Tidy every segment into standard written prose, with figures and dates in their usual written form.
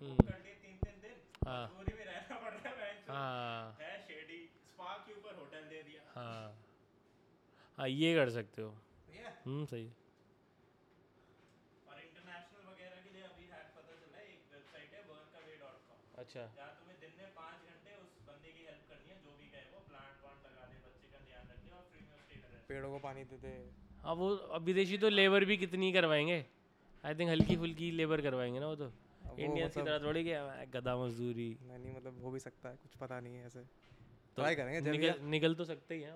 हाँ ये कर सकते हो। सही है। और इंटरनेशनल वगैरह के लिए अभी हैक पता चला है, एक वेबसाइट है workaway.com। अच्छा। जहाँ तुम्हें दिन में 5 घंटे उस बंदे की हेल्प करनी है, जो भी कहे वो, प्लांट वांट लगाने, बच्चे का ध्यान रखने और फ्री में स्टे करने, पेड़ों को पानी देते। हाँ वो अब विदेशी तो लेबर भी कितनी करवाएंगे, आई थिंक हल्की फुल्की लेबर करवाएंगे ना वो तो। इंडियंस की तरह थोड़ी क्या गधा मजदूरी। नहीं मतलब हो भी सकता है, कुछ पता नहीं है, ऐसे ट्राई करेंगे, निकल तो सकते ही हैं।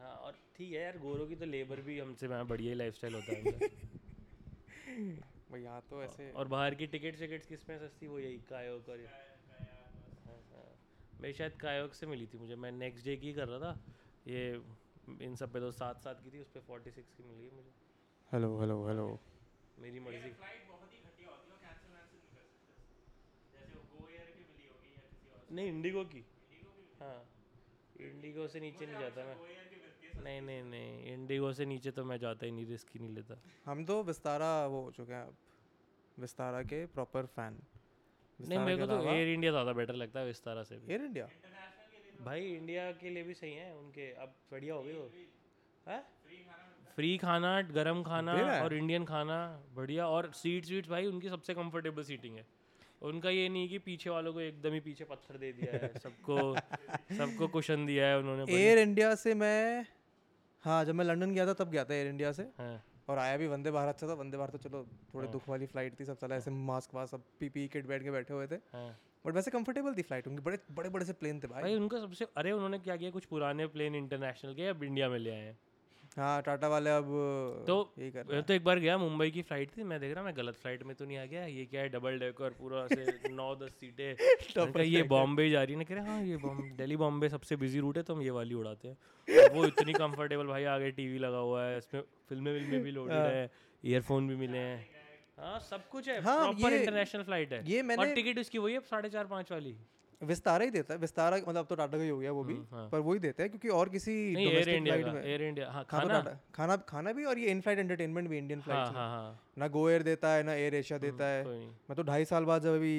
हाँ और ठीक है यार, गोरों की तो लेबर भी हमसे वहाँ बढ़िया लाइफस्टाइल होता है भाई यहाँ तो ऐसे। और बाहर की टिकट शिकट्स किस में सस्ती, वो यही कायोक। और मेरी शायद कायोक से मिली थी मुझे, मैं नेक्स्ट डे की कर रहा था ये, इन सब पे तो 7-7 की थी, उस पर 46 की मिल गई मुझे। हेलो हेलो हेलो मेरी मर्जी। नहीं इंडिगो की, हाँ इंडिगो से नीचे नहीं जाता मैं। नहीं इंडिगो से नीचे तो मैं जाता ही नहीं, रिस्क ही नहीं लेता। हम तो विस्तारा वो हो चुके हैं अब, विस्तारा के प्रॉपर फैन। नहीं मेरे को तो एयर इंडिया ज़्यादा बेटर लगता है विस्तारा से। एयर इंडिया भाई इंडिया के लिए भी सही है उनके, अब बढ़िया हो गई हो। है फ्री खाना, गर्म खाना और इंडियन खाना बढ़िया। और सीट्स भाई उनकी सबसे कंफर्टेबल सीटिंग है उनका। ये नहीं कि पीछे वालों को एकदम ही पीछे पत्थर दे दिया है, सबको कुशन दिया है उन्होंने। एयर इंडिया से मैं, हाँ जब मैं लंदन गया था तब गया था एयर इंडिया से। हाँ। और आया भी वंदे भारत से था। वंदे भारत तो चलो थोड़ी दुख वाली फ्लाइट थी, सब चला ऐसे मास्क वास्क सब पी किट बैठ के बैठे हुए थे। हाँ। बट वैसे कंफर्टेबल थी फ्लाइट उनकी। बड़े बड़े बड़े से प्लेन थे भाई उनका सबसे। अरे उन्होंने क्या किया, कुछ पुराने प्लेन इंटरनेशनल के अब इंडिया में ले आए हैं। हाँ टाटा वाले अब तो एक बार गया, मुंबई की फ्लाइट थी, मैं देख रहा मैं गलत फ्लाइट में तो नहीं आ गया, ये क्या है डबल डेकर पूरा से 9-10 सीटें। ये बॉम्बे जा रही है ना, कह रहे हाँ ये दिल्ली बॉम्बे सबसे बिजी रूट है तो हम ये वाली उड़ाते हैं। वो इतनी कंफर्टेबल भाई, आगे टीवी लगा हुआ है, इसमें फिल्में विल्में भी लोडेड है, ईयरफोन भी मिले हैं, हाँ सब कुछ है, प्रॉपर इंटरनेशनल फ्लाइट है। ये मैंने टिकट उसकी वही है 4.5-5 वाली, विस्तारा ही देता है। विस्तारा मतलब तो टाटा का ही हो गया वो भी। हाँ। पर वही देता है क्योंकि और किसी डोमेस्टिक फ्लाइट में एयर इंडिया। हाँ, खाना भी और ये इन फ्लाइट एंटरटेनमेंट भी इंडियन फ्लाइट। हाँ, ना गो एयर देता है ना एयर एशिया देता है। मैं तो 2.5 साल बाद जब अभी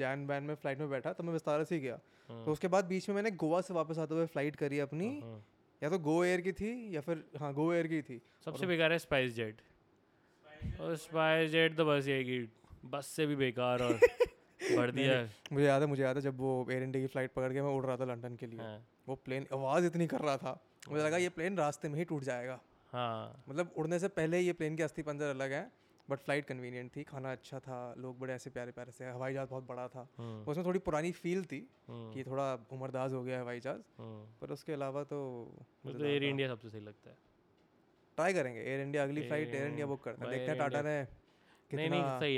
जैन बैन में फ्लाइट में बैठा तो मैं विस्तारा से ही गया। तो उसके बाद बीच में मैंने गोवा से वापस आते हुए फ्लाइट करी अपनी, या तो गो एयर की थी या फिर हाँ गो एयर की थी। सबसे बेकार है स्पाइस जेट। स्पाइस जेट तो बस ये बस से भी बेकार और बढ़ दिया। मुझे याद है जब वो एयर इंडिया की फ्लाइट पकड़ के मैं उड़ रहा था लंदन के लिए। हाँ। वो प्लेन आवाज़ इतनी कर रहा था, मुझे लगा ये प्लेन रास्ते में ही टूट जाएगा। हाँ मतलब उड़ने से पहले ये प्लेन के अस्थि पंजर अलग हैं। बट फ्लाइट कन्वीनियंट थी, खाना अच्छा था, लोग बड़े ऐसे प्यारे प्यारे से। हवाई जहाज बहुत बड़ा था, उसमें थोड़ी पुरानी फील थी कि थोड़ा उम्रदाज हो गया हवाई जहाज, पर उसके अलावा तो एयर इंडिया सबसे सही लगता है। ट्राई करेंगे एयर इंडिया, अगली फ्लाइट एयर इंडिया बुक करते हैं, देखते हैं टाटा ने कितना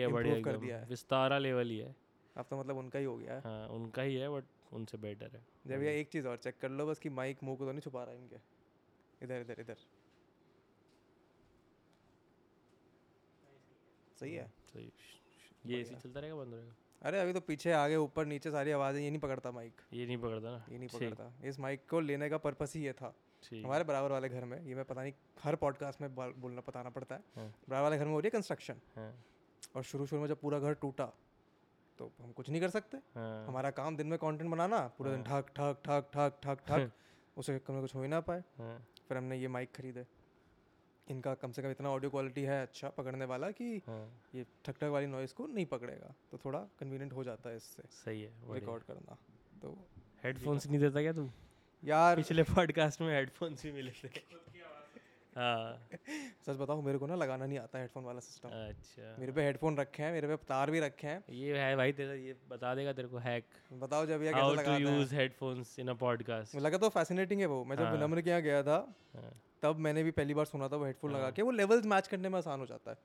इम्प्रूव कर दिया है। विस्तारा लेवल ही है अब तो, मतलब उनका ही हो गया है। हाँ उनका ही है, बट उनसे बेटर है। जब ये एक चीज़ और चेक कर लो बस कि माइक मुंह को तो नहीं छुपा रहा है इनके, इधर सही है। सही ये ऐसे चलता रहेगा, बंद रहेगा। अरे अभी तो पीछे आगे ऊपर नीचे सारी आवाज़ें, ये नहीं पकड़ता माइक। इस माइक को लेने का पर्पस ही ये था। हमारे बराबर वाले घर में, ये मैं पता नहीं हर पॉडकास्ट में बोलना बताना पड़ता है, बराबर वाले घर में हो रही है कंस्ट्रक्शन और शुरू में जब पूरा घर टूटा तो हम कुछ नहीं कर सकते। हाँ। हमारा काम दिन में कंटेंट बनाना, पूरा दिन ठक ठक ठक ठक ठक ठक, उसे कम में कुछ हो ही ना पाए। हाँ। फिर हमने ये माइक खरीदे, इनका कम से कम इतना ऑडियो क्वालिटी है अच्छा पकड़ने वाला कि हाँ। ये ठक ठक वाली नॉइज़ को नहीं पकड़ेगा, तो थोड़ा कन्वीनियंट हो जाता है इससे। सही है रिकॉर्ड करना। तो हेडफोन्स नहीं देता क्या तू यार? पिछले पॉडकास्ट में हेडफोन्स भी मिले थे। हाँ सच बताओ मेरे को ना लगाना नहीं आता हेडफोन वाला सिस्टम। अच्छा मेरे पे हेडफोन रखे हैं, मेरे पे तार भी रखे हैं। ये है भाई तेरा, ये बता देगा तेरे को हैक। बताओ जब ये कैसे लगाते हैं, how to use headphones in a podcast. मुझे लगा तो फैसिनेटिंग है वो। मैं जब विनम्र के यहाँ गया था तब मैंने भी पहली बार सुना था वो हेडफोन लगा के। वो लेवल्स मैच करने में आसान हो जाता है,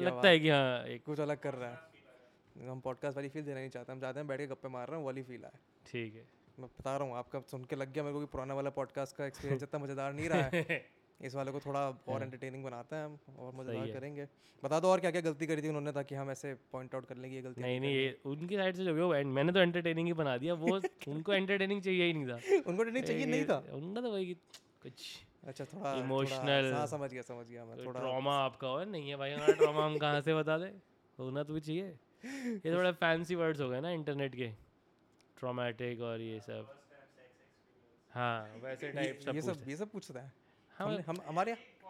लगता है कि हाँ एक कुछ अलग कर रहा है। हम पॉडकास्ट वाली फील देना नहीं चाहते, हम चाहते हैं बैठ के गप्पे मार रहे हैं वाली फील आए। ठीक है मैं बता रहा हूँ, आपका सुन के लग गया मेरे को कि पुराना वाला पॉडकास्ट का एक्सपीरियंस इतना मज़ेदार नहीं रहा है, इस वाले को थोड़ा और एंटरटेनिंग बनाते हैं हम और मज़ेदार करेंगे। बता दो और क्या क्या गलती करी थी उन्होंने ताकि हम ऐसे पॉइंट आउट कर लें कि ये गलती नहीं ये उनकी साइड से जो है। मैंने तो एंटरटेनिंग ही बना दिया वो उनको एंटरटेनिंग चाहिए ही नहीं था। उनको एंटरटेनिंग चाहिए नहीं था, उनका तो वही कुछ अच्छा थोड़ा इमोशनल। हाँ समझ गया मैं। थोड़ा ड्रामा आपका और नहीं है भाई, ड्रामा हम कहाँ से बता दें, होना तो भी चाहिए। ये थोड़ा फैंसी वर्ड्स हो गए ना इंटरनेट के, ट्रॉमेटिक और ये सब। हाँ वैसे टाइप सब ये सब पूछता है। हम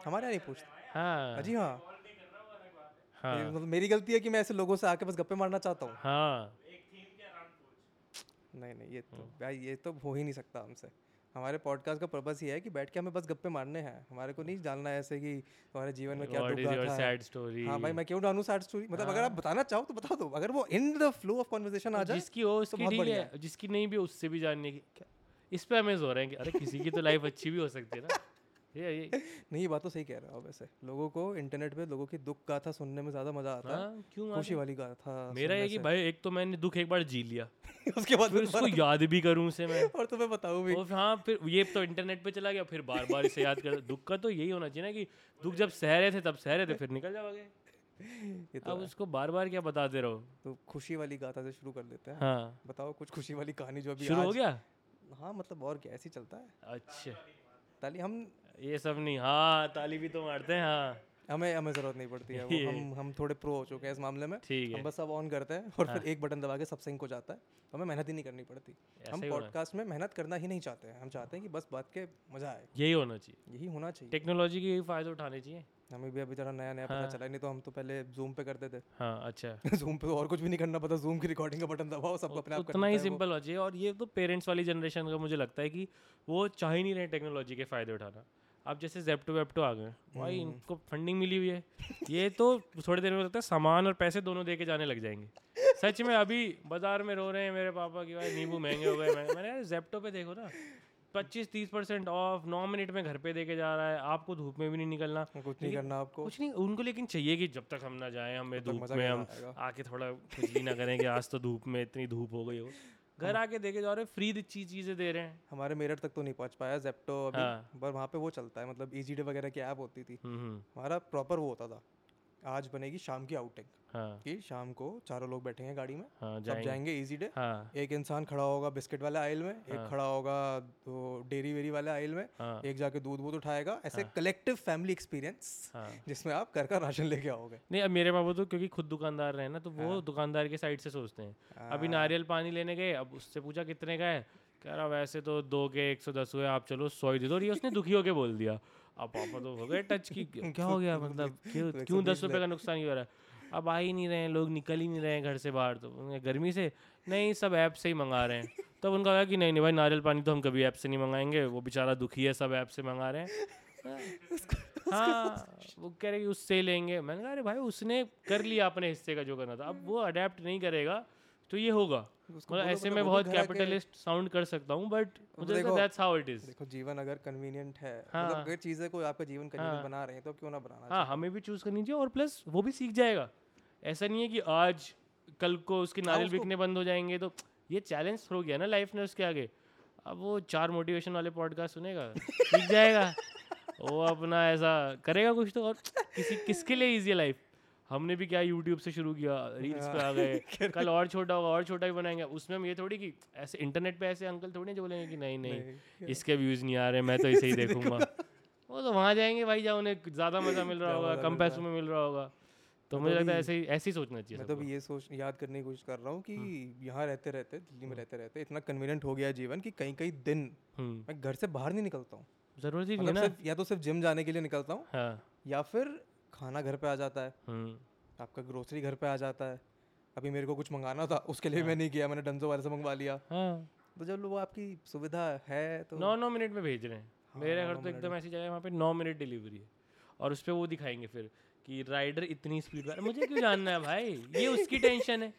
हमारे नहीं पूछते। हाँ जी हाँ मेरी गलती है कि मैं ऐसे लोगों से आके बस गप्पे मारना चाहता हूँ। हाँ नहीं नहीं ये तो भाई ये तो हो ही नहीं सकता हमसे। हमारे पॉडकास्ट का पर्पस ये है कि बैठ के हमें बस गप्पे मारने हैं, हमारे को नहीं जानना है ऐसे कि तुम्हारे जीवन में क्या दुख है। हाँ भाई मैं क्यों जानूँ सैड स्टोरी, मतलब अगर आप बताना चाहो तो बता दो, अगर वो in the flow of conversation आ जाए जिसकी हो उसकी ठीक है, जिसकी नहीं भी उससे भी जानने की। इस पर हमें जोर है कि अरे किसी की तो लाइफ अच्छी भी हो सकती है ना। ये नहीं ये बात तो सही कह रहा है। वैसे लोगों को इंटरनेट पे लोगों की दुख गाथा सुनने में ज़्यादा मज़ा आता है, खुशी वाली गाथा। मेरा ये कि भाई एक तो मैंने दुख एक बार जी लिया उसके बाद फिर उसको याद भी करूँ से मैं और तुम्हें बताऊँ भी। हाँ फिर ये तो इंटरनेट पे चला गया, फिर बार बार इसे याद कर। दुख का तो यही होना चाहिए ना कि दुख जब सह रहे थे तब सह रहे थे, फिर निकल जाओगे। अब उसको बार बार क्या बताते रहो। तो खुशी वाली गाथा से शुरू कर लेते हैं। हाँ बताओ कुछ खुशी वाली कहानी जो अभी शुरू हो गया। हाँ मतलब और क्या ऐसे चलता है। अच्छा ताली हम ये सब नहीं। हाँ ताली भी तो मारते हैं। हाँ हमें जरूरत नहीं पड़ती है वो। हम थोड़े प्रो हो चुके हैं इस मामले में। ठीक है हम बस सब ऑन करते हैं और हाँ। फिर एक बटन दबा के सब सिंक हो जाता है, हमें मेहनत ही नहीं करनी पड़ती। हम पॉडकास्ट में मेहनत करना ही नहीं चाहते हैं, हम चाहते हैं कि बस बात के मजा आए। यही होना चाहिए। टेक्नोलॉजी के फ़ायदे उठाने चाहिए। हमें भी अभी जरा नया पता चला, नहीं तो हम तो पहले जूम पे करते थे। हाँ अच्छा जूम पे और कुछ भी नहीं करना पड़ता, जूम की रिकॉर्डिंग का बटन दबाओ, सब अपने आप करना है। उतना ही सिंपल हो जाए। और ये तो पेरेंट्स वाली जनरेशन का मुझे लगता है कि वो चाह ही नहीं रहे टेक्नोलॉजी के फ़ायदे उठाना। अब जैसे जेप्टो वेप्टो आ गए भाई, इनको फंडिंग मिली हुई है, ये तो थोड़ी देर में लगता है सामान और पैसे दोनों दे के जाने लग जाएंगे। सच में अभी बाजार में रो रहे हैं मेरे पापा कि भाई नींबू महंगे हो गए। मैंने यार जेप्टो पे देखो ना 25-30% ऑफ 9 मिनट में घर पे देके जा रहा है। आपको धूप में भी नहीं निकलना, कुछ नहीं करना आपको, कुछ नहीं उनको। लेकिन चाहिए कि जब तक हम ना जाएं हमें धूप में, हम आके थोड़ा कुछ भी ना करें कि आज तो धूप में इतनी धूप हो गई हो, घर आके देके जा रहे हैं, फ्री चीज़ें दे रहे हैं। हमारे मेरठ तक तो नहीं पहुंच पाया जेप्टो अभी, पर वहाँ पे वो चलता है, मतलब ईजी डे वगैरह की ऐप होती थी। हमारा प्रॉपर वो होता था, आज बनेगी शाम की आउटिंग। हाँ। कि शाम को चारों लोग बैठेंगे गाड़ी में, हाँ, सब जाएंगे इजी डे। हाँ। एक इंसान खड़ा होगा बिस्किट वाले आइल में, हाँ। एक खड़ा होगा तो डेरी वेरी वाले आइल में, हाँ। एक जाके दूध वूध उठाएगा। ऐसे कलेक्टिव फैमिली एक्सपीरियंस जिसमें आप घर का राशन लेके आओगे। नहीं अब मेरे बाबू तो क्योंकि खुद दुकानदार रहे ना, तो वो दुकानदार के साइड से सोचते हैं। अभी नारियल पानी लेने गए, अब उससे पूछा कितने का है, कह रहा वैसे तो 2 के 110 हुए, आप चलो 100 ही दे दो। और ये उसने दुखी होके बोल दिया। अब पापा तो हो गए टच की क्या हो गया, मतलब क्यों 10 रुपये का नुकसान क्यों हो रहा है। अब आ ही नहीं रहे हैं लोग, निकल ही नहीं रहे हैं घर से बाहर, तो गर्मी से नहीं सब ऐप से ही मंगा रहे हैं। तब तो उनका कहा कि नहीं नहीं भाई नारियल पानी तो हम कभी ऐप से नहीं मंगाएंगे, वो बेचारा दुखी है सब ऐप से मंगा रहे हैं। हाँ वो कह रहे कि उससे लेंगे। मैंने कहा अरे भाई उसने कर लिया अपने हिस्से का जो करना था, अब वो अडेप्ट नहीं करेगा तो ये होगा। मतलब ऐसे मैं बहुत कैपिटलिस्ट साउंड कर सकता हूँ, बट मुझे दैट्स हाउ इट इज। देखो जीवन अगर कन्वीनियंट है, मतलब अगर चीज़ें कोई आपका जीवन कन्वीनियंट बना रहे हैं तो क्यों ना बनाना। हाँ हमें भी चूज़ करनी चाहिए, और प्लस वो भी सीख जाएगा। ऐसा नहीं है कि आज कल को उसके नारियल बिकने बंद हो जाएंगे, तो ये चैलेंज हो गया ना लाइफ ने उसके आगे। अब वो 4 मोटिवेशन वाले पॉडकास्ट सुनेगा, सीख जाएगा, वो अपना ऐसा करेगा कुछ तो। और किसके लिए ईजी है लाइफ। हमने भी क्या यूट्यूब से शुरू किया, रील्स पे आ गए, कल और छोटा होगा और छोटा ही बनाएंगे। उसमें हम ये थोड़ी कि ऐसे इंटरनेट पे ऐसे अंकल थोड़ी जो बोलेंगे कि नहीं नहीं इसके व्यूज़ नहीं आ रहे मैं तो इसे ही देखूंगा। वो तो वहाँ जाएंगे भाई जहाँ उन्हें ज़्यादा मज़ा मिल रहा होगा, कम पैसों में मिल रहा होगा। तो मुझे लगता है ऐसे ही सोचना चाहिए। मैं तो भी ये सोच याद करने की कोशिश कर रहा हूँ कि यहाँ रहते रहते, दिल्ली में रहते रहते इतना कन्वीनियंट हो गया जीवन कि कई कई दिन मैं घर से बाहर नहीं निकलता हूँ। ज़रूरत ही नहीं ना, या तो सिर्फ जिम जाने के लिए निकलता हूँ, या फिर खाना घर पे आ जाता है, आपका ग्रोसरी घर पे आ जाता है। अभी मेरे को कुछ मंगाना था उसके लिए मैं नहीं गया, मैंने डंजो वाले से मंगवा लिया। तो जब वो आपकी सुविधा है तो 9 मिनट में भेज रहे हैं। मेरे घर तो एकदम ऐसी जगह है वहाँ पे 9 मिनट डिलीवरी है, और उस पर वो दिखाएंगे फिर कि राइडर इतनी स्पीड। मुझे क्यों जानना है भाई, ये उसकी टेंशन है।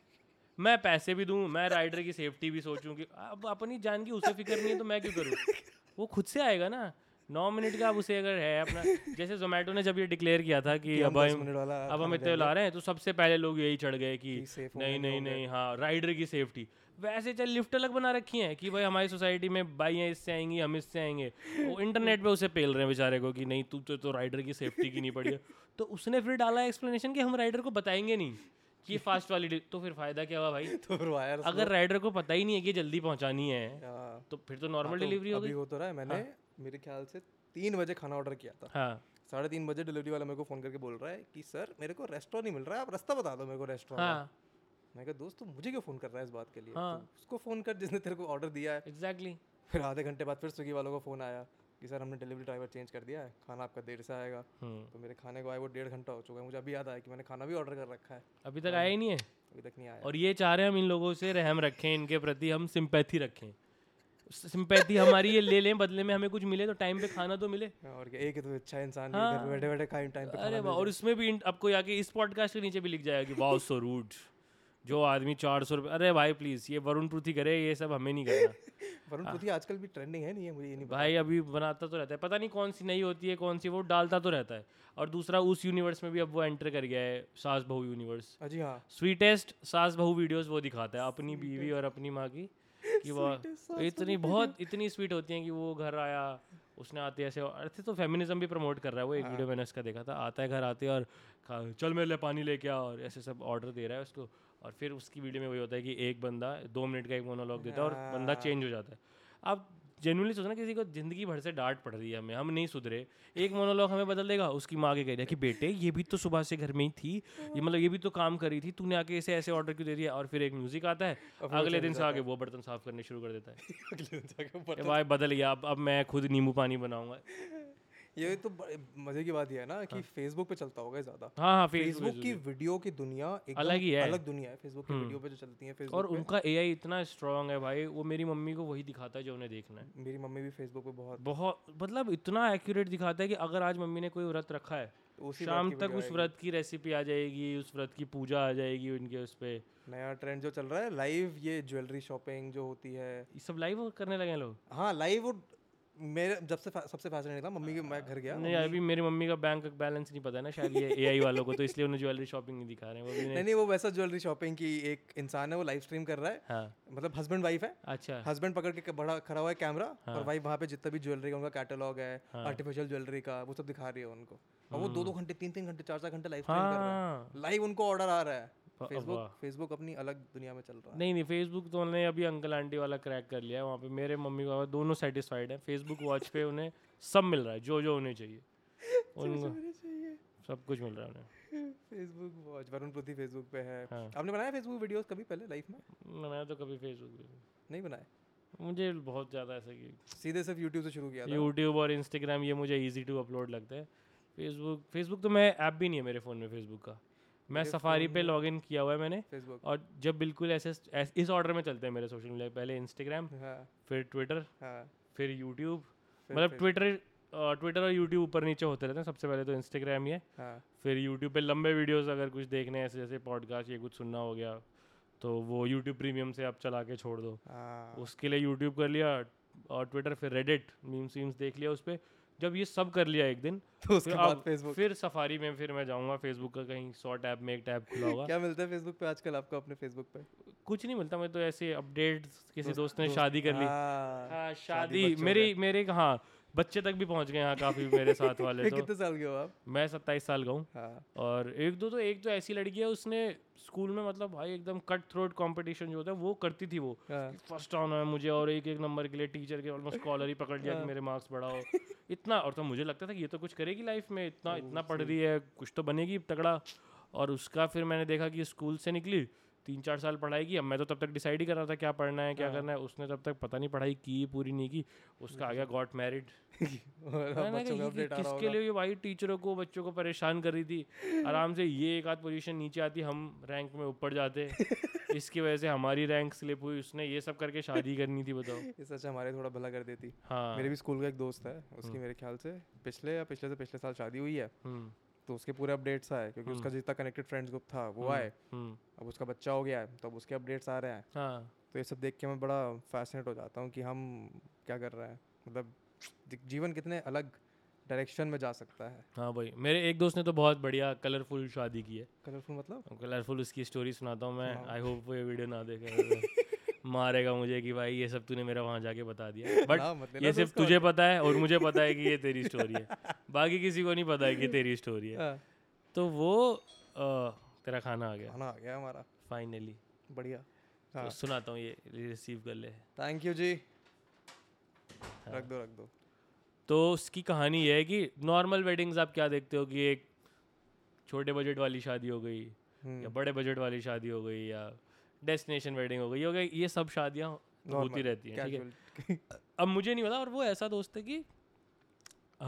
मैं पैसे भी दूँ, मैं राइडर की सेफ्टी भी सोचूँ कि अब अपनी जान की उसे फिक्र नहीं है तो मैं क्यों करूँ, वो खुद से आएगा ना। 9 मिनट का अब उसे अगर है अपना, जैसे जोमेटो ने जब ये डिक्लेयर किया था कि अब हम इतने ला रहे हैं, तो सबसे पहले लोग यही चढ़ गए कि नहीं हाँ राइडर की सेफ्टी। वैसे चल लिफ्ट अलग बना रखी हैं कि भाई हमारी सोसाइटी में बाइयाँ इससे आएंगी, हम इससे आएंगे। वो इंटरनेट पे उसे पेल रहे हैं बेचारे को कि नहीं तू तो राइडर की सेफ्टी की नहीं पड़ी है। तो उसने फिर डाला एक्सप्लेनेशन कि हम राइडर को बताएंगे नहीं कि फास्ट वाली, तो फिर फायदा क्या हुआ भाई। तो अगर राइडर को पता ही नहीं है कि जल्दी पहुँचानी है तो फिर तो नॉर्मल डिलीवरी होगी। हो तो रहा है, मैंने मेरे ख्याल से 3 बजे खाना ऑर्डर किया था। 3:30 बजे डिलीवरी वाला मेरे को फ़ोन करके बोल रहा है कि सर मेरे को रेस्टोरेंट नहीं मिल रहा है, आप रास्ता बता दो मेरे को रेस्टोरेंट। मैं कहा दोस्त तू मुझे क्यों फ़ोन कर रहा है इस बात के लिए, उसको फ़ोन कर जिसने तेरे को ऑर्डर दिया है। एग्जैक्टली। फिर आधे घंटे बाद फिर स्विगी वालों को फ़ोन आया कि सर हमने डिलीवरी ड्राइवर चेंज कर दिया है, खाना आपका देर से आएगा। तो मेरे खाने को आए वो 1.5 घंटा हो चुका है। मुझे अभी याद आया कि मैंने खाना भी ऑर्डर कर रखा है, अभी तक आया ही नहीं है। अभी तक नहीं आया। और ये चाह रहे हैं हम इन लोगों से रहम रखें, इनके प्रति हम सिंपैथी रखें, सिंपैथी हमारी ये ले लें, बदले में हमें कुछ मिले तो टाइम पे खाना तो मिले। और एक ही तो अच्छा इंसान बैठे बैठे टाइम पे खाना। और उसमें भी आपको आके इस पॉडकास्ट के नीचे भी लिख जाएगा कि वाओ सो रूड, जो आदमी 400 रुपये। अरे भाई प्लीज़, ये वरुण पृथ्वी करे, ये सब हमें नहीं करना। वरुण पृथ्वी आजकल भी ट्रेंडिंग है, नहीं है मुझे ये नहीं भाई, अभी बनाता तो रहता है, पता नहीं कौन सी नई होती है कौन सी, वो डालता तो रहता है। और दूसरा उस यूनिवर्स में भी अब वो एंटर कर गया है, सास बहू यूनिवर्स। जी हाँ, स्वीटेस्ट सास बहू वीडियोस वो दिखाता है अपनी बीवी और अपनी माँ की, कि वह इतनी बहुत इतनी स्वीट होती हैं कि वो घर आया, उसने आते ऐसे। अर्थ तो फेमिनिज्म भी प्रमोट कर रहा है वो। एक वीडियो मैंने उसका देखा था, आता है घर आते और चल मेरे लिए पानी ले के आ, और ऐसे सब ऑर्डर दे रहा है उसको। और फिर उसकी वीडियो में वही होता है कि एक बंदा 2 मिनट का एक मोनोलॉग देता है और बंदा चेंज हो जाता है। आप जेन्युइनली सोचना, किसी को जिंदगी भर से डांट पड़ रही है, हमें हम नहीं सुधरे, एक मोनोलॉग हमें बदल देगा। उसकी माँ के कह रही है कि बेटे ये भी तो सुबह से घर में ही थी, ये मतलब ये भी तो काम कर रही थी, तूने आके ऐसे ऐसे ऑर्डर क्यों दे दिया। और फिर एक म्यूजिक आता है, अगले दिन से आके वो बर्तन साफ करने शुरू कर देता है। भाई बदल गया, अब मैं खुद नींबू पानी बनाऊंगा। ये तो मजे की बात है ना कि फेसबुक पे चलता होगा ज्यादा। हाँ, फेसबुक की वीडियो की दुनिया अलग ही है, अलग दुनिया है फेसबुक की वीडियो पे जो चलती है। और उनका एआई इतना स्ट्रांग है भाई, वो मेरी मम्मी को वही दिखाता है जो उन्हें देखना है। मेरी मम्मी भी फेसबुक पे बहुत बहुत मतलब इतना एक्यूरेट दिखाता है कि अगर आज मम्मी ने कोई व्रत रखा है, शाम तक उस व्रत की रेसिपी आ जाएगी, उस व्रत की पूजा आ जाएगी उनके उस पे। नया ट्रेंड जो चल रहा है लाइव, ये ज्वेलरी शॉपिंग जो होती है, ये सब लाइव करने लगे हैं लोग। हाँ लाइव। मेरे जब से सबसे फैसिनेटिंग था मम्मी के, मैं घर गया नहीं, अभी मेरी मम्मी का बैंक बैलेंस नहीं पता है ना शायद ये एआई वालों को, तो इसलिए उन्हें ज्वेलरी शॉपिंग नहीं दिखा रहे हैं। नहीं वो वैसा ज्वेलरी शॉपिंग की, एक इंसान है वो लाइव स्ट्रीम कर रहा है। हाँ। मतलब हस्बैंड वाइफ है। अच्छा। हस्बैंड पकड़ के बड़ा खड़ा हुआ है कैमरा। हाँ। और वाइफ वहाँ पे जितना भी ज्वेलरी का उनका कैटलॉग है, आर्टिफिशियल ज्वेलरी का, वो सब दिखा रही है उनको। और वो 2-2 घंटे 3-3 घंटे 4-4 घंटे लाइव स्ट्रीम कर रहा है, लाइव उनको ऑर्डर आ रहा है। फेसबुक अपनी अलग दुनिया में चल रहा है। नहीं फेसबुक तो उन्होंने अभी अंकल आंटी वाला क्रैक कर लिया है। वहाँ पे मेरे मम्मी पापा दोनों सेटिस्फाइड हैं, फेसबुक वॉच पे उन्हें सब मिल रहा है जो जो उन्हें चाहिए, सब कुछ मिल रहा है उन्हें। Facebook watch, Varun Prithvi Facebook पे है। आपने बनाया फेसबुक वीडियोस कभी पहले लाइफ में? मैंने तो कभी फेसबुक नहीं बनाया, मुझे बहुत ज़्यादा ऐसा कि सीधे सिर्फ यूट्यूब से शुरू किया था। यूट्यूब और इंस्टाग्राम ये मुझे ईजी टू अपलोड लगता है। फेसबुक तो मैं ऐप भी नहीं है मेरे फ़ोन में फेसबुक का, मैं सफारी पे लॉग इन किया हुआ है मैंने। और जब बिल्कुल ऐसे इस ऑर्डर में चलते हैं मेरे सोशल मीडिया, पहले इंस्टाग्राम, फिर ट्विटर, फिर यूट्यूब। मतलब ट्विटर और यूट्यूब ऊपर नीचे होते रहते हैं। सबसे पहले तो इंस्टाग्राम ही है, फिर यूट्यूब पे लंबे वीडियोस अगर कुछ देखने हैं, ऐसे जैसे पॉडकास्ट ये कुछ सुनना हो गया तो वो यूट्यूब प्रीमियम से आप चला के छोड़ दो, उसके लिए यूट्यूब कर लिया और ट्विटर, फिर रेडिट मीम्स वीम्स देख लिया उस पर। जब ये सब कर लिया एक दिन तो उसके बाद फेसबुक, फिर सफारी में फिर मैं जाऊंगा फेसबुक का कहीं 100 टैब में एक टैब खुला होगा। क्या मिलता है फेसबुक पे आजकल आपको अपने फेसबुक पे? कुछ नहीं मिलता, मैं तो ऐसे अपडेट्स, किसी दोस्त ने शादी कर ली। हाँ शादी, मेरे हाँ बच्चे तक भी पहुंच गए। हाँ काफी मेरे साथ वाले। तो कितने साल के हो आप? मैं 27 साल का हूँ। और एक तो ऐसी लड़की है, उसने स्कूल में मतलब भाई एकदम कट थ्रोट कंपटीशन जो होता है वो करती थी, वो फर्स्ट आना है मुझे, और एक नंबर के लिए टीचर के ऑलमोस्ट कॉलर ही पकड़ लिया कि मेरे मार्क्स बढ़ाओ इतना। और तो मुझे लगता था कि ये तो कुछ करेगी लाइफ में, इतना पढ़ रही है, कुछ तो बनेगी तगड़ा। और उसका फिर मैंने देखा कि स्कूल से निकली, 3-4 साल पढ़ाई की। अब मैं तो तब तक डिसाइड ही कर रहा था क्या पढ़ना है क्या करना है, उसने तब तक पता नहीं पढ़ाई की पूरी नहीं की। उसका आ गया गॉट मैरिड। किसके लिए भाई, टीचरों को बच्चों को परेशान कर रही थी। आराम से ये एक आध पोजीशन नीचे आती, हम रैंक में ऊपर जाते, इसकी वजह से हमारी रैंक स्लिप हुई। उसने ये सब करके शादी करनी थी, बताओ। सच हमारे थोड़ा भला कर देती। हाँ मेरे भी स्कूल का एक दोस्त है, उसकी मेरे ख्याल से पिछले साल शादी हुई है, तो उसके पूरे अपडेट्स आए क्योंकि उसका जितना कनेक्टेड फ्रेंड्स ग्रुप था वो आए। अब उसका बच्चा हो गया है, तो अब उसके अपडेट्स आ रहे हैं। हाँ। तो ये सब देख के मैं बड़ा फैसिनेट हो जाता हूँ कि हम क्या कर रहे हैं, मतलब जीवन कितने अलग डायरेक्शन में जा सकता है। हाँ भाई, मेरे एक दोस्त ने तो बहुत बढ़िया कलरफुल शादी की है। कलरफुल मतलब? कलरफुल उसकी स्टोरी सुनाता हूँ मैं। आई होप वो ये वीडियो ना देखे मारेगा मुझे कि भाई ये सब तूने मेरा वहाँ जाके बता दिया। बट ये सिर्फ तुझे पता है और मुझे पता है कि ये तेरी स्टोरी है, बाकी किसी को नहीं पता है कि तेरी स्टोरी है। तो वो तेरा खाना आ गया हमारा फाइनली, बढ़िया। हाँ। तो सुनाता हूँ, ये रिसीव कर ले। थैंक यू जी। हाँ। रख दो। तो उसकी कहानी ये है कि नॉर्मल वेडिंग्स आप क्या देखते हो कि एक छोटे बजट वाली शादी हो गई या बड़े बजट वाली शादी हो गई, या डेस्टिनेशन वेडिंग हो गई हो गई, ये सब शादियाँ होती रहती हैं, ठीक है। अब मुझे नहीं पता, और वो ऐसा दोस्त है कि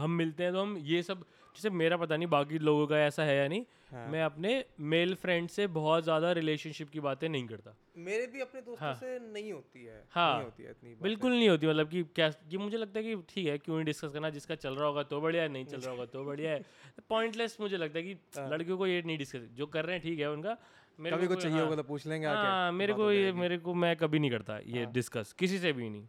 हम मिलते हैं तो हम ये सब, जैसे मेरा पता नहीं बाकी लोगों का ऐसा है या नहीं, हाँ। मैं अपने मेल फ्रेंड से बहुत ज़्यादा रिलेशनशिप की बातें नहीं करता, मेरे भी अपने दोस्तों हाँ। से नहीं होती है, हाँ नहीं होती है, इतनी बिल्कुल नहीं होती, मतलब कि क्या ये मुझे लगता है कि ठीक है क्यों नहीं डिस्कस करना, जिसका चल रहा होगा तो बढ़िया है, नहीं चल रहा होगा तो बढ़िया है, पॉइंटलेस मुझे लगता है कि लड़कियों को ये नहीं डिस्कस, जो कर रहे हैं ठीक है उनका, मेरे को चाहिए होगा तो पूछ लेंगे, हाँ मेरे को मैं कभी नहीं करता ये डिस्कस किसी से भी नहीं,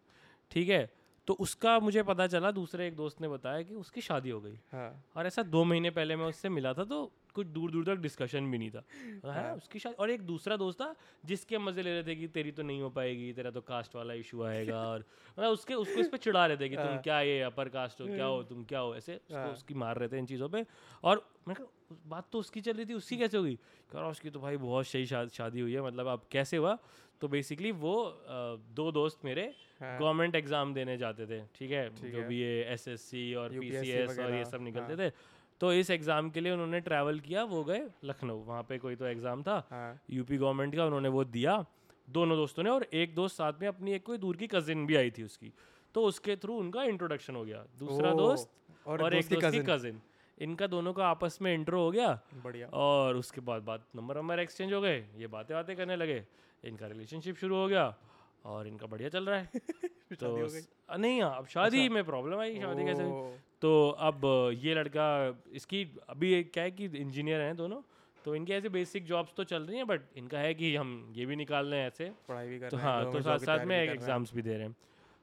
ठीक है। तो उसका मुझे पता चला, दूसरे एक दोस्त ने बताया कि उसकी शादी हो गई, हाँ। और ऐसा 2 महीने पहले मैं उससे मिला था तो कुछ दूर दूर तक डिस्कशन भी नहीं था, हाँ। उसकी शादी, और एक दूसरा दोस्त था जिसके मजे ले रहे थे कि तेरी तो नहीं हो पाएगी, तेरा तो कास्ट वाला इशू आएगा, और मतलब उसके उसको इस पर चिढ़ा रहे थे कि तुम क्या ये अपर कास्ट हो, क्या हो तुम, क्या हो, ऐसे उसको उसकी मार रहे थे इन चीज़ों पर। और मैंने कहा बात तो उसकी चल रही थी, उसकी कैसे हो गई, कह उसकी तो भाई बहुत सही शादी हुई है, मतलब अब कैसे हुआ। तो बेसिकली वो 2 दोस्त मेरे गवर्नमेंट एग्जाम देने जाते थे, ठीक है, जो भी ये SSC और PCS और ये सब निकलते थे, तो इस एग्जाम के लिए उन्होंने ट्रैवल किया, वो गए लखनऊ, वहाँ पे कोई तो एग्जाम था यूपी गवर्नमेंट का, उन्होंने वो दिया दोनों दोस्तों ने, और एक दोस्त साथ में अपनी एक कोई दूर की कजिन भी आई थी उसकी, तो उसके थ्रू उनका इंट्रोडक्शन हो गया, दूसरा दोस्त और एक दोस्त की कजिन, इनका दोनों का आपस में इंट्रो हो गया, बढ़िया। और उसके बाद बात नंबर एक्सचेंज हो गए, ये बातें बातें करने लगे, इनका रिलेशनशिप शुरू हो गया और इनका बढ़िया चल रहा है। तो नहीं अब शादी में प्रॉब्लम आई, शादी कैसे, तो अब ये लड़का इसकी अभी क्या है कि इंजीनियर हैं दोनों, तो इनके ऐसे बेसिक जॉब्स तो चल रही हैं, बट इनका है कि हम ये भी निकाल रहे हैं, ऐसे पढ़ाई भी कर रहे हैं, हाँ तो साथ साथ में एग्जाम्स भी दे रहे हैं,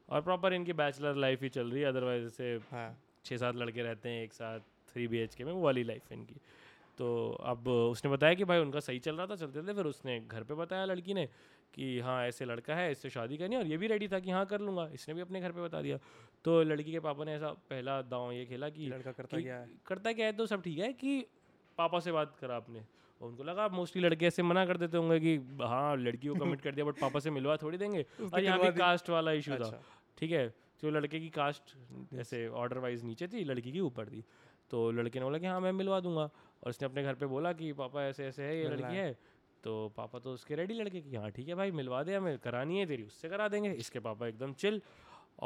और प्रॉपर इनकी बैचलर लाइफ ही चल रही है। अदरवाइज ऐसे 6-7 लड़के रहते हैं एक साथ 3 BHK में, वो वाली लाइफ इनकी। तो अब उसने बताया कि भाई उनका सही चल रहा था, चलते थे, फिर उसने घर पे बताया लड़की ने कि हाँ ऐसे लड़का है, इससे शादी करनी, और ये भी रेडी था कि हाँ कर लूँगा, इसने भी अपने घर पे बता दिया। तो लड़की के पापा ने ऐसा पहला दांव ये खेला कि लड़का करता क्या है तो सब ठीक है, कि पापा से बात करा आपने। उनको लगा मोस्टली लड़के ऐसे मना कर देते होंगे कि हाँ लड़की को कमिट कर दिया, बट पापा से मिलवा थोड़ी देंगे, और यहाँ पे कास्ट वाला इशू था, ठीक है, तो लड़के की कास्ट ऐसे ऑर्डर वाइज नीचे थी, लड़की की ऊपर थी। तो लड़के ने बोला कि हाँ मैं मिलवा दूंगा, और उसने अपने घर पे बोला कि पापा ऐसे ऐसे है ये लड़की है, तो पापा तो उसके रेडी लड़के की, हाँ ठीक है भाई मिलवा दे, हमें करानी है, तेरी उससे करा देंगे। इसके पापा एकदम चिल,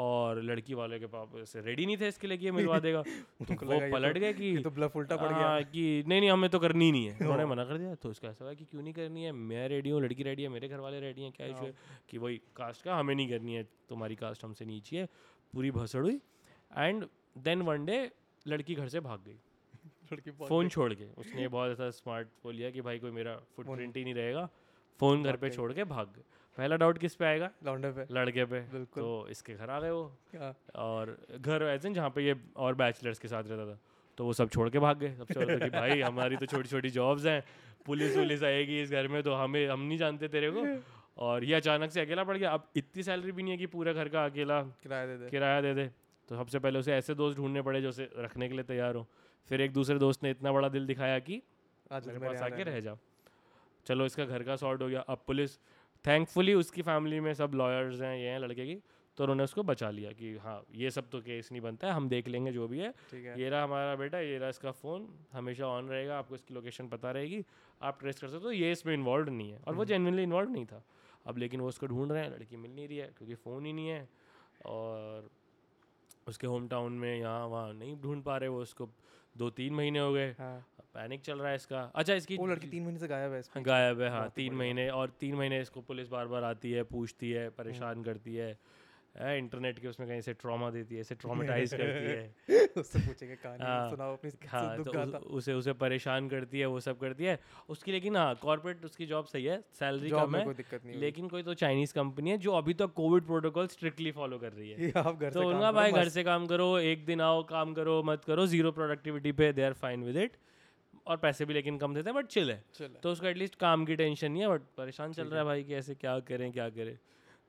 और लड़की वाले के पापा ऐसे रेडी नहीं थे इसके लिए कि ये मिलवा देगा। तो वो पलट गए कि तो ब्लफ उल्टा पड़ गया कि नहीं नहीं हमें तो करनी नहीं है, उन्होंने मना कर दिया। तो उसका ऐसा हुआ कि क्यों नहीं करनी है, मैं रेडी हूँ, लड़की रेडी है, मेरे घर वाले रेडी हैं, क्या इशू है कि वही कास्ट का, हमें नहीं करनी है, तुम्हारी कास्ट हमसे नीचे है। पूरी भसड़ हुई, एंड देन वन डे लड़की घर से भाग गई फ़ोन छोड़ के। उसने बहुत ऐसा स्मार्ट वो लिया कि भाई कोई मेरा फुटप्रिंट ही नहीं रहेगा, फ़ोन घर पे छोड़ के भाग गए। पहला डाउट किस पे आएगा, लड़के पे। तो इसके घर आ गए वो, और घर ऐसे जहाँ पे ये और बैचलर्स के साथ रहता था, तो वो सब छोड़ के भाग गए। सबसे बड़ा कि भाई हमारी तो छोटी छोटी जॉब्स हैं, पुलिस आएगी इस घर में, तो हम नहीं जानते तेरे को, और ये अचानक से अकेला पड़ गया। अब इतनी सैलरी भी नहीं है कि पूरा घर का अकेला किराया दे दे, तो सबसे पहले उसे ऐसे दोस्त ढूंढने पड़े जो उसे रखने के लिए तैयार हो। फिर एक दूसरे दोस्त ने इतना बड़ा दिल दिखाया कि आज मेरे पास आके रह जा, चलो इसका घर का सॉर्ट हो गया। अब पुलिस, थैंकफुली उसकी फैमिली में सब लॉयर्स हैं, ये हैं लड़के की, तो उन्होंने उसको बचा लिया कि हाँ ये सब तो केस नहीं बनता है, हम देख लेंगे जो भी है, ये रहा हमारा बेटा, ये रहा इसका फ़ोन, हमेशा ऑन रहेगा, आपको इसकी लोकेशन पता रहेगी, आप ट्रेस कर सकते हो, ये इसमें इन्वॉल्व नहीं है। और वो जेन्युइनली इन्वॉल्व नहीं था। अब लेकिन वो उसको ढूंढ रहे हैं, लड़की मिल नहीं रही है क्योंकि फ़ोन ही नहीं है, और उसके होम टाउन में यहाँ वहाँ नहीं ढूंढ पा रहे वो उसको। 2-3 महीने हो गए, हाँ। पैनिक चल रहा है इसका। अच्छा इसकी वो लड़की 3 महीने से गायब है, हाँ 3 महीने, और 3 महीने इसको पुलिस बार बार आती है, पूछती है, परेशान करती है, इंटरनेट के उसमें कहीं से ट्रॉमा देती है, इसे ट्रॉमेटाइज करती है, उससे पूछेंगे कहानी सुनाओ अपनी, हाँ तो उसे परेशान करती है, वो सब करती है उसकी। लेकिन हाँ कॉर्पोरेट उसकी जॉब सही है, सैलरी कम है, लेकिन कोई तो चाइनीज़ कंपनी है जो अभी तक कोविड प्रोटोकॉल स्ट्रिक्टली फॉलो कर रही है, तो उनका भाई घर से काम करो, एक दिन आओ काम करो मत करो, जीरो प्रोडक्टिविटी पे, they are fine with it, और पैसे भी लेकिन कम देते हैं बट चिल है, तो उसको एटलीस्ट काम की टेंशन नहीं है, बट परेशान चल रहा है भाई कि ऐसे क्या करें।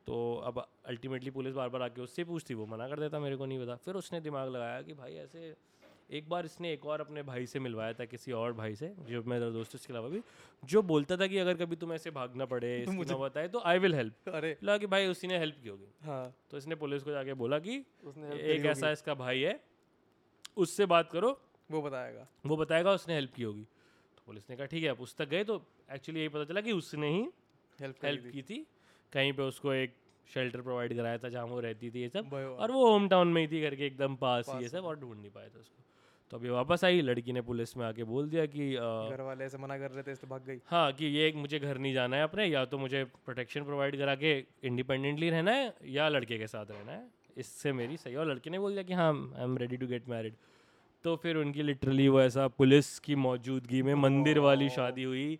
तो अब अल्टीमेटली पुलिस बार बार आके उससे पूछती, वो मना कर देता मेरे को नहीं पता। फिर उसने दिमाग लगाया कि भाई ऐसे एक बार इसने एक और अपने भाई से मिलवाया था, किसी और भाई से जो मेरा दोस्त इसके अलावा भी, जो बोलता था कि अगर कभी तुम ऐसे भागना पड़े इसको ना बताए तो आई विल हेल्प। लगा कि भाई उसी ने हेल्प की होगी, हाँ। तो इसने पुलिस को जाके बोला कि एक ऐसा इसका भाई है, उससे बात करो, वो बताएगा उसने हेल्प की होगी। तो पुलिस ने कहा ठीक है। अब उस तक गए तो एक्चुअली यही पता चला कि उसने ही हेल्प की थी कहीं पे, उसको एक शेल्टर प्रोवाइड कराया था जहाँ वो रहती थी ये सब, और वो होम टाउन में ही थी करके एकदम पास ये सब, और ढूंढ नहीं पाया था उसको। तो अभी वापस आई लड़की ने, पुलिस में आके बोल दिया कि घर वाले ऐसे मना कर रहे थे तो भाग गई। हाँ कि ये मुझे घर नहीं जाना है अपने, या तो मुझे प्रोटेक्शन प्रोवाइड करा के इंडिपेंडेंटली रहना है या लड़के के साथ रहना है, इससे मेरी सही। और लड़के ने बोल दिया कि हाँ I am ready to get married. तो फिर उनकी लिटरली वो ऐसा पुलिस की मौजूदगी में मंदिर वाली शादी हुई,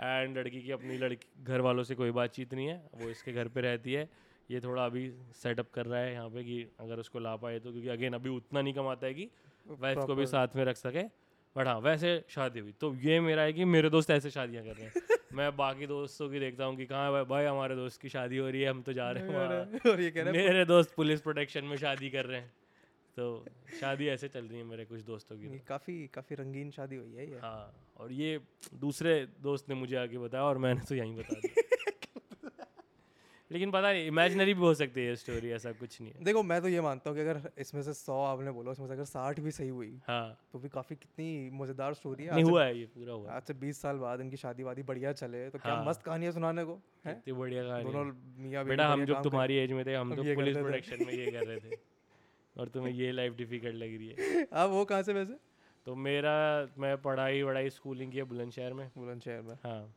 एंड लड़की की अपनी लड़की घर वालों से कोई बातचीत नहीं है, वो इसके घर पे रहती है। ये थोड़ा अभी सेटअप कर रहा है यहाँ पे कि अगर उसको ला पाए तो, क्योंकि अगेन अभी उतना नहीं कमाता है कि वाइफ को भी साथ में रख सके, बट हाँ वैसे शादी हुई। तो ये मेरा है कि मेरे दोस्त ऐसे शादियाँ कर रहे हैं। मैं बाकी दोस्तों की देखता हूँ कि कहाँ भाई हमारे दोस्त की शादी हो रही है, हम तो जा रहे हैं, और ये कह रहे हैं मेरे दोस्त पुलिस प्रोटेक्शन में शादी कर रहे हैं। तो शादी ऐसे चल रही है मेरे कुछ दोस्तों की, काफ़ी रंगीन शादी हुई है ये। हाँ, और ये दूसरे दोस्त ने मुझे आगे बताया और मैंने तो यहीं बता दिया। लेकिन पता नहीं, इमेजिनरी भी हो सकती है ये स्टोरी, ऐसा कुछ नहीं है। देखो मैं तो ये मानता हूँ कि अगर इसमें से 100 आपने बोला, उसमें से अगर 60 भी सही हुई, हाँ, तो भी काफ़ी कितनी मज़ेदार स्टोरी है। नहीं हुआ है ये पूरा हुआ, आज से 20 साल बाद इनकी शादी वादी बढ़िया चले तो क्या मस्त कहानी है सुनाने को, इतनी बढ़िया कहानी। बेटा हम जब तुम्हारी एज में थे हम तो पुलिस प्रोटेक्शन में ये कर रहे थे, और तुम्हें ये लाइफ डिफिकल्ट लग रही है अब। वो कहाँ से वैसे? तो मेरा मैं पढ़ाई वढ़ाई स्कूलिंग की है बुलंदशहर में, हाँ,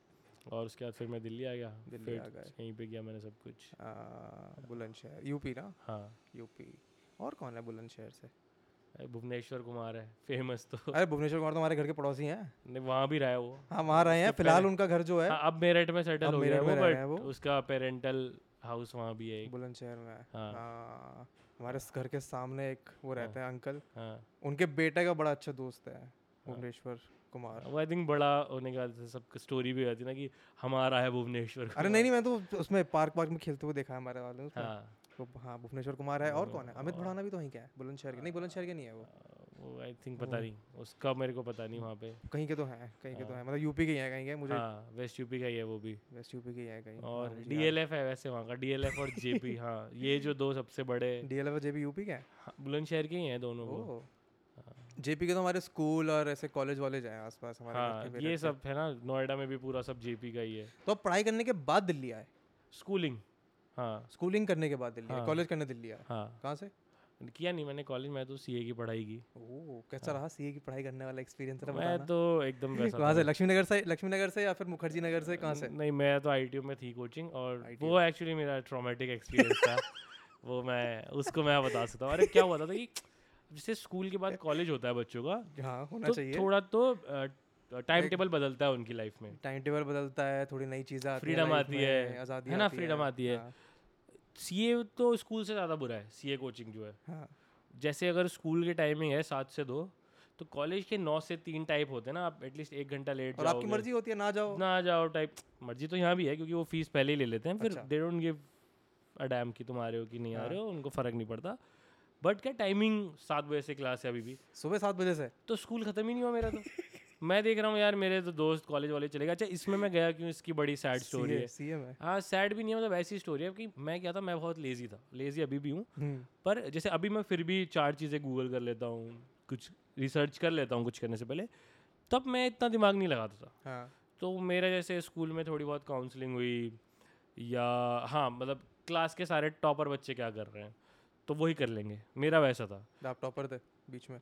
और उसके बाद फिर मैं दिल्ली आ गया, यहीं पे किया मैंने सब कुछ। बुलंदशहर यूपी ना? हाँ यूपी। और कौन है बुलंदशहर से? भुवनेश्वर कुमार है फेमस। तो अरे भुवनेश्वर कुमार तो हमारे घर के पड़ोसी हैं, नहीं वहाँ भी रहा है वो। हाँ वहाँ रहे हैं, फिलहाल उनका घर जो है अब मेरठ में सेटल हो गया है, उसका पेरेंटल हाउस वहाँ भी है बुलंदशहर में। हाँ हमारे घर के सामने एक वो रहते हैं अंकल, उनके बेटे का बड़ा अच्छा दोस्त है भुवनेश्वर कुमार। आई थिंक बड़ा होने के बाद सबकी स्टोरी भी आती है ना कि हमारा है भुवनेश्वर कुमार। अरे नहीं मैं तो उसमें पार्क में खेलते हुए देखा है हमारे वाले। तो हाँ भुवनेश्वर कुमार है, और कौन है? अमित भड़ाना भी तो वहीं क्या है बुलंदशहर के? नहीं बुलंदशहर के नहीं है वो, आई थिंक पता नहीं उसका, मेरे को पता नहीं। वहाँ पे कहीं के तो है, कहीं के तो है, मतलब यूपी के ही है कहीं के, मुझे वेस्ट यूपी का ही है, वो भी वेस्ट यूपी के ही है कहीं। और डीएलएफ है वैसे वहाँ का, डीएलएफ और जेपी। हाँ ये जो दो सबसे बड़े, डीएलएफ और जेपी यूपी के हैं, बुलंदशहर के ही हैं दोनों। वो जेपी के तो हमारे स्कूल और ऐसे कॉलेज वाले जाए आस पास हमारे, ये सब है ना। नोएडा में भी पूरा सब जेपी का ही है। तो पढ़ाई करने के बाद दिल्ली आए? स्कूलिंग, हाँ स्कूलिंग करने के बाद दिल्ली, कॉलेज करने दिल्ली आया। हाँ कहाँ से किया? नहीं मैंने कॉलेज में तो सीए की पढ़ाई की। ओह कैसा रहा सीए की पढ़ाई करने वाला एक्सपीरियंस? मैं तो एकदम वैसा। कहाँ से? लक्ष्मी नगर से या फिर मुखर्जी नगर से? कहाँ से? नहीं मैं तो आईटीयू में थी कोचिंग, और वो एक्चुअली मेरा ट्रॉमेटिक एक्सपीरियंस था वो मैं बता सकता हूँ। अरे क्या हुआ था कि जैसे स्कूल के बाद कॉलेज होता है बच्चों का, हाँ होना चाहिए, थोड़ा तो टाइम टेबल बदलता है उनकी लाइफ में, टाइम टेबल बदलता है, थोड़ी नई चीज़ें, फ्रीडम आती है, आज़ादी है ना, फ्रीडम आती है। सीए तो स्कूल से ज़्यादा बुरा है सीए कोचिंग जो है। हाँ। जैसे अगर स्कूल की टाइमिंग है 7 से 2, तो कॉलेज के 9 से 3 टाइप होते हैं ना, आप एटलीस्ट 1 घंटा लेट जाओ, आपकी मर्जी होती है ना जाओ टाइप। मर्जी तो यहाँ भी है क्योंकि वो फीस पहले ही ले लेते हैं, फिर they don't give a damn कि तुम आ रहे हो कि नहीं आ रहे हो, उनको फ़र्क नहीं पड़ता। बट क्या टाइमिंग 7 बजे से क्लास है, अभी भी सुबह 7 बजे से, तो स्कूल ख़त्म ही नहीं हुआ मेरा। तो मैं देख रहा हूँ यार मेरे तो दोस्त कॉलेज वाले चले गए। अच्छा इसमें मैं गया क्यों? इसकी बड़ी सैड स्टोरी है। हाँ सैड भी नहीं है, मतलब ऐसी स्टोरी है कि मैं क्या था, मैं बहुत लेज़ी अभी भी हूँ, पर जैसे अभी मैं फिर भी 4 चीज़ें गूगल कर लेता हूँ, कुछ रिसर्च कर लेता हूँ कुछ करने से पहले, तब मैं इतना दिमाग नहीं लगाता था। हाँ। तो मेरा जैसे स्कूल में थोड़ी बहुत काउंसलिंग हुई, या हाँ मतलब क्लास के सारे टॉपर बच्चे क्या कर रहे हैं तो वही कर लेंगे, मेरा वैसा था। आप टॉपर थे? बीच में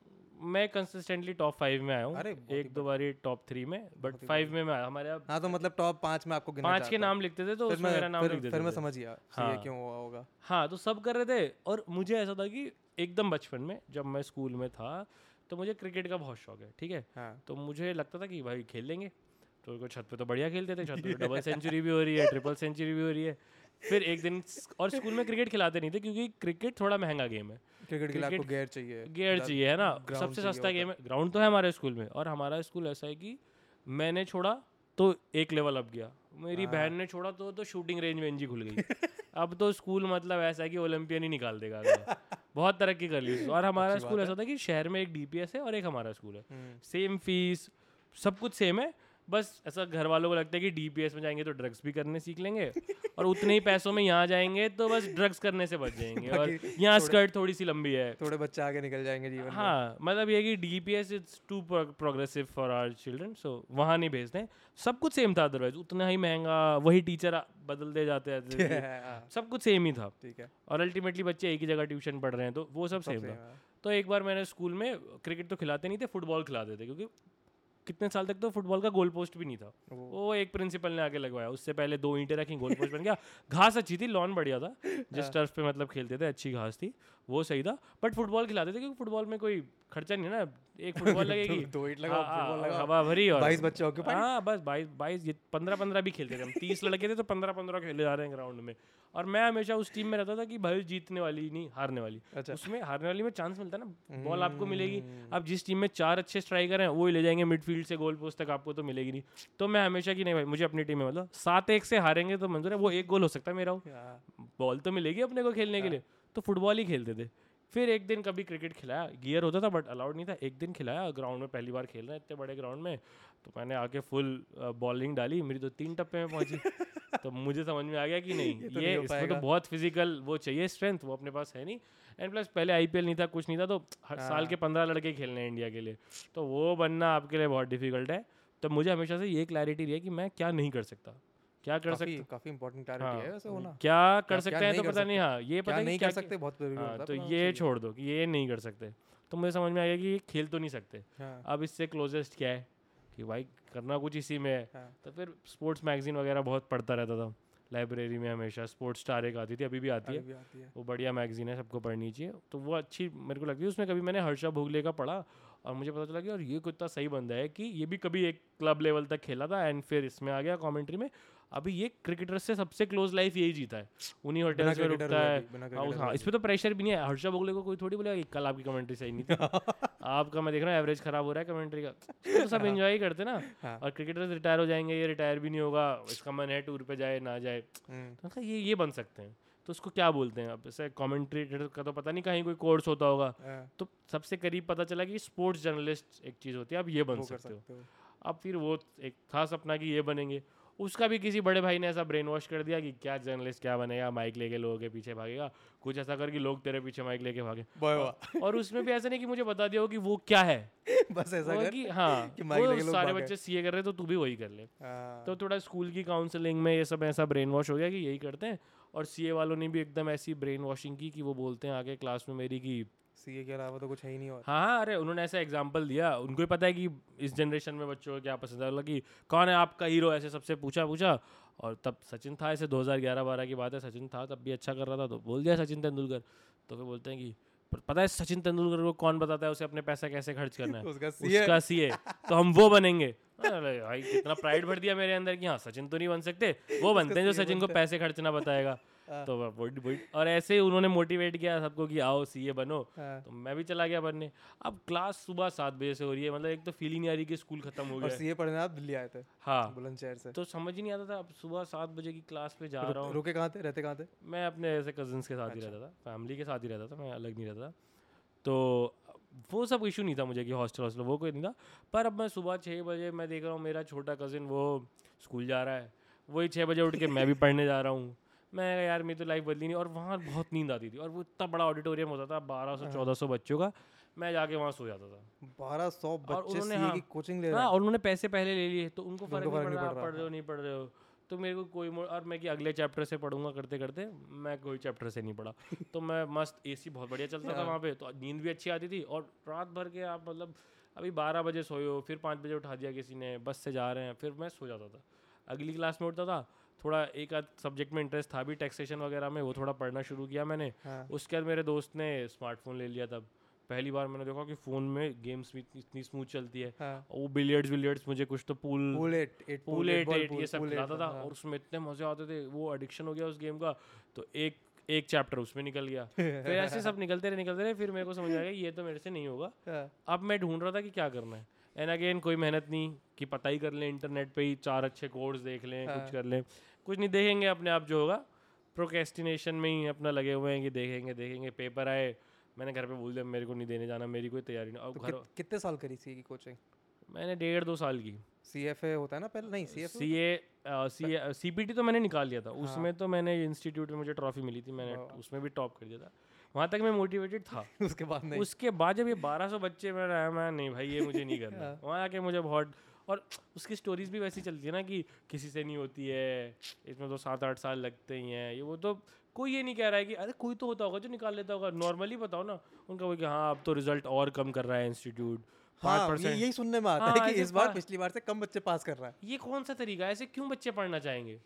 मैं कंसिस्टेंटली टॉप 5 में आया हूँ, एक दो बारी टॉप 3 में, बट 5 में मैं आया हमारे। हाँ तो मतलब टॉप 5 में आपको 5 के नाम लिखते थे, तो उसमें मेरा नाम लिख देते थे। फिर मैं समझ गया ये क्यों हुआ होगा। हाँ तो सब कर रहे थे, और मुझे ऐसा था कि एकदम बचपन में जब मैं स्कूल में था तो मुझे क्रिकेट का बहुत शौक है, ठीक है, तो मुझे लगता था कि भाई खेल लेंगे। तो छत पे तो बढ़िया खेलते थे, छत पे डबल सेंचुरी भी हो रही है, ट्रिपल सेंचुरी भी हो रही है। फिर एक दिन, और स्कूल में क्रिकेट खिलाते नहीं थे क्योंकि क्रिकेट थोड़ा महंगा गेम है, क्रिकेट के लिए आपको गेयर चाहिए है ना, सबसे सस्ता गेम है। ग्राउंड तो है हमारे स्कूल में, और हमारा स्कूल ऐसा है कि मैंने छोड़ा तो एक लेवल अप गया, मेरी बहन ने छोड़ा तो शूटिंग रेंज वेंज ही खुल गई। अब तो स्कूल मतलब ऐसा है कि ओलंपियन ही निकाल देगा, बहुत तरक्की कर ली। और हमारा स्कूल ऐसा था कि शहर में एक डीपीएस है और एक हमारा स्कूल है, सेम फीस सब कुछ सेम है, बस ऐसा घर वालों को लगता है कि डीपीएस में जाएंगे तो ड्रग्स भी करने सीख लेंगे और उतने ही पैसों में यहाँ जाएंगे तो बस ड्रग्स करने से बच जाएंगे और यहाँ स्कर्ट थोड़ी सी लंबी है, थोड़े बच्चे आगे निकल जाएंगे जीवन में। हाँ, मतलब ये कि DPS it's too progressive for our children, so वहाँ नहीं भेजते हैं। सब कुछ सेम था, अदरवाइज उतना ही महंगा, वही टीचर बदलते जाते थे, सब कुछ सेम ही था। ठीक है, और अल्टीमेटली बच्चे एक ही जगह ट्यूशन पढ़ रहे हैं तो वो सब सेम था। तो एक बार मैंने स्कूल में क्रिकेट तो खिलाते नहीं थे, फुटबॉल खिलाते थे, क्योंकि कितने साल तक तो फुटबॉल का गोल पोस्ट भी नहीं था। वो एक प्रिंसिपल ने आके लगवाया, उससे पहले 2 ईंटें रखी, गोल पोस्ट बन गया। घास अच्छी थी, लॉन बढ़िया था, जिस टर्फ पे मतलब खेलते थे अच्छी घास थी, वो सही था। बट फुटबॉल खिलाते थे क्योंकि फुटबॉल में कोई खर्चा नहीं है ना, एक फुटबॉल लगेगी, 2 ईंट लगाओ, हवा भरी और 22 बच्चे ऑक्यूपाइड। हाँ, बस 22 15 भी खेलते थे हम, 30 लड़के थे तो 15 खेले जा रहे हैं ग्राउंड में। और मैं हमेशा उस टीम में रहता था कि भाई जीतने वाली नहीं, हारने वाली। उसमें हारने वाली में चांस मिलता है ना, बॉल आपको मिलेगी। अब जिस टीम में 4 अच्छे स्ट्राइकर हैं वो ही ले जाएंगे मिडफील्ड से गोल पोस्ट तक, आपको तो मिलेगी नहीं। तो मैं हमेशा कि नहीं भाई, मुझे अपनी टीम में मतलब 7-1 से हारेंगे तो मंजूर है, वो एक गोल हो सकता है मेरा, हो बॉल तो मिलेगी अपने को खेलने के लिए, तो फुटबॉल ही खेलते थे। फिर एक दिन कभी क्रिकेट खिलाया, गियर होता था बट अलाउड नहीं था, एक दिन खिलाया ग्राउंड में, पहली बार खेल रहे हैं इतने बड़े ग्राउंड में, तो मैंने आके फुल बॉलिंग डाली, मेरी 2-3 टप्पे में पहुंची। तो मुझे समझ में आ गया कि नहीं, ये इसमें तो बहुत फिजिकल वो चाहिए स्ट्रेंथ, वो अपने पास है नहीं। एंड प्लस पहले आईपीएल नहीं था, कुछ नहीं था, तो हर साल के 15 लड़के खेलने हैं इंडिया के लिए, तो वो बनना आपके लिए बहुत डिफिकल्ट है। तो मुझे हमेशा से ये क्लैरिटी रही है कि मैं क्या नहीं कर सकता, क्या कर सकते, काफी इंपॉर्टेंट क्लैरिटी है वैसे होना, क्या कर सकते हैं तो पता नहीं, हाँ ये पता नहीं कर सकते, बहुत जरूरी, तो ये छोड़ दो कि ये नहीं कर सकते। तो मुझे समझ में आ गया कि खेल तो नहीं सकते, अब इससे क्लोजेस्ट क्या है कि भाई करना कुछ इसी में है। तो फिर स्पोर्ट्स मैगजीन वगैरह बहुत पढ़ता रहता था, लाइब्रेरी में हमेशा स्पोर्ट्स स्टार एक आती थी, अभी भी आती है, वो बढ़िया मैगजीन है, सबको पढ़नी चाहिए, तो वो अच्छी मेरे को लगती है। उसमें कभी मैंने हर्षा भोगले का पढ़ा और मुझे पता चला कि और ये कितना सही बंदा है कि ये भी कभी एक क्लब लेवल तक खेला था एंड फिर इसमें आ गया कमेंट्री में। अभी ये क्रिकेटर्स से सबसे क्लोज लाइफ यही जीता है, उन्हीं होटल्स में रुकता है। हाँ, इस पर तो प्रेशर भी नहीं है, हर्षा भोगले को कोई थोड़ी बोलेगा कल आपकी कमेंट्री सही नहीं थी, आपका मैं देख रहा हूँ एवरेज खराब हो रहा है कमेंट्री का। तो सब एंजॉय करते ना, और क्रिकेटर्स रिटायर हो जाएंगे, ये रिटायर भी नहीं होगा, इसका मन है टूर पे जाए ना जाए, तो ये बन सकते हैं। तो उसको क्या बोलते हैं, अब जैसे कमेंट्रेटर का तो पता नहीं कहीं कोई कोर्स होता होगा, तो सबसे करीब पता चला कि स्पोर्ट्स जर्नलिस्ट एक चीज़ होती है, आप ये बन सकते हो। अब फिर वो एक था सपना कि ये बनेंगे, उसका भी किसी बड़े भाई ने ऐसा ब्रेन वॉश कर दिया कि क्या जर्नलिस्ट क्या बनेगा, माइक लेके लोगों के पीछे भागेगा, कुछ ऐसा कर कि लोग तेरे पीछे माइक लेके भागे। और उसमें भी ऐसा नहीं कि मुझे बता दिया हो कि वो क्या है, बस ऐसा कर कि हाँ कि वो सारे बच्चे सीए कर रहे तो तू भी वही कर ले। तो थोड़ा स्कूल की काउंसलिंग में ये सब ऐसा ब्रेन वॉश हो गया कि यही करते हैं। और सीए वालों ने भी एकदम ऐसी ब्रेन वॉशिंग की कि वो बोलते हैं आगे क्लास में मेरी कि सीए के अलावा तो कुछ है ही नहीं। हाँ, अरे उन्होंने ऐसा एग्जांपल दिया, उनको ही पता है कि इस जनरेशन में बच्चों को क्या पसंद है, कि कौन है आपका हीरो, ऐसे सबसे पूछा। और तब सचिन था, ऐसे 2011-12 की बात है, सचिन था तब भी अच्छा कर रहा था, तो बोल दिया सचिन तेंदुलकर। तो फिर बोलते हैं कि पता है सचिन तेंदुलकर को कौन बताता है उसे अपने पैसा कैसे खर्च करना है, उसका सीए, तो हम वो बनेंगे। अरे भाई कितना प्राइड भर दिया मेरे अंदर कि हाँ सचिन तो नहीं बन सकते, वो बनते हैं जो सचिन को पैसे खर्चना बताएगा। तो और ऐसे ही उन्होंने मोटिवेट किया सबको कि आओ सीए बनो, तो मैं भी चला गया बनने। अब क्लास सुबह 7 बजे से हो रही है, मतलब एक तो फीलिंग नहीं आ रही कि स्कूल खत्म हो गया। और सीए पढ़ने आप दिल्ली आए थे? हाँ, बुलंदशहर से। तो समझ ही नहीं आता था, अब सुबह 7 बजे की क्लास पे जा रहा हूँ। रुके कहाँ थे, रहते कहाँ थे? मैं अपने ऐसे कजन्स के साथ ही रहता था, फैमिली के साथ ही रहता था, मैं अलग नहीं रहता था, तो वो सब इशू नहीं था मुझे कि हॉस्टल वो कोई नहीं था। पर अब मैं सुबह 6 बजे मैं देख रहा हूँ मेरा छोटा कज़िन वो स्कूल जा रहा है, वही 6 बजे उठ के मैं भी पढ़ने जा रहा हूँ। मैं यार मेरी तो लाइफ बदली नहीं। और वहाँ बहुत नींद आती थी, और वो इतना बड़ा ऑडिटोरियम होता था 1200-1400 बच्चों का, मैं जाके वहाँ सो जाता था। 1200 बच्चे की कोचिंग ले रहा है, और उन्होंने पैसे पहले ले लिए, तो उनको फर्क नहीं पड़ा पढ़ रहे हो नहीं पढ़ रहे हो। तो मेरे को कोई और मैं कि अगले चैप्टर से पढ़ूंगा करते करते मैं कोई चैप्टर से नहीं पढ़ा। तो मैं मस्त एसी बहुत बढ़िया चलता था वहाँ पे, तो नींद भी अच्छी आती थी। और रात भर के आप मतलब अभी 12 बजे सोए हो, फिर 5 बजे उठा दिया किसी ने, बस से जा रहे हैं, फिर मैं सो जाता था। अगली क्लास में उठता था, थोड़ा एक आध सब्जेक्ट में इंटरेस्ट था भी टैक्सेशन वगैरह में, वो थोड़ा पढ़ना शुरू किया मैंने। उसके बाद मेरे दोस्त ने स्मार्टफोन ले लिया, तब पहली बार मैंने देखा कि फ़ोन में गेम्स भी इतनी स्मूथ चलती है। वो बिलियर्ड्स मुझे कुछ तो पूल एट ये सब खिलाता था, और उसमें इतने मज़े आते थे, वो एडिक्शन हो गया उस गेम का। तो एक चैप्टर उसमें निकल गया, फिर ऐसे सब निकलते रहे। फिर मेरे को समझ आ गया ये तो मेरे से नहीं होगा। अब मैं ढूंढ रहा था कि क्या करना है, एंड अगेन कोई मेहनत नहीं कि पता ही कर लें इंटरनेट पे ही, 4 अच्छे कोर्स देख लें, कुछ कर लें, कुछ नहीं देखेंगे अपने आप जो होगा। प्रोक्रेस्टिनेशन में ही अपना लगे हुए हैं कि देखेंगे। पेपर आए, मैंने घर पे बोल दिया मेरे को नहीं देने जाना, मेरी कोई तैयारी नहीं। और कितने साल करी थी कोचिंग? मैंने 1.5-2 साल की। CFA होता है ना पहले, नहीं CA CPT तो मैंने निकाल लिया था उसमें, तो मैंने इंस्टीट्यूट में मुझे ट्रॉफी मिली थी, मैंने उसमें भी टॉप कर दिया था, वहाँ तक मैं मोटिवेटेड था। उसके बाद नहीं, उसके बाद जब ये 1200 बच्चे में आया, मैं नहीं भाई ये मुझे नहीं करना। वहाँ आके मुझे बहुत, और उसकी स्टोरीज भी वैसी चलती है ना कि किसी से नहीं होती है, इसमें तो 7-8 साल लगते ही हैं, ये वो, तो कोई ये नहीं कह रहा है कि अरे कोई तो होता होगा जो निकाल लेता होगा, नॉर्मली बताओ ना उनका वो कि हाँ अब तो रिजल्ट और कम कर रहा है इंस्टीट्यूट, 5%, यही सुनने में आता है कि इस बार पिछली बार से कम बच्चे पास कर रहा है। ये कौन सा तरीका है, ऐसे क्यों बच्चे पढ़ना चाहेंगे?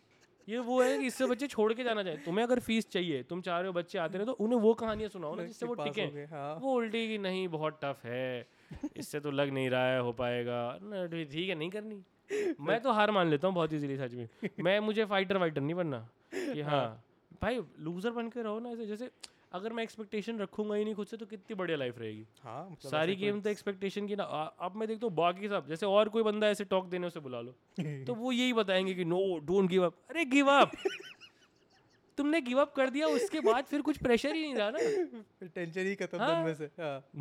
ये वो है कि इससे बच्चे छोड़ के जाना चाहिए। तुम्हें अगर फीस चाहिए, तुम चाह रहे हो बच्चे आते रहे, तो उन्हें वो कहानियाँ सुनाओ ना जिससे वो टिके। वो उल्टी की नहीं बहुत टफ है, इससे तो लग नहीं रहा है हो पाएगा, ठीक है नहीं करनी। मैं तो हार मान लेता हूँ बहुत ईजिली सच में, मैं मुझे फाइटर नहीं बनना कि हाँ भाई लूजर बन के रहो ना। ऐसे जैसे अगर मैं एक्सपेक्टेशन रखूंगा ही नहीं खुद से तो कितनी बढ़िया लाइफ रहेगी। हाँ, मतलब सारी गेम तो एक्सपेक्टेशन की ना। अब मैं देखता हूँ बाकी सब, जैसे और कोई बंदा ऐसे टॉक देने उसे बुला लो तो वो यही बताएंगे कि नो डोंट गिव अप। अरे गिव अप तुमने गिव अप कर दिया, उसके बाद फिर कुछ प्रेशर ही नहीं रहा ना, टेंशन ही खत्म। हाँ, में से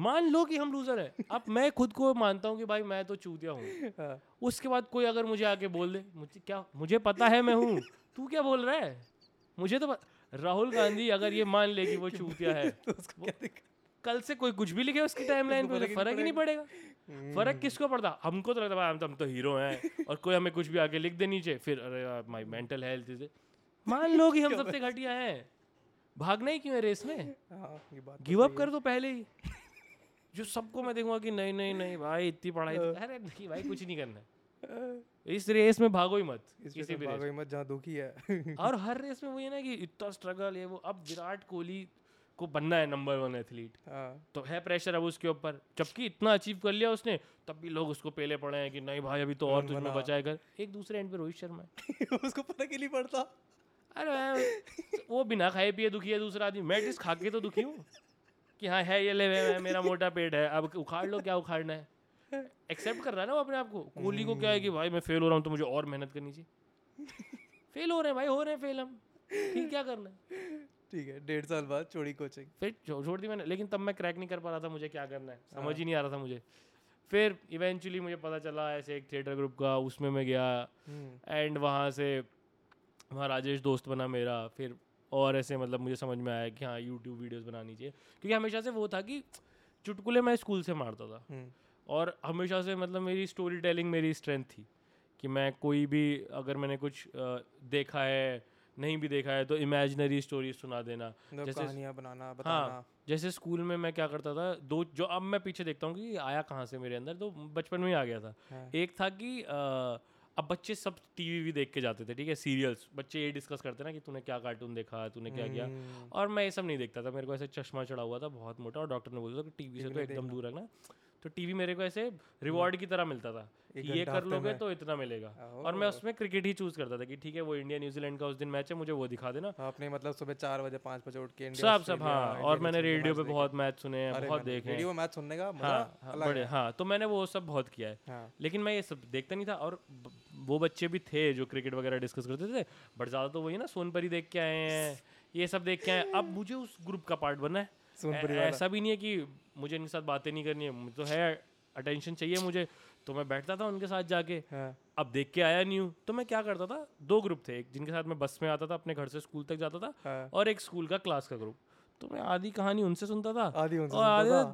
मान लो कि हम लूजर हैं। अब मैं खुद को मानता हूँ कि भाई मैं तो चूतिया हूँ, उसके बाद कोई अगर मुझे आके बोल दे, मुझे क्या, मुझे पता है मैं हूँ, तू क्या बोल रहा है, मुझे तो राहुल गांधी अगर ये मान ले कि वो चूतिया है तो उसको क्या दिक्कत? कल से कोई कुछ भी लिखे उसकी टाइमलाइन पे फर्क ही नहीं पड़ेगा। फर्क किसको पड़ता? हमको तो लगता है हम तो हीरो हैं और कोई हमें कुछ भी आगे लिख दे नीचे, फिर अरे माय मेंटल हेल्थ इज, मान लो कि हम सबसे घटिया हैं, भागना ही क्यों है रेस में? गिव अप कर दो पहले ही। जो सबको मैं देखूंगा कि नहीं नहीं नहीं भाई इतनी पढ़ाई, अरे नहीं भाई कुछ नहीं करना है इस रेस में, भागो ही मत, किसी भी भागो ही मत जहाँ दुखी है। और हर रेस में वही है ना कि इतना स्ट्रगल है वो। अब विराट कोहली को बनना है नंबर 1 एथलीट, तो है प्रेशर अब उसके ऊपर, जबकि इतना अचीव कर लिया उसने, तब भी लोग उसको पहले पड़े हैं कि नहीं भाई अभी तो और तुझमें बचा है। एक दूसरे एंड पे रोहित शर्मा है उसको पता क्यों नहीं पड़ता? अरे वो बिना खाए पिए दुखी है, दूसरा आदमी मैं डिस खा के तो दुखी हूँ कि हाँ है ये ले मेरा मोटा पेट है, अब उखाड़ लो, क्या उखाड़ना है। एक्सेप्ट कर रहा है ना वो अपने आप को। कोहली को क्या है कि भाई मैं फेल हो रहा हूँ तो मुझे और मेहनत करनी चाहिए। फेल हो रहे हैं भाई, हो रहे हैं फेल हम, ठीक क्या करना है। ठीक है 1.5 साल बाद छोड़ी कोचिंग, फिर छोड़ दी मैंने, लेकिन तब मैं क्रैक नहीं कर पा रहा था मुझे क्या करना है, समझ ही नहीं आ रहा था मुझे। फिर इवेंचुअली मुझे पता चला ऐसे एक थिएटर ग्रुप का, उसमें मैं गया एंड वहाँ से वहाँ राजेश दोस्त बना मेरा, फिर और ऐसे मतलब मुझे समझ में आया कि हाँ यूट्यूब वीडियोज़ बनानी चाहिए, क्योंकि हमेशा से वो था कि चुटकुले मैं स्कूल से मारता था और हमेशा से मतलब मेरी स्टोरी टेलिंग मेरी स्ट्रेंथ थी कि मैं कोई भी अगर मैंने कुछ देखा है नहीं भी देखा है तो इमेजिनरी स्टोरी सुना देना, जैसे कहानियाँ बनाना बताना। हाँ, जैसे स्कूल में मैं क्या करता था, दो जो अब मैं पीछे देखता हूँ कि आया कहाँ से मेरे अंदर, तो बचपन में ही आ गया था। एक था कि अब बच्चे सब टीवी भी देख के जाते थे, ठीक है सीरियल्स, बच्चे ये डिस्कस करते ना कि तूने क्या कार्टून देखा, तूने क्या किया, और मैं ये सब नहीं देखता था। मेरे को ऐसे चश्मा चढ़ा हुआ था बहुत मोटा, और डॉक्टर ने बोला था कि टीवी से तो एकदम दूर रखना। तो टीवी मेरे को ऐसे रिवॉर्ड की तरह मिलता था कि ये कर लोगे तो इतना मिलेगा, और मैं उसमें क्रिकेट ही चूज करता था कि ठीक है वो इंडिया न्यूजीलैंड का उस दिन मैच है, मुझे वो दिखा देना आपने, मतलब सुबह 4-5 बजे उठ के सब। हाँ, और मैंने रेडियो पे बहुत मैच सुने हैं, बहुत देखे हैं, रेडियो मैच सुनने का बड़े। हाँ, तो मैंने वो सब बहुत किया है, लेकिन मैं ये सब देखता नहीं था। और वो बच्चे भी थे जो क्रिकेट वगैरह डिस्कस करते थे, बट ज़्यादा तो वही ना सोनपरी देख के आए हैं, ये सब देख के आए। अब मुझे उस ग्रुप का पार्ट बनना है, ऐसा भी नहीं है कि मुझे इनके साथ बातें नहीं करनी है, मुझे तो है अटेंशन चाहिए मुझे, तो मैं बैठता था उनके साथ जाके। अब देख के आया नहीं हूँ तो मैं क्या करता था, 2 ग्रुप थे, एक जिनके साथ मैं बस में आता था अपने घर से स्कूल तक जाता था, और एक स्कूल का क्लास का ग्रुप। तो मैं आधी कहानी उनसे सुनता था और आधी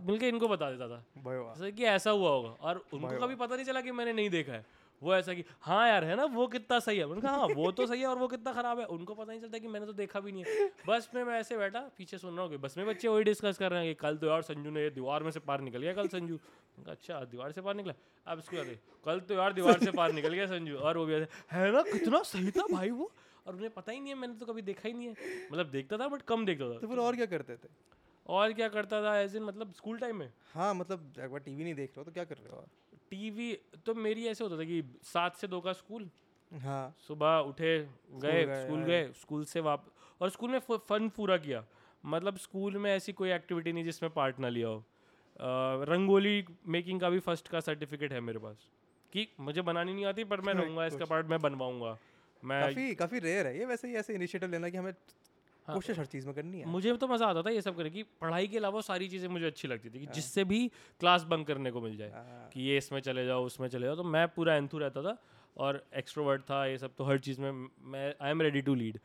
मिलकर इनको बता देता था जैसे कि ऐसा हुआ होगा, और उनको कभी पता नहीं चला कि मैंने नहीं देखा है। वो ऐसा कि हाँ यार है ना वो कितना सही है, मैंने कहा हाँ वो तो सही है और वो कितना खराब है, उनको पता नहीं चलता कि मैंने तो देखा भी नहीं है। बस में मैं ऐसे बैठा पीछे सुन रहा हूँ कि बस में बच्चे वही डिस्कस कर रहे हैं कि कल तो यार संजू ने दीवार में से पार निकल गया, कल संजू, अच्छा दीवार से पार निकला, अब इसको याद, कल तो यार दीवार से पार निकल गया संजू, और वो भी है ना कितना सही था भाई वो, और उन्हें पता ही नहीं है मैंने तो कभी देखा ही नहीं है, मतलब देखता था बट कम देखता था। तो फिर और क्या करते थे? और क्या करता था एज इन मतलब स्कूल टाइम में, हाँ मतलब एक बार टीवी नहीं देख रहा हो तो क्या कर रहे हो? टीवी तो मेरी ऐसे होता था कि 7 से 2 का स्कूल, हाँ सुबह उठे गए स्कूल, गए स्कूल से वापस, और स्कूल में फन पूरा किया, मतलब स्कूल में ऐसी कोई एक्टिविटी नहीं जिसमें पार्ट ना लिया हो। रंगोली मेकिंग का भी फर्स्ट का सर्टिफिकेट है मेरे पास कि मुझे बनानी नहीं आती पर मैं रहूँगा इसका पार्ट मैं बनवाऊँगा। मैं काफ़ी रेयर है ये वैसे ही ऐसे इनिशिएटिव लेना कि हमें कोशिश हर चीज़ में करनी है। मुझे तो मज़ा आता था ये सब करने की, पढ़ाई के अलावा सारी चीज़ें मुझे अच्छी लगती थी कि जिससे भी क्लास बंक करने को मिल जाए कि ये इसमें चले जाओ उसमें चले जाओ, तो मैं पूरा एंथू रहता था और एक्सट्रोवर्ट था ये सब, तो हर चीज़ में मैं I am ready to lead.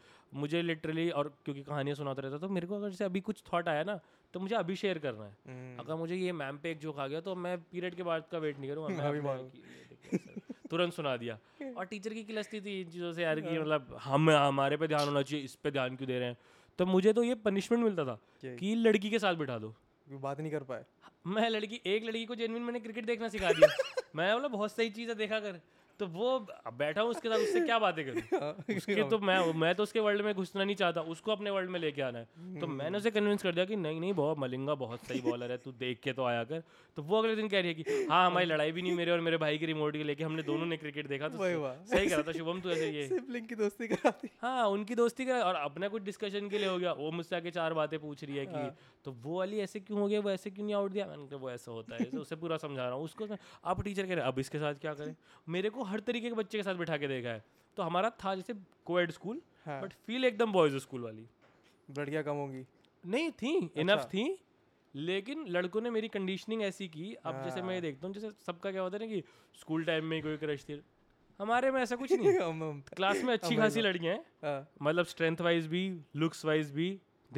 मुझे लिटरली, और क्योंकि कहानियाँ सुनाता रहता तो मेरे को अगर जैसे अभी कुछ थॉट आया ना तो मुझे अभी शेयर करना है। अगर मुझे ये मैम पे एक जोक आ गया तो मैं पीरियड के बाद का वेट नहीं करूँगा, तुरंत सुना दिया। और टीचर की क्लास थी इन चीज़ों से यार कि मतलब हम हमारे पे ध्यान होना चाहिए, इस पे ध्यान क्यों दे रहे हैं। तो मुझे तो ये पनिशमेंट मिलता था कि लड़की के साथ बिठा दो, बात नहीं कर पाए। मैं लड़की, एक लड़की को जेन्युइन मैंने क्रिकेट देखना सिखा दिया। मैं बोला बहुत सही चीज़ है देखा कर, तो वो बैठा हूँ उसके साथ, उससे क्या बातें करूँ उसके, तो मैं तो उसके वर्ल्ड में घुसना नहीं चाहता, उसको अपने वर्ल्ड में लेके आना है। तो मैंने उसे कन्विंस कर दिया कि नहीं नहीं बहुत मलिंगा बहुत सही बॉलर है, तू देख के तो आया कर। तो वो अगले दिन कह रही है कि हाँ हमारी लड़ाई भी नहीं, मेरे और मेरे भाई की रिमोट के लेके हमने दोनों ने क्रिकेट देखा, तो सही करा था शुभम तू ऐसे। ये दोस्ती कराती, हाँ उनकी दोस्ती करा, और अपना कुछ डिस्कशन के लिए हो गया, वो मुझसे आके चार बातें पूछ रही है कि तो वो वाली ऐसे क्यों हो गया, वो ऐसे क्यों नहीं आउट दिया। मैंने कहा वो ऐसा होता है, उसे पूरा समझा रहा हूँ उसको। अब टीचर कह रहे अब इसके साथ क्या करें, मेरे को हर तरीके के बच्चे के साथ बिठा के देखा है। तो हमारा था जैसे कोएड स्कूल, बट फील एकदम बॉयज स्कूल वाली। लड़कियाँ कम होंगी नहीं थी, इनफ थी, लेकिन लड़कों ने मेरी कंडीशनिंग ऐसी की। अब जैसे मैं देखता हूँ जैसे सबका क्या होता है ना कि स्कूल टाइम में कोई क्रश थी, हमारे में ऐसा कुछ नहीं। क्लास में अच्छी खासी लड़कियाँ हैं, मतलब स्ट्रेंथ वाइज भी, लुक्स वाइज भी,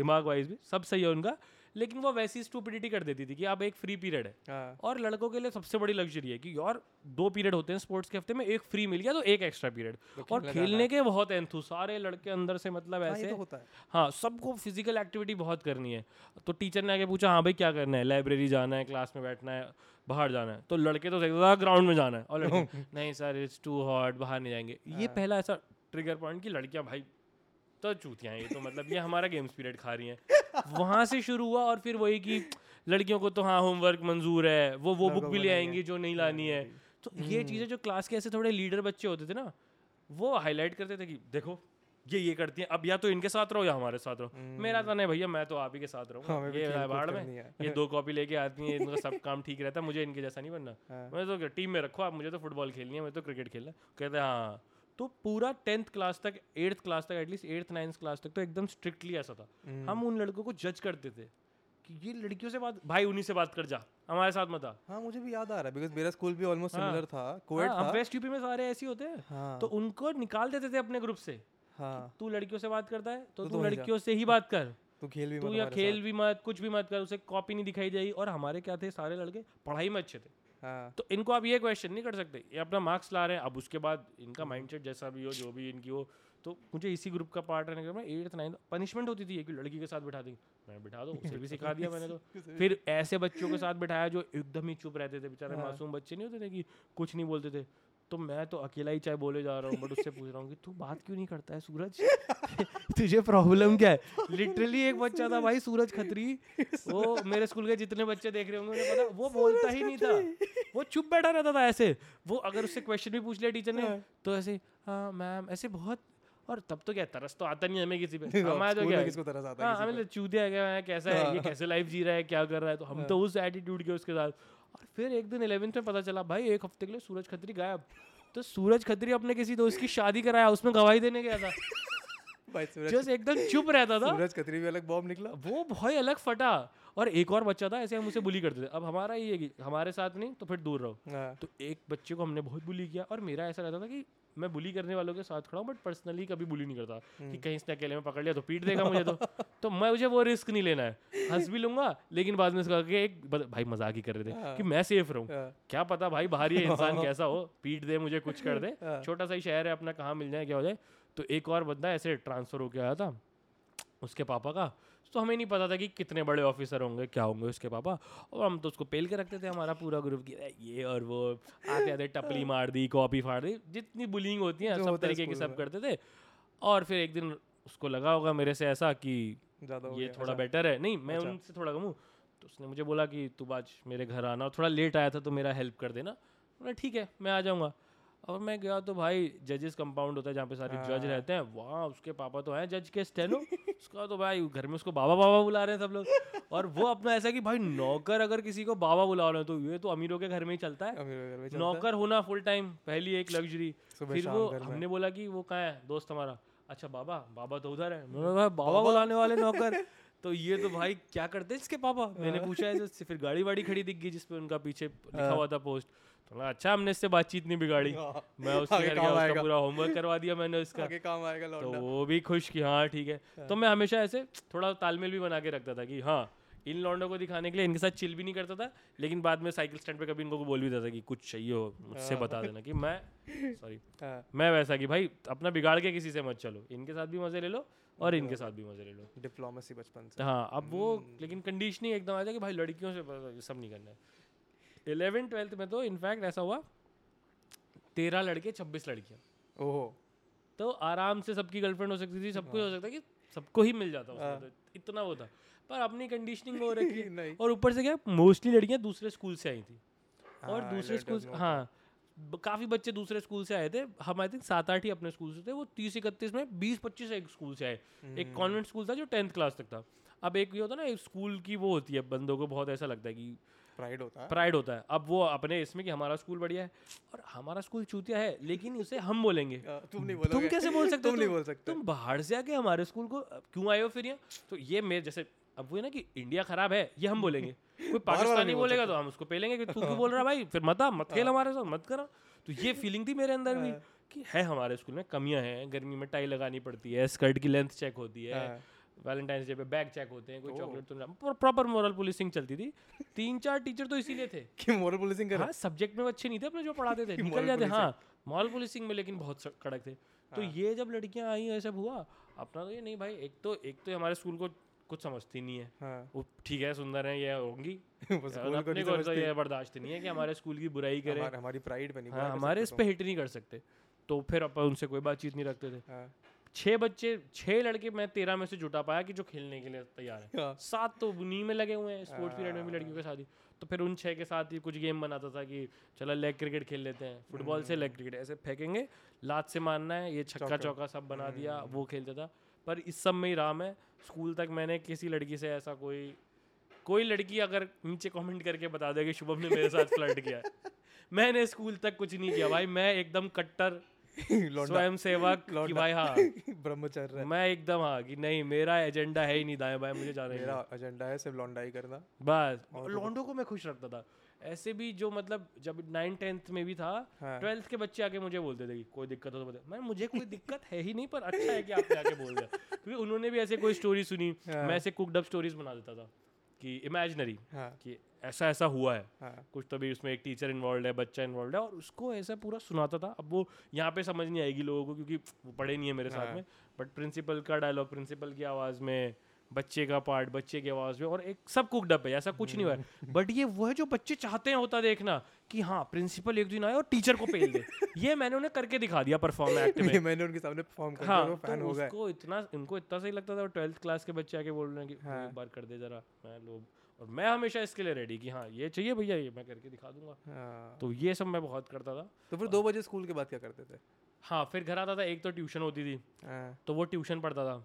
दिमाग वाइज भी, सब सही है उनका, लेकिन वो वैसी स्टूपिडिटी कर देती थी कि आप एक फ्री पीरियड है, और लड़कों के लिए सबसे बड़ी लग्जरी है कि यार 2 पीरियड होते हैं स्पोर्ट्स के हफ्ते में, एक फ्री मिल गया तो एक एक्स्ट्रा पीरियड, और खेलने के बहुत एंथू सारे लड़के अंदर से, मतलब ऐसे होता है। हाँ सबको फिजिकल एक्टिविटी बहुत करनी है। तो टीचर ने आगे पूछा हाँ भाई क्या करना है, लाइब्रेरी जाना है, क्लास में बैठना है, बाहर जाना है। तो लड़के तो देखते थे ग्राउंड में जाना है, और लड़के नहीं सर इट्स टू हॉट बाहर नहीं जाएंगे। ये पहला ऐसा ट्रिगर पॉइंट कि लड़कियाँ भाई तो चूतियाँ ये तो मतलब ये हमारा गेम्स पीरियड खा रही हैं। वहाँ से शुरू हुआ। और फिर वही कि लड़कियों को तो हाँ होमवर्क मंजूर है, वो बुक भी ले आएंगी जो नहीं लानी है। तो ये चीज़ें जो क्लास के ऐसे थोड़े लीडर बच्चे होते थे ना, वो हाईलाइट करते थे कि देखो ये करती हैं, अब या तो इनके साथ रहो या हमारे साथ रहो। मेरा था नहीं भैया मैं तो आप ही के साथ रहूँ, ये बाढ़ में ये 2 कॉपी लेके आती हैं, इनका सब काम ठीक रहता है, मुझे इनके जैसा नहीं बनना, मैं तो टीम में रखो आप, मुझे तो फुटबॉल खेलनी है, मुझे तो क्रिकेट खेलना है। कहते हैं हाँ। तो पूरा 10th क्लास तक, 8th क्लास तक, एटलीस्ट 8th 9th क्लास तक तो एकदम स्ट्रिक्टली ऐसा था। हम उन लड़कों को जज करते थे कि ये लड़कियों से बात, भाई उन्हीं से बात कर जा, हमारे साथ मत आ। हाँ मुझे भी याद आ रहा है बिकॉज मेरा स्कूल भी ऑलमोस्ट सिमिलर था, कोएड था। वेस्ट यूपी में सारे ऐसे होते हैं, तो उनको निकाल देते थे अपने ग्रुप से। हाँ तू लड़कियों से बात करता है तो तू लड़कियों से ही बात कर, तू या खेल भी मत, कुछ भी मत कर, उसे कॉपी नहीं दिखाई जाएगी। और हमारे क्या थे सारे लड़के पढ़ाई में अच्छे थे, तो इनको आप ये क्वेश्चन नहीं कर सकते, ये अपना मार्क्स ला रहे हैं। अब उसके बाद इनका माइंडसेट जैसा भी हो, जो भी इनकी हो, तो मुझे इसी ग्रुप का पार्ट रहने के बाद 8th 9th पनिशमेंट होती थी कि लड़की के साथ बिठा देंगे। मैं बिठा दो, उसे भी सिखा दिया मैंने। तो फिर ऐसे बच्चों के साथ बिठाया जो एकदम ही चुप रहते थे, बेचारे मासूम बच्चे नहीं होते थे कि कुछ नहीं बोलते थे। तो मैं तो अकेला ही चाय बोले जा रहा हूँ, बट उससे पूछ रहा हूँ कि तू बात क्यों नहीं करता है सूरज, तुझे प्रॉब्लम क्या है। लिटरली एक बच्चा था भाई सूरज खत्री, वो मेरे स्कूल के जितने बच्चे देख रहे होंगे उन्हें पता, वो बोलता ही नहीं था, वो चुप बैठा रहता था ऐसे। वो अगर उससे क्वेश्चन भी पूछ लिया टीचर ने तो ऐसे हाँ मैम ऐसे बहुत, और तब तो क्या तरस तो आता नहीं हमें किसी पे, हमें चूतिया क्या कैसा है ये, कैसे लाइफ जी रहा है, क्या कर रहा है। तो हम तो उस एटीट्यूड के उसके साथ। और फिर एक दिन 11th में पता चला भाई 1 हफ्ते के लिए सूरज खत्री गायब। तो सूरज खत्री अपने किसी दोस्त की शादी कराया, उसमें गवाही देने गया था। भाई सूरज एकदम चुप रहता था, सूरज खत्री भी अलग बॉम्ब निकला, वो भाई अलग फटा। और एक और बच्चा था ऐसे, हम उसे बुली करते थे। अब हमारा ये कि हमारे साथ नहीं तो फिर दूर रहो, तो एक बच्चे को हमने बहुत बुली किया। और मेरा ऐसा रहता था कि मैं बुली करने वालों के साथ खड़ा हूँ, बट पर्सनली कभी बुली नहीं करता कि कहीं इसने अकेले में पकड़ लिया तो पीट देगा मुझे। तो मैं मुझे वो रिस्क नहीं लेना है, हंस भी लूंगा लेकिन बाद में इसका कि एक भाई मजाक ही कर रहे थे कि मैं सेफ रहूँ, क्या पता भाई बाहर ये इंसान कैसा हो, पीट दे मुझे, कुछ कर दे, छोटा सा ही शहर है अपना, कहाँ मिल जाए क्या हो जाए। तो एक और बंदा ऐसे ट्रांसफर होकर आया था उसके पापा का, तो हमें नहीं पता था कि कितने बड़े ऑफिसर होंगे, क्या होंगे उसके पापा। और हम तो उसको पेल के रखते थे, हमारा पूरा ग्रुप की ये और वो, आते आते टपली मार दी, कॉपी फाड़ दी, जितनी बुलिंग होती है सब तरीके के सब करते थे। और फिर एक दिन उसको लगा होगा मेरे से ऐसा कि ये थोड़ा बेटर है, नहीं मैं उनसे थोड़ा कम हूँ, तो उसने मुझे बोला कि तू आज मेरे घर आना, थोड़ा लेट आया था तो मेरा हेल्प कर देना। बोला ठीक है मैं आ जाऊँगा। और मैं गया तो भाई जजेस कंपाउंड होता है जहाँ पे सारे जज रहते हैं, वहाँ उसके पापा तो हैं जज के स्टेनो, उसका तो भाई घर में उसको बाबा बाबा बुला रहे हैं सब लोग। और वो अपना ऐसा कि भाई नौकर अगर किसी को बाबा बुला रहे हैं तो ये तो अमीरों के घर में ही चलता है, नौकर होना फुल टाइम, पहली एक लग्जरी। फिर वो हमने बोला कि वो कहाँ है दोस्त हमारा, अच्छा बाबा, बाबा तो उधर है, मैंने बाबा बुलाने वाले नौकर तो ये तो भाई क्या करते हैं इसके पापा, मैंने पूछा है तो फिर गाड़ी वाड़ी खड़ी दिख गई जिसपे उनका पीछे लिखा हुआ था पोस्ट, तो अच्छा हमने इससे बातचीत नहीं बिगाड़ी, मैं उसके उसका पूरा होमवर्क करवा दिया मैंने उसका, काम आएगा, तो वो भी खुश कि हाँ ठीक है। तो मैं हमेशा ऐसे थोड़ा तालमेल भी बना के रखता था कि हाँ इन लौंडों को दिखाने के लिए इनके साथ चिल भी नहीं करता था, लेकिन बाद में साइकिल स्टैंड पे कभी इनको को बोल भी देता कि कुछ चाहिए हो मुझसे बता देना कि मैं सॉरी मैं वैसा कि भाई अपना बिगाड़ के किसी से मत चलो, इनके साथ भी मजे ले लो और इनके साथ भी मजे ले लो, डिप्लोमेसी बचपन से। हाँ अब वो लेकिन कंडीशनिंग एकदम आ जाए कि भाई लड़कियों से सब नहीं करना है। 11th 12th में तो इनफैक्ट ऐसा हुआ 13 लड़के 26 लड़कियाँ, ओहो, तो आराम से सबकी गर्लफ्रेंड हो सकती थी, सब कुछ हो सकता कि सबको ही मिल जाता उसमें, तो इतना वो था, पर अपनी कंडीशनिंग हो रखी है। और ऊपर से क्या मोस्टली लड़कियां दूसरे स्कूल से आई थी, और दूसरे स्कूल हाँ काफ़ी बच्चे दूसरे स्कूल से आए थे, हम आई थिंक 7-8 ही अपने स्कूल से थे, वो 30-31 में 20-25 एक स्कूल से आए, एक कॉन्वेंट स्कूल था जो 10th क्लास तक था। अब एक ये होता है ना, एक स्कूल की वो होती है, बंदों को बहुत ऐसा लगता है कि प्राइड होता है, अब वो अपने इसमें कि हमारा स्कूल बढ़िया है और हमारा स्कूल चूतिया है, लेकिन उसे हम बोलेंगे, तुम नहीं बोलोगे, तुम कैसे बोल सकते हो, तुम नहीं बोल सकते, तुम बाहर से आके हमारे स्कूल को क्यों आए हो फिर यहाँ। तो ये मेरे जैसे अब वो है ना कि इंडिया खराब है ये हम बोलेंगे, कोई पाकिस्तानी बोलेगा तो हम उसको पेलेंगे कि तू क्यों बोल रहा भाई, फिर मत खेल हमारे साथ, मत करा। तो ये फीलिंग थी मेरे अंदर भी कि है हमारे स्कूल में कमियां हैं, गर्मी में टाई लगानी पड़ती है, स्कर्ट की लेंथ चेक होती है, वैलेंटाइंस डे पे बैग चेक होते हैं, कोई चॉकलेट तो, प्रॉपर मोरल पुलिसिंग चलती थी। 3-4 टीचर तो इसीलिए थे कि मोरल पुलिसिंग कर, हाँ सब्जेक्ट में अच्छे नहीं थे अपने जो पढ़ाते थे, निकल जाते, हाँ मोरल पुलिसिंग में लेकिन बहुत कड़क थे। तो ये जब लड़कियां आई ऐसा हुआ अपना, तो ये नहीं भाई एक तो हमारे स्कूल को कुछ समझती नहीं है, वो ठीक है सुंदर है ये होंगी, अपने को तो ये बर्दाश्त नहीं है कि हमारे स्कूल की बुराई करें, हमारी प्राइड पे नहीं, हमारे इस पे हिट नहीं कर सकते, तो फिर अपन उनसे कोई बातचीत नहीं रखते थे। 6 लड़के मैं 13 में से जुटा पाया कि जो खेलने के लिए तैयार है, 7 तो बुनी में लगे हुए हैं, स्पोर्ट्स पीरियड में भी लड़कियों के साथ ही, तो फिर उन 6 के साथ ही कुछ गेम बनाता था कि चलो लेग क्रिकेट खेल लेते हैं, फुटबॉल से लेग क्रिकेट, ऐसे फेंकेंगे, लात से मारना है, ये छक्का चौका सब बना दिया, वो खेलता था। पर इस सब में ही राम है, स्कूल तक मैंने किसी लड़की से ऐसा कोई लड़की अगर नीचे कमेंट करके बता दे कि शुभम ने मेरे साथ फ्लर्ट किया है, मैंने स्कूल तक कुछ नहीं किया भाई, मैं एकदम कट्टर स्वयं सेवक कि भाई हाँ ब्रह्मचर्य, मैं एकदम हाँ कि नहीं मेरा एजेंडा है ही नहीं दाएं बाएं, मुझे जाना मेरा एजेंडा है सिर्फ लौंडा ही करना बस, और लौंडों को मैं खुश रखता था। ऐसे भी जो मतलब जब 9-10th में भी था, 12th के बच्चे आके मुझे बोलते थे कि कोई दिक्कत हो तो बता, मैं मुझे कोई दिक्कत है ही नहीं, पर अच्छा है कि आपने आके बोल दिया, क्योंकि उन्होंने भी ऐसे कोई स्टोरी सुनी, मैं ऐसे कुकड अप स्टोरीज बना देता था कि इमेजिनरी कि ऐसा ऐसा हुआ है कुछ, तो भी उसमें एक टीचर इन्वॉल्व है, बच्चा इन्वॉल्व है, और उसको ऐसा पूरा सुनाता था। अब वो यहाँ पे समझ नहीं आएगी लोगों को क्योंकि वो पढ़े नहीं है मेरे साथ में, बट प्रिंसिपल का डायलॉग प्रिंसिपल की आवाज़ में, बच्चे का पार्ट बच्चे की आवाज़ में, और एक सब कुकड अप है, ऐसा कुछ नहीं हुआ है, बट ये वो है जो बच्चे चाहते हैं होता देखना कि हाँ प्रिंसिपल एक दिन आए और टीचर को पेल दे। ये मैंने उन्हें करके दिखा दिया परफॉर्म एक्ट में, मैंने उनके सामने परफॉर्म कर दिया, वो फैन हो गए, उसको इतना उनको इतना सही लगता था। और 12th क्लास के बच्चे आके बोल रहे हैं कि एक बार कर दे जरा, मैं लोग और मैं हमेशा इसके लिए रेडी कि हाँ ये चाहिए भैया, ये मैं करके दिखा दूंगा। तो ये सब मैं बहुत करता था। तो फिर 2 बजे स्कूल के बाद क्या करते थे? हाँ फिर घर आता था, एक तो ट्यूशन होती थी, तो वो ट्यूशन पढ़ता था।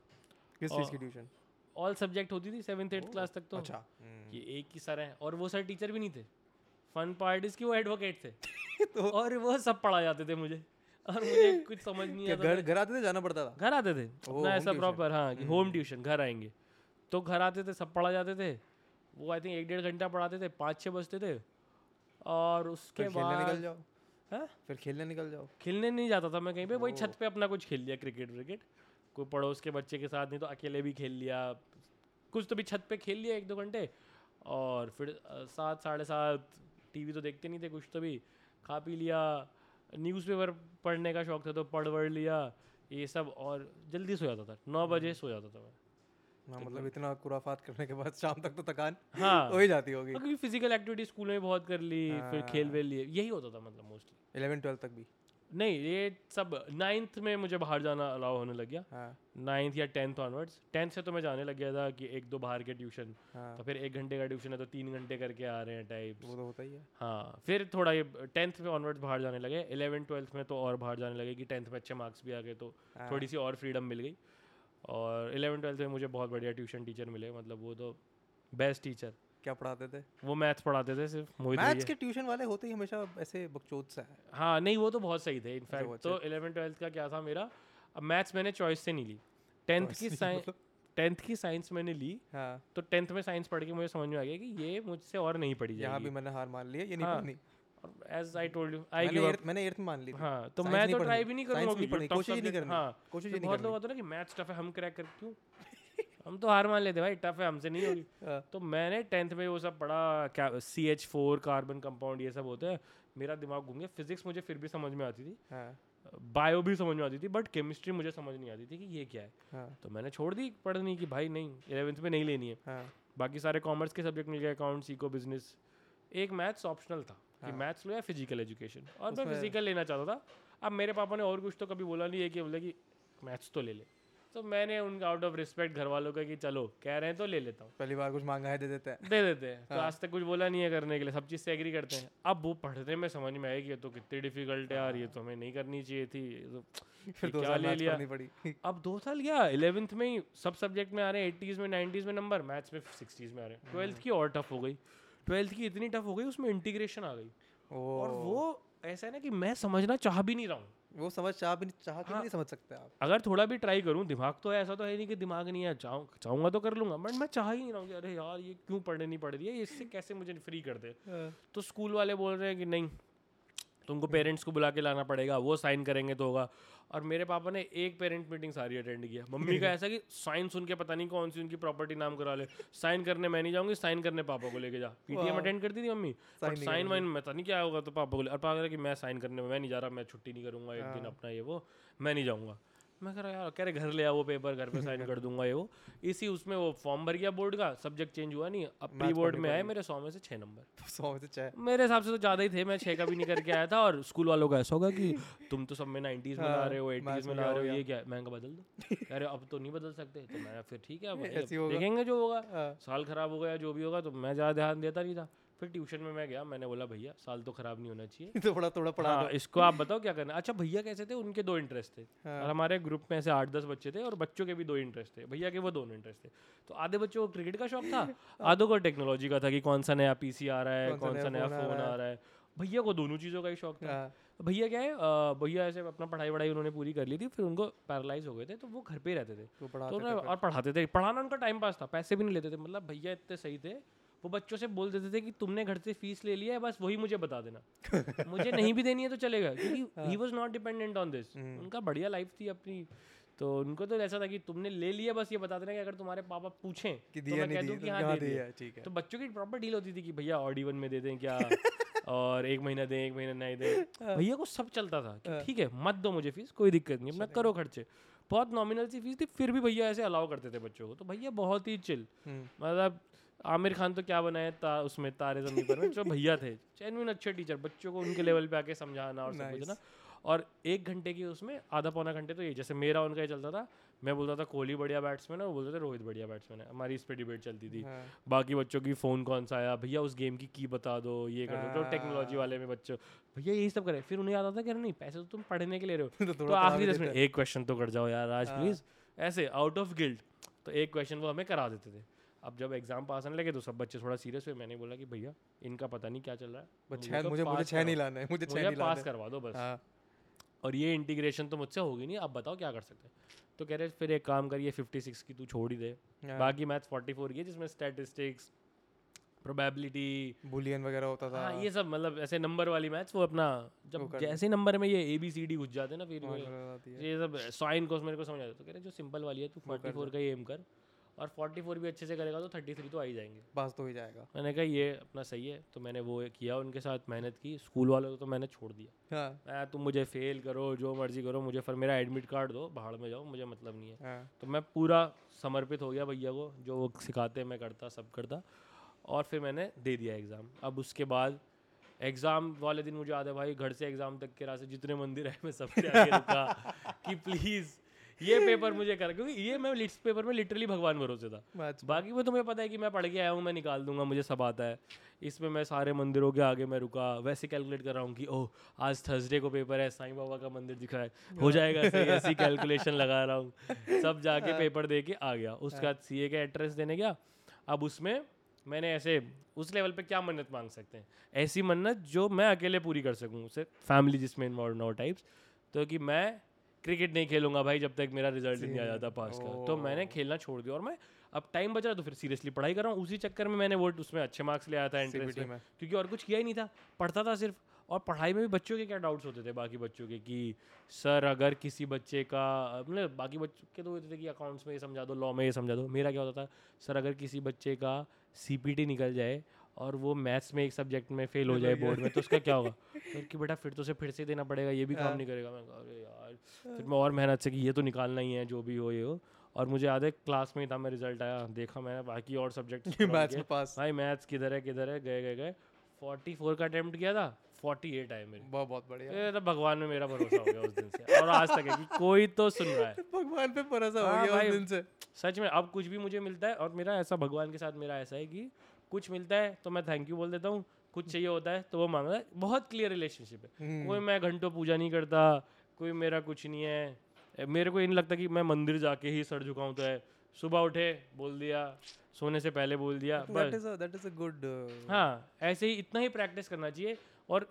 किस चीज़ की ट्यूशन? ऑल सब्जेक्ट होती थी 7th 8th क्लास तक। तो अच्छा ये एक ही सर हैं और वो सर टीचर भी नहीं थे, फन पार्ट इसकी वो एडवोकेट थे तो और वो सब पढ़ा जाते थे मुझे और मुझे कुछ समझ नहीं आता। घर आते थे, जाना पड़ता था, घर आते थे अपना ऐसा प्रॉपर हाँ कि होम ट्यूशन, घर आएंगे तो घर आते थे, सब पढ़ा जाते थे। वो आई थिंक 1-1.5 घंटा पढ़ाते थे, 5-6 बजते थे और उसके बाद निकल जाओ। हाँ फिर खेलने निकल जाओ। खेलने नहीं जाता था मैं कहीं पे, वही छत पे अपना कुछ खेल लिया, क्रिकेट व्रिकेट कोई पड़ोस के बच्चे के साथ, नहीं तो अकेले भी खेल लिया कुछ, तो भी छत पे खेल लिया 1-2 घंटे। और फिर 7-7:30 टीवी तो देखते नहीं थे कुछ, तो भी खा पी लिया। न्यूज़पेपर पढ़ने का शौक़ था तो पढ़ वढ़ लिया ये सब, और जल्दी सो जाता था, 9 बजे सो जाता था मैं। मतलब इतना कुराफात करने के बाद शाम तक तो थकान हो ही जाती होगी, क्योंकि फिजिकल एक्टिविटी स्कूल में बहुत कर ली, फिर खेल वेल लिए, यही होता था मतलब मोस्टली। 11-12 तक भी नहीं, ये सब 9th में मुझे बाहर जाना अलाउ होने लग गया, 9th या 10th ऑनवर्ड्स। 10th से तो मैं जाने लग गया था कि 1-2 बाहर के ट्यूशन, तो फिर 1 घंटे का ट्यूशन है तो 3 घंटे करके आ रहे हैं टाइप, वो तो होता ही है। हाँ फिर थोड़ा ये 10th में ऑनवर्ड्स बाहर जाने लगे, 11-12 में तो और बाहर जाने लगे कि 10th में अच्छे मार्क्स भी आ गए तो थोड़ी सी और फ्रीडम मिल गई। और 11-12 में मुझे बहुत बढ़िया ट्यूशन टीचर मिले, मतलब वो तो बेस्ट टीचर। क्या पढ़ाते थे वो? मैथ्स पढ़ाते थे सिर्फ, मैथ्स के ट्यूशन वाले होते ही हमेशा ऐसे बकचोद सा है। हाँ नहीं वो तो बहुत सही थे इनफैक्ट। तो 11-12 का क्या था मेरा, अब मैथ्स मैंने चॉइस से नहीं ली, टेंथ की साइंस मैंने ली। हाँ। तो टेंथ में साइंस पढ़ के मुझे समझ में आ गया कि ये मुझसे और नहीं पढ़ी जाएगी। यहाँ भी मैंने हार मान लिया, ये नहीं पढ़नी। As I told you, I give up. मैंने 8th मान ली। हाँ, तो मैं तो ट्राई भी नहीं करूँगा, कोशिश नहीं करना। हाँ, कोशिश नहीं करना। बहुत लोग होते हैं ना कि मैथ्स टफ है, हम क्रैक कर क्यों? हम तो हार मान लेते भाई, टफ है हमसे नहीं होगी। तो मैंने टेंथ में वो सब पढ़ा, क्या CH4 कार्बन कंपाउंड ये सब होते हैं, मेरा दिमाग घूम गया। फिजिक्स मुझे फिर भी समझ में आती थी, बायो भी समझ में आती थी, बट केमिस्ट्री मुझे समझ नहीं आती थी कि ये क्या है। तो मैंने छोड़ दी पढ़नी कि भाई नहीं, 11th में नहीं लेनी है। बाकी सारे कॉमर्स के सब्जेक्ट मिल गए, अकाउंट्स, इको, बिजनेस। एक मैथ्स ऑप्शनल था कि मैथ्स लो या फिजिकल एजुकेशन, और मैं फिजिकल लेना चाहता था। अब मेरे पापा ने और कुछ तो कभी बोला नहीं है कि बोले कि मैथ्स तो ले ले, तो मैंने उनका आउट ऑफ रिस्पेक्ट घर वालों का कि चलो कह रहे हैं तो ले लेता हूँ, पहली बार कुछ मांगा है दे देते हैं। तो आज तक कुछ बोला नहीं है करने के लिए, सब चीज़ से एग्री करते हैं। अब वो पढ़ने में समझ में आएगी तो कितनी डिफिकल्ट है यार, ये तो हमें नहीं करनी चाहिए थी, फिर क्या ले लिया। अब 2 साल गया, 11th में ही सब सब्जेक्ट में आ रहे हैं 80s में 90s में नंबर, मैथ्स में 60s में आ रहे हैं। 12th की और टफ हो गई, 12th की इतनी टफ हो गई उसमें इंटीग्रेशन आ गई। और वो ऐसा है ना कि मैं समझना चाह भी नहीं रहा हूँ, वो समझ चाह भी नहीं, चाह के नहीं समझ सकते आप। अगर थोड़ा भी ट्राई करूँ, दिमाग तो है, ऐसा तो है नहीं कि दिमाग नहीं है, चाहूँगा तो कर लूँगा, बट मैं चाह ही नहीं रहा हूँ कि अरे यार ये क्यों पढ़नी पड़ रही है, इससे कैसे मुझे फ्री कर दे। तो स्कूल वाले बोल रहे हैं कि नहीं तुमको पेरेंट्स को बुला के लाना पड़ेगा, वो साइन करेंगे तो होगा। और मेरे पापा ने एक पेरेंट मीटिंग सारी अटेंड किया। मम्मी का ऐसा कि साइन सुन के पता नहीं कौन सी उनकी प्रॉपर्टी नाम करा ले, साइन करने मैं नहीं जाऊंगी, साइन करने पापा को लेके जा। पीटीएम अटेंड करती थी मम्मी, साइन वाइन में पता नहीं क्या होगा, तो पापा को ले, और पापा कह रहा कि मैं साइन करने में मैं नहीं जा रहा, मैं छुट्टी नहीं करूँगा एक दिन अपना, ये वो मैं नहीं जाऊँगा। मैं कह रहा यार, कह रहे घर ले आओ वो पेपर, घर पे साइन कर दूंगा ये वो। इसी उसमें वो फॉर्म भर गया बोर्ड का, सब्जेक्ट चेंज हुआ नहीं। अब प्री बोर्ड में आए मेरे 100 में से 6 नंबर, 100 में से 6 मेरे हिसाब से तो ज़्यादा ही थे, मैं 6 का भी नहीं करके आया था। और स्कूल वालों का ऐसा होगा कि तुम तो सब में 90s में ला रहे हो, 80s में ला रहे हो, ये क्या मैं का बदल दो। अरे अब तो नहीं बदल सकते, तो मैं फिर ठीक है देखेंगे जो होगा, साल खराब हो गया जो भी होगा। तो मैं ज़्यादा ध्यान देता नहीं था। फिर ट्यूशन में मैं गया, मैंने बोला भैया साल तो खराब नहीं होना चाहिए, थोड़ा थोड़ा पढ़ा दो, इसको आप बताओ क्या करना। अच्छा भैया कैसे थे, उनके 2 इंटरेस्ट थे, और हमारे ग्रुप में ऐसे 8-10 बच्चे थे और बच्चों के भी 2 इंटरेस्ट थे, भैया के वो दोनों इंटरेस्ट थे। तो आधे बच्चों को क्रिकेट का शौक था, आधों को टेक्नोलॉजी का था कि कौन सा नया पीसी आ रहा है, कौन सा नया फोन आ रहा है। भैया को दोनों चीज़ों का ही शौक था। भैया क्या है, भैया ऐसे अपना पढ़ाई वढ़ाई उन्होंने पूरी कर ली थी, फिर उनको पैरालाइज हो गए थे, तो वो घर पे ही रहते थे, और पढ़ाते थे, पढ़ाना उनका टाइम पास था, पैसे भी नहीं लेते थे। मतलब भैया इतने सही थे, वो बच्चों से बोल देते थे कि तुमने घर से फीस ले लिया है, बस वही मुझे बता देना, मुझे नहीं भी देनी है तो चलेगा, क्योंकि he was not dependent on this. उनका बढ़िया लाइफ थी अपनी, तो उनको तो ऐसा था कि तुमने ले लिया, बस ये बता देना कि अगर तुम्हारे पापा पूछें कि दिया, तो मैं कह दूं कि हाँ दे दिया, ठीक है। तो बच्चों की प्रॉपर डील होती थी कि भैया ऑडिवन में दे दें क्या, और 1 महीना दें 1 महीना नहीं दें, भैया को सब चलता था कि ठीक है मत दो मुझे फीस, कोई दिक्कत नहीं, अपना करो खर्चे। बहुत नॉमिनल सी फीस थी, फिर भी भैया ऐसे अलाउ करते थे बच्चों को। तो भैया बहुत ही चिल, मतलब आमिर खान तो क्या बनाया था उसमें, तारे ज़मीन पर, जो भैया थे चैनविन अच्छे टीचर, बच्चों को उनके लेवल पे आके समझाना और समझना। और 1 घंटे की उसमें आधा पौना घंटे तो ये, जैसे मेरा उनका ये चलता था, मैं बोलता था कोहली बढ़िया बैट्समैन है, वो बोलते थे रोहित बढ़िया बैट्समैन है, हमारी इस पे डिबेट चलती थी। बाकी बच्चों की फ़ोन कौन सा आया, भैया उस गेम की बता दो, ये कर दो, तो टेक्नोलॉजी वाले में बच्चों भैया यही सब करे। फिर उन्हें याद आता कि नहीं पैसे तो तुम पढ़ने के ले रहे हो, तो आखिरी 10 मिनट एक क्वेश्चन तो कर जाओ यार आज प्लीज़, ऐसे आउट ऑफ गिल्ट। तो एक क्वेश्चन वो हमें करा देते थे। अब जब एग्जाम पास आने लगे तो सब बच्चे थोड़ा सीरियस हुए। मैंने बोला कि भैया इनका पता नहीं क्या चल रहा है, मुझे 6 नहीं लाना है, मुझे 6 नहीं पास करवा दो बस। और ये इंटीग्रेशन तो मुझसे होगी नहीं, अब बताओ क्या कर सकते हैं। तो कह रहे फिर एक काम करिए, 56 की तू छोड़ ही दे, बाकी मैथ्स 44 की है जिसमें स्टैटिस्टिक्स, प्रोबेबिलिटी, बुलियन वगैरह होता था, ये सब, मतलब ऐसे नंबर वाली मैथ्स। वो अपना जब जैसे नंबर में ये ABCD घुस जाते ना, फिर ये सब साइन कोस मेरे को समझ आता। तो कह रहे जो सिंपल वाली है तू 44 का एम कर, और 44 भी अच्छे से करेगा तो 33 तो आ ही जाएंगे, पास तो ही जाएगा। मैंने कहा ये अपना सही है। तो मैंने वो किया, उनके साथ मेहनत की। स्कूल वालों को तो मैंने छोड़ दिया। हाँ। तुम मुझे फेल करो, जो मर्जी करो, मुझे फिर मेरा एडमिट कार्ड दो, बाहर में जाओ, मुझे मतलब नहीं है। हाँ। तो मैं पूरा समर्पित हो गया भैया को, जो वो सिखाते मैं करता, सब करता। और फिर मैंने दे दिया एग्ज़ाम। अब उसके बाद एग्ज़ाम वाले दिन मुझे याद है भाई, घर से एग्ज़ाम तक के रास्ते जितने मंदिर है मैं सबसे आगे रुका कि प्लीज़ ये पेपर मुझे कर, क्योंकि ये मैं इस पेपर में लिटरली भगवान भरोसे था। बाकी वो तुम्हें पता है कि मैं पढ़ के आया हूँ, मैं निकाल दूंगा, मुझे सब आता है। इसमें मैं सारे मंदिरों के आगे मैं रुका, वैसे कैलकुलेट कर रहा हूँ कि ओह आज थर्सडे को पेपर है, साईं बाबा का मंदिर दिखा है, हो जाएगा सही, ऐसी कैलकुलेशन लगा रहा हूँ। सब जाके पेपर दे के आ गया। उसके बाद CA का एंट्रेंस देने गया। अब उसमें मैंने ऐसे उस लेवल पे क्या मन्नत मांग सकते हैं, ऐसी मन्नत जो मैं अकेले पूरी कर सकूँ, उससे फैमिली जिसमें इन्वॉल्व ना हो टाइप्स। तो कि मैं क्रिकेट नहीं खेलूंगा भाई जब तक मेरा रिजल्ट नहीं आ जाता पास का, तो मैंने खेलना छोड़ दिया और मैं अब टाइम बचा तो फिर सीरियसली पढ़ाई कर रहा हूँ। उसी चक्कर में मैंने वो उसमें अच्छे मार्क्स ले आया था एंट्रेंस में, क्योंकि और कुछ किया ही नहीं था, पढ़ता था सिर्फ। और पढ़ाई में भी बच्चों के क्या डाउट्स होते थे बाकी बच्चों के, कि सर अगर किसी बच्चे का, मतलब बाकी बच्चों के तो होते थे कि अकाउंट्स में ये समझा दो, लॉ में ये समझा दो, मेरा क्या होता था सर अगर किसी बच्चे का सीपीटी निकल जाए और वो मैथ्स में एक सब्जेक्ट में फेल हो जाए बोर्ड में तो उसका क्या होगा, तो कि बेटा फिर तो उसे फिर से देना पड़ेगा, ये भी काम नहीं करेगा। मैं अरे यार, फिर मैं और मेहनत से कि ये तो निकालना ही है जो भी हो ये हो। और मुझे याद है क्लास में था मैं, रिजल्ट आया देखा मैंने बाकी और सब्जेक्ट में पास, भाई मैथ्स किधर है गए 44 का अटेम्प्ट किया था 48 आए मेरे, बहुत बढ़िया। भगवान में मेरा भरोसा हो गया उस दिन से और आज तक है कि कोई तो सुन रहा है, भगवान पे भरोसा हो गया उस दिन से। सच में अब कुछ भी मुझे मिलता है और मेरा ऐसा भगवान के साथ मेरा ऐसा है कि कुछ मिलता है तो मैं थैंक यू बोल देता हूँ, कुछ चाहिए होता है तो वो मांगता है। बहुत क्लियर रिलेशनशिप है, कोई मैं घंटों पूजा नहीं करता, कोई मेरा कुछ नहीं है, मेरे को ये नहीं लगता कि मैं मंदिर जाके ही सर झुकाऊँ तो है, सुबह उठे बोल दिया, सोने से पहले बोल दिया। That is a good, हाँ ऐसे ही इतना ही प्रैक्टिस करना चाहिए। और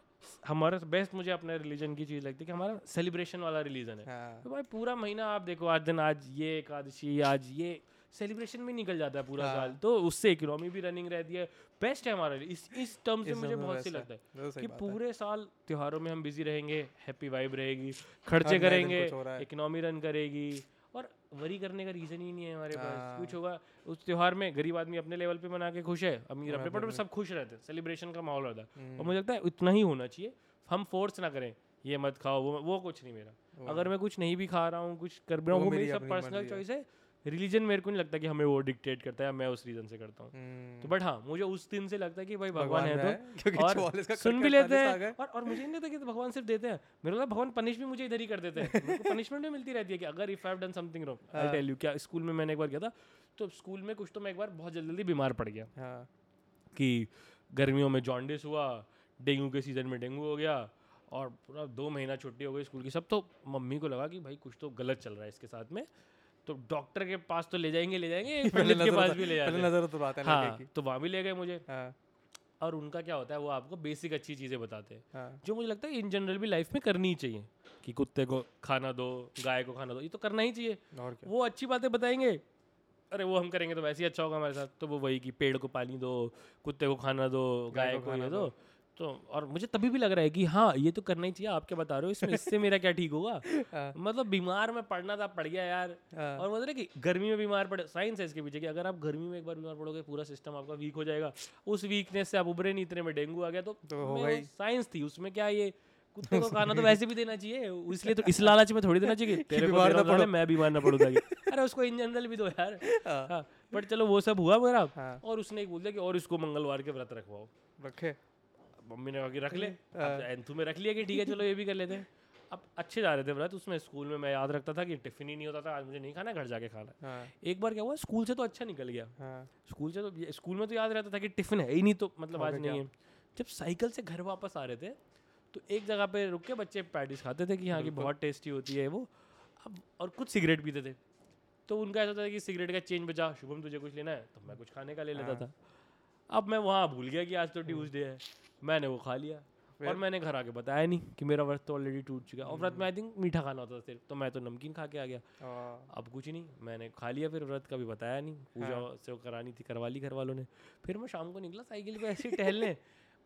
हमारा बेस्ट मुझे अपने रिलीजन की चीज़ लगती है कि हमारा सेलिब्रेशन वाला रिलीजन है, तो भाई पूरा महीना आप देखो आज दिन आज ये एकादशी आज ये सेलिब्रेशन में निकल जाता है पूरा साल, तो उससे इकोनॉमी भी रनिंग रहती है, बेस्ट है हमारे लिए। इस टर्म से मुझे बहुत सी लगता है कि पूरे साल त्योहारों में हम बिजी रहेंगे, हैप्पी वाइब रहेगी, खर्चे करेंगे, इकोनॉमी रन करेगी और वरी करने का रीज़न ही नहीं है हमारे पास। कुछ होगा उस त्यौहार में गरीब आदमी अपने लेवल पे मना के खुश है, अमीर अपने पर सब खुश रहते हैं, सेलिब्रेशन का माहौल रहता है। और मुझे लगता है इतना ही होना चाहिए, हम फोर्स ना करें ये मत खाओ वो कुछ नहीं मेरा। अगर मैं कुछ नहीं भी खा रहा हूँ कुछ कर रहा हूँ वो मेरी सब पर्सनल चॉइस है, रिलीजन मेरे को नहीं लगता कि हमें वो डिक्टेट करता है, मैं उस रीजन से करता हूँ। तो बट हाँ मुझे उस दिन से लगता है कि भाई भगवान है तो, और सुन भी लेते हैं और मुझे नहीं लगता कि भगवान सिर्फ देते हैं, मेरे को भगवान पनिश भी मुझे इधर ही कर देते हैं। पनिशमेंट भी मिलती रहती है कि अगर if I have done something wrong I will tell you. क्या स्कूल में मैंने एक बार किया था, तो स्कूल में कुछ तो मैं एक बार बहुत जल्दी बीमार पड़ गया कि गर्मियों में जॉन्डिस हुआ, डेंगू के सीजन में डेंगू हो गया और पूरा 2 महीना छुट्टी हो गई स्कूल की सब। तो मम्मी को लगा कि भाई कुछ तो गलत चल रहा है इसके साथ में, तो डॉक्टर के पास तो ले जाएंगे पंडित के पास भी ले जाएंगे। हाँ तो वहाँ भी ले गए मुझे। और उनका क्या होता है वो आपको बेसिक अच्छी चीज़ें बताते हैं जो मुझे लगता है इन जनरल भी लाइफ में करनी चाहिए कि कुत्ते को खाना दो, गाय को खाना दो, ये तो करना ही चाहिए। वो अच्छी बातें बताएंगे, अरे वो हम करेंगे तो वैसे ही अच्छा होगा हमारे साथ। तो वो वही कि पेड़ को पानी दो, कुत्ते को खाना दो, गाय को ये दो। तो और मुझे तभी भी लग रहा है कि हाँ ये तो करना ही चाहिए, आप क्या बता रहे हो इसमें, इससे मेरा क्या ठीक होगा। मतलब बीमार में पड़ना था, पड़ गया यार। और मतलब कि गर्मी में बीमार पड़े, साइंस है इसके पीछे कि अगर आप गर्मी में एक बार बीमार पड़ोगे पूरा सिस्टम आपका वीक हो जाएगा, उस वीकनेस से आप उभरे नहीं, इतने में डेंगू आ गया। तो साइंस थी उसमें क्या, ये कुत्ते को खाना तो वैसे भी देना चाहिए, इसलिए तो इस लालच में थोड़ी देना चाहिए तेरे को मैं बीमार ना पड़ूंगा, अरे उसको इन जनरल भी दो यार। बट चलो वो सब हुआ मेरा। और उसने बोल दिया कि और इसको मंगलवार के व्रत रखवाओ, रखे मम्मी ने कहा कि रख ले, एंथू में रख लिया कि ठीक है चलो ये भी कर लेते हैं। अब अच्छे जा रहे थे व्रत, उसमें स्कूल में मैं याद रखता था कि टिफिन ही नहीं होता था, आज मुझे नहीं खाना घर जाके खाना। एक बार क्या हुआ, स्कूल से तो अच्छा निकल गया, स्कूल में तो याद रहता था कि टिफिन है ही नहीं तो मतलब आज नहीं है। जब साइकिल से घर वापस आ रहे थे तो एक जगह पे रुक के बच्चे पैटिस खाते थे कि हाँ की बहुत टेस्टी होती है वो। अब और कुछ सिगरेट पीते थे, तो उनका ऐसा था कि सिगरेट का चेंज बचा, शुभम तुझे कुछ लेना है, तो मैं कुछ खाने का ले लेता था। अब मैं वहाँ भूल गया कि आज तो ट्यूसडे है, मैंने वो खा लिया और मैंने घर आके बताया नहीं कि मेरा व्रत तो ऑलरेडी टूट चुका। और व्रत में आई थिंक मीठा खाना होता था सिर्फ, तो मैं तो नमकीन खा के आ गया। अब कुछ नहीं, मैंने खा लिया, फिर व्रत का भी बताया नहीं, पूजा से करानी थी करवा ली घर वालों ने। फिर मैं शाम को निकला साइकिल पे ऐसे टहलने,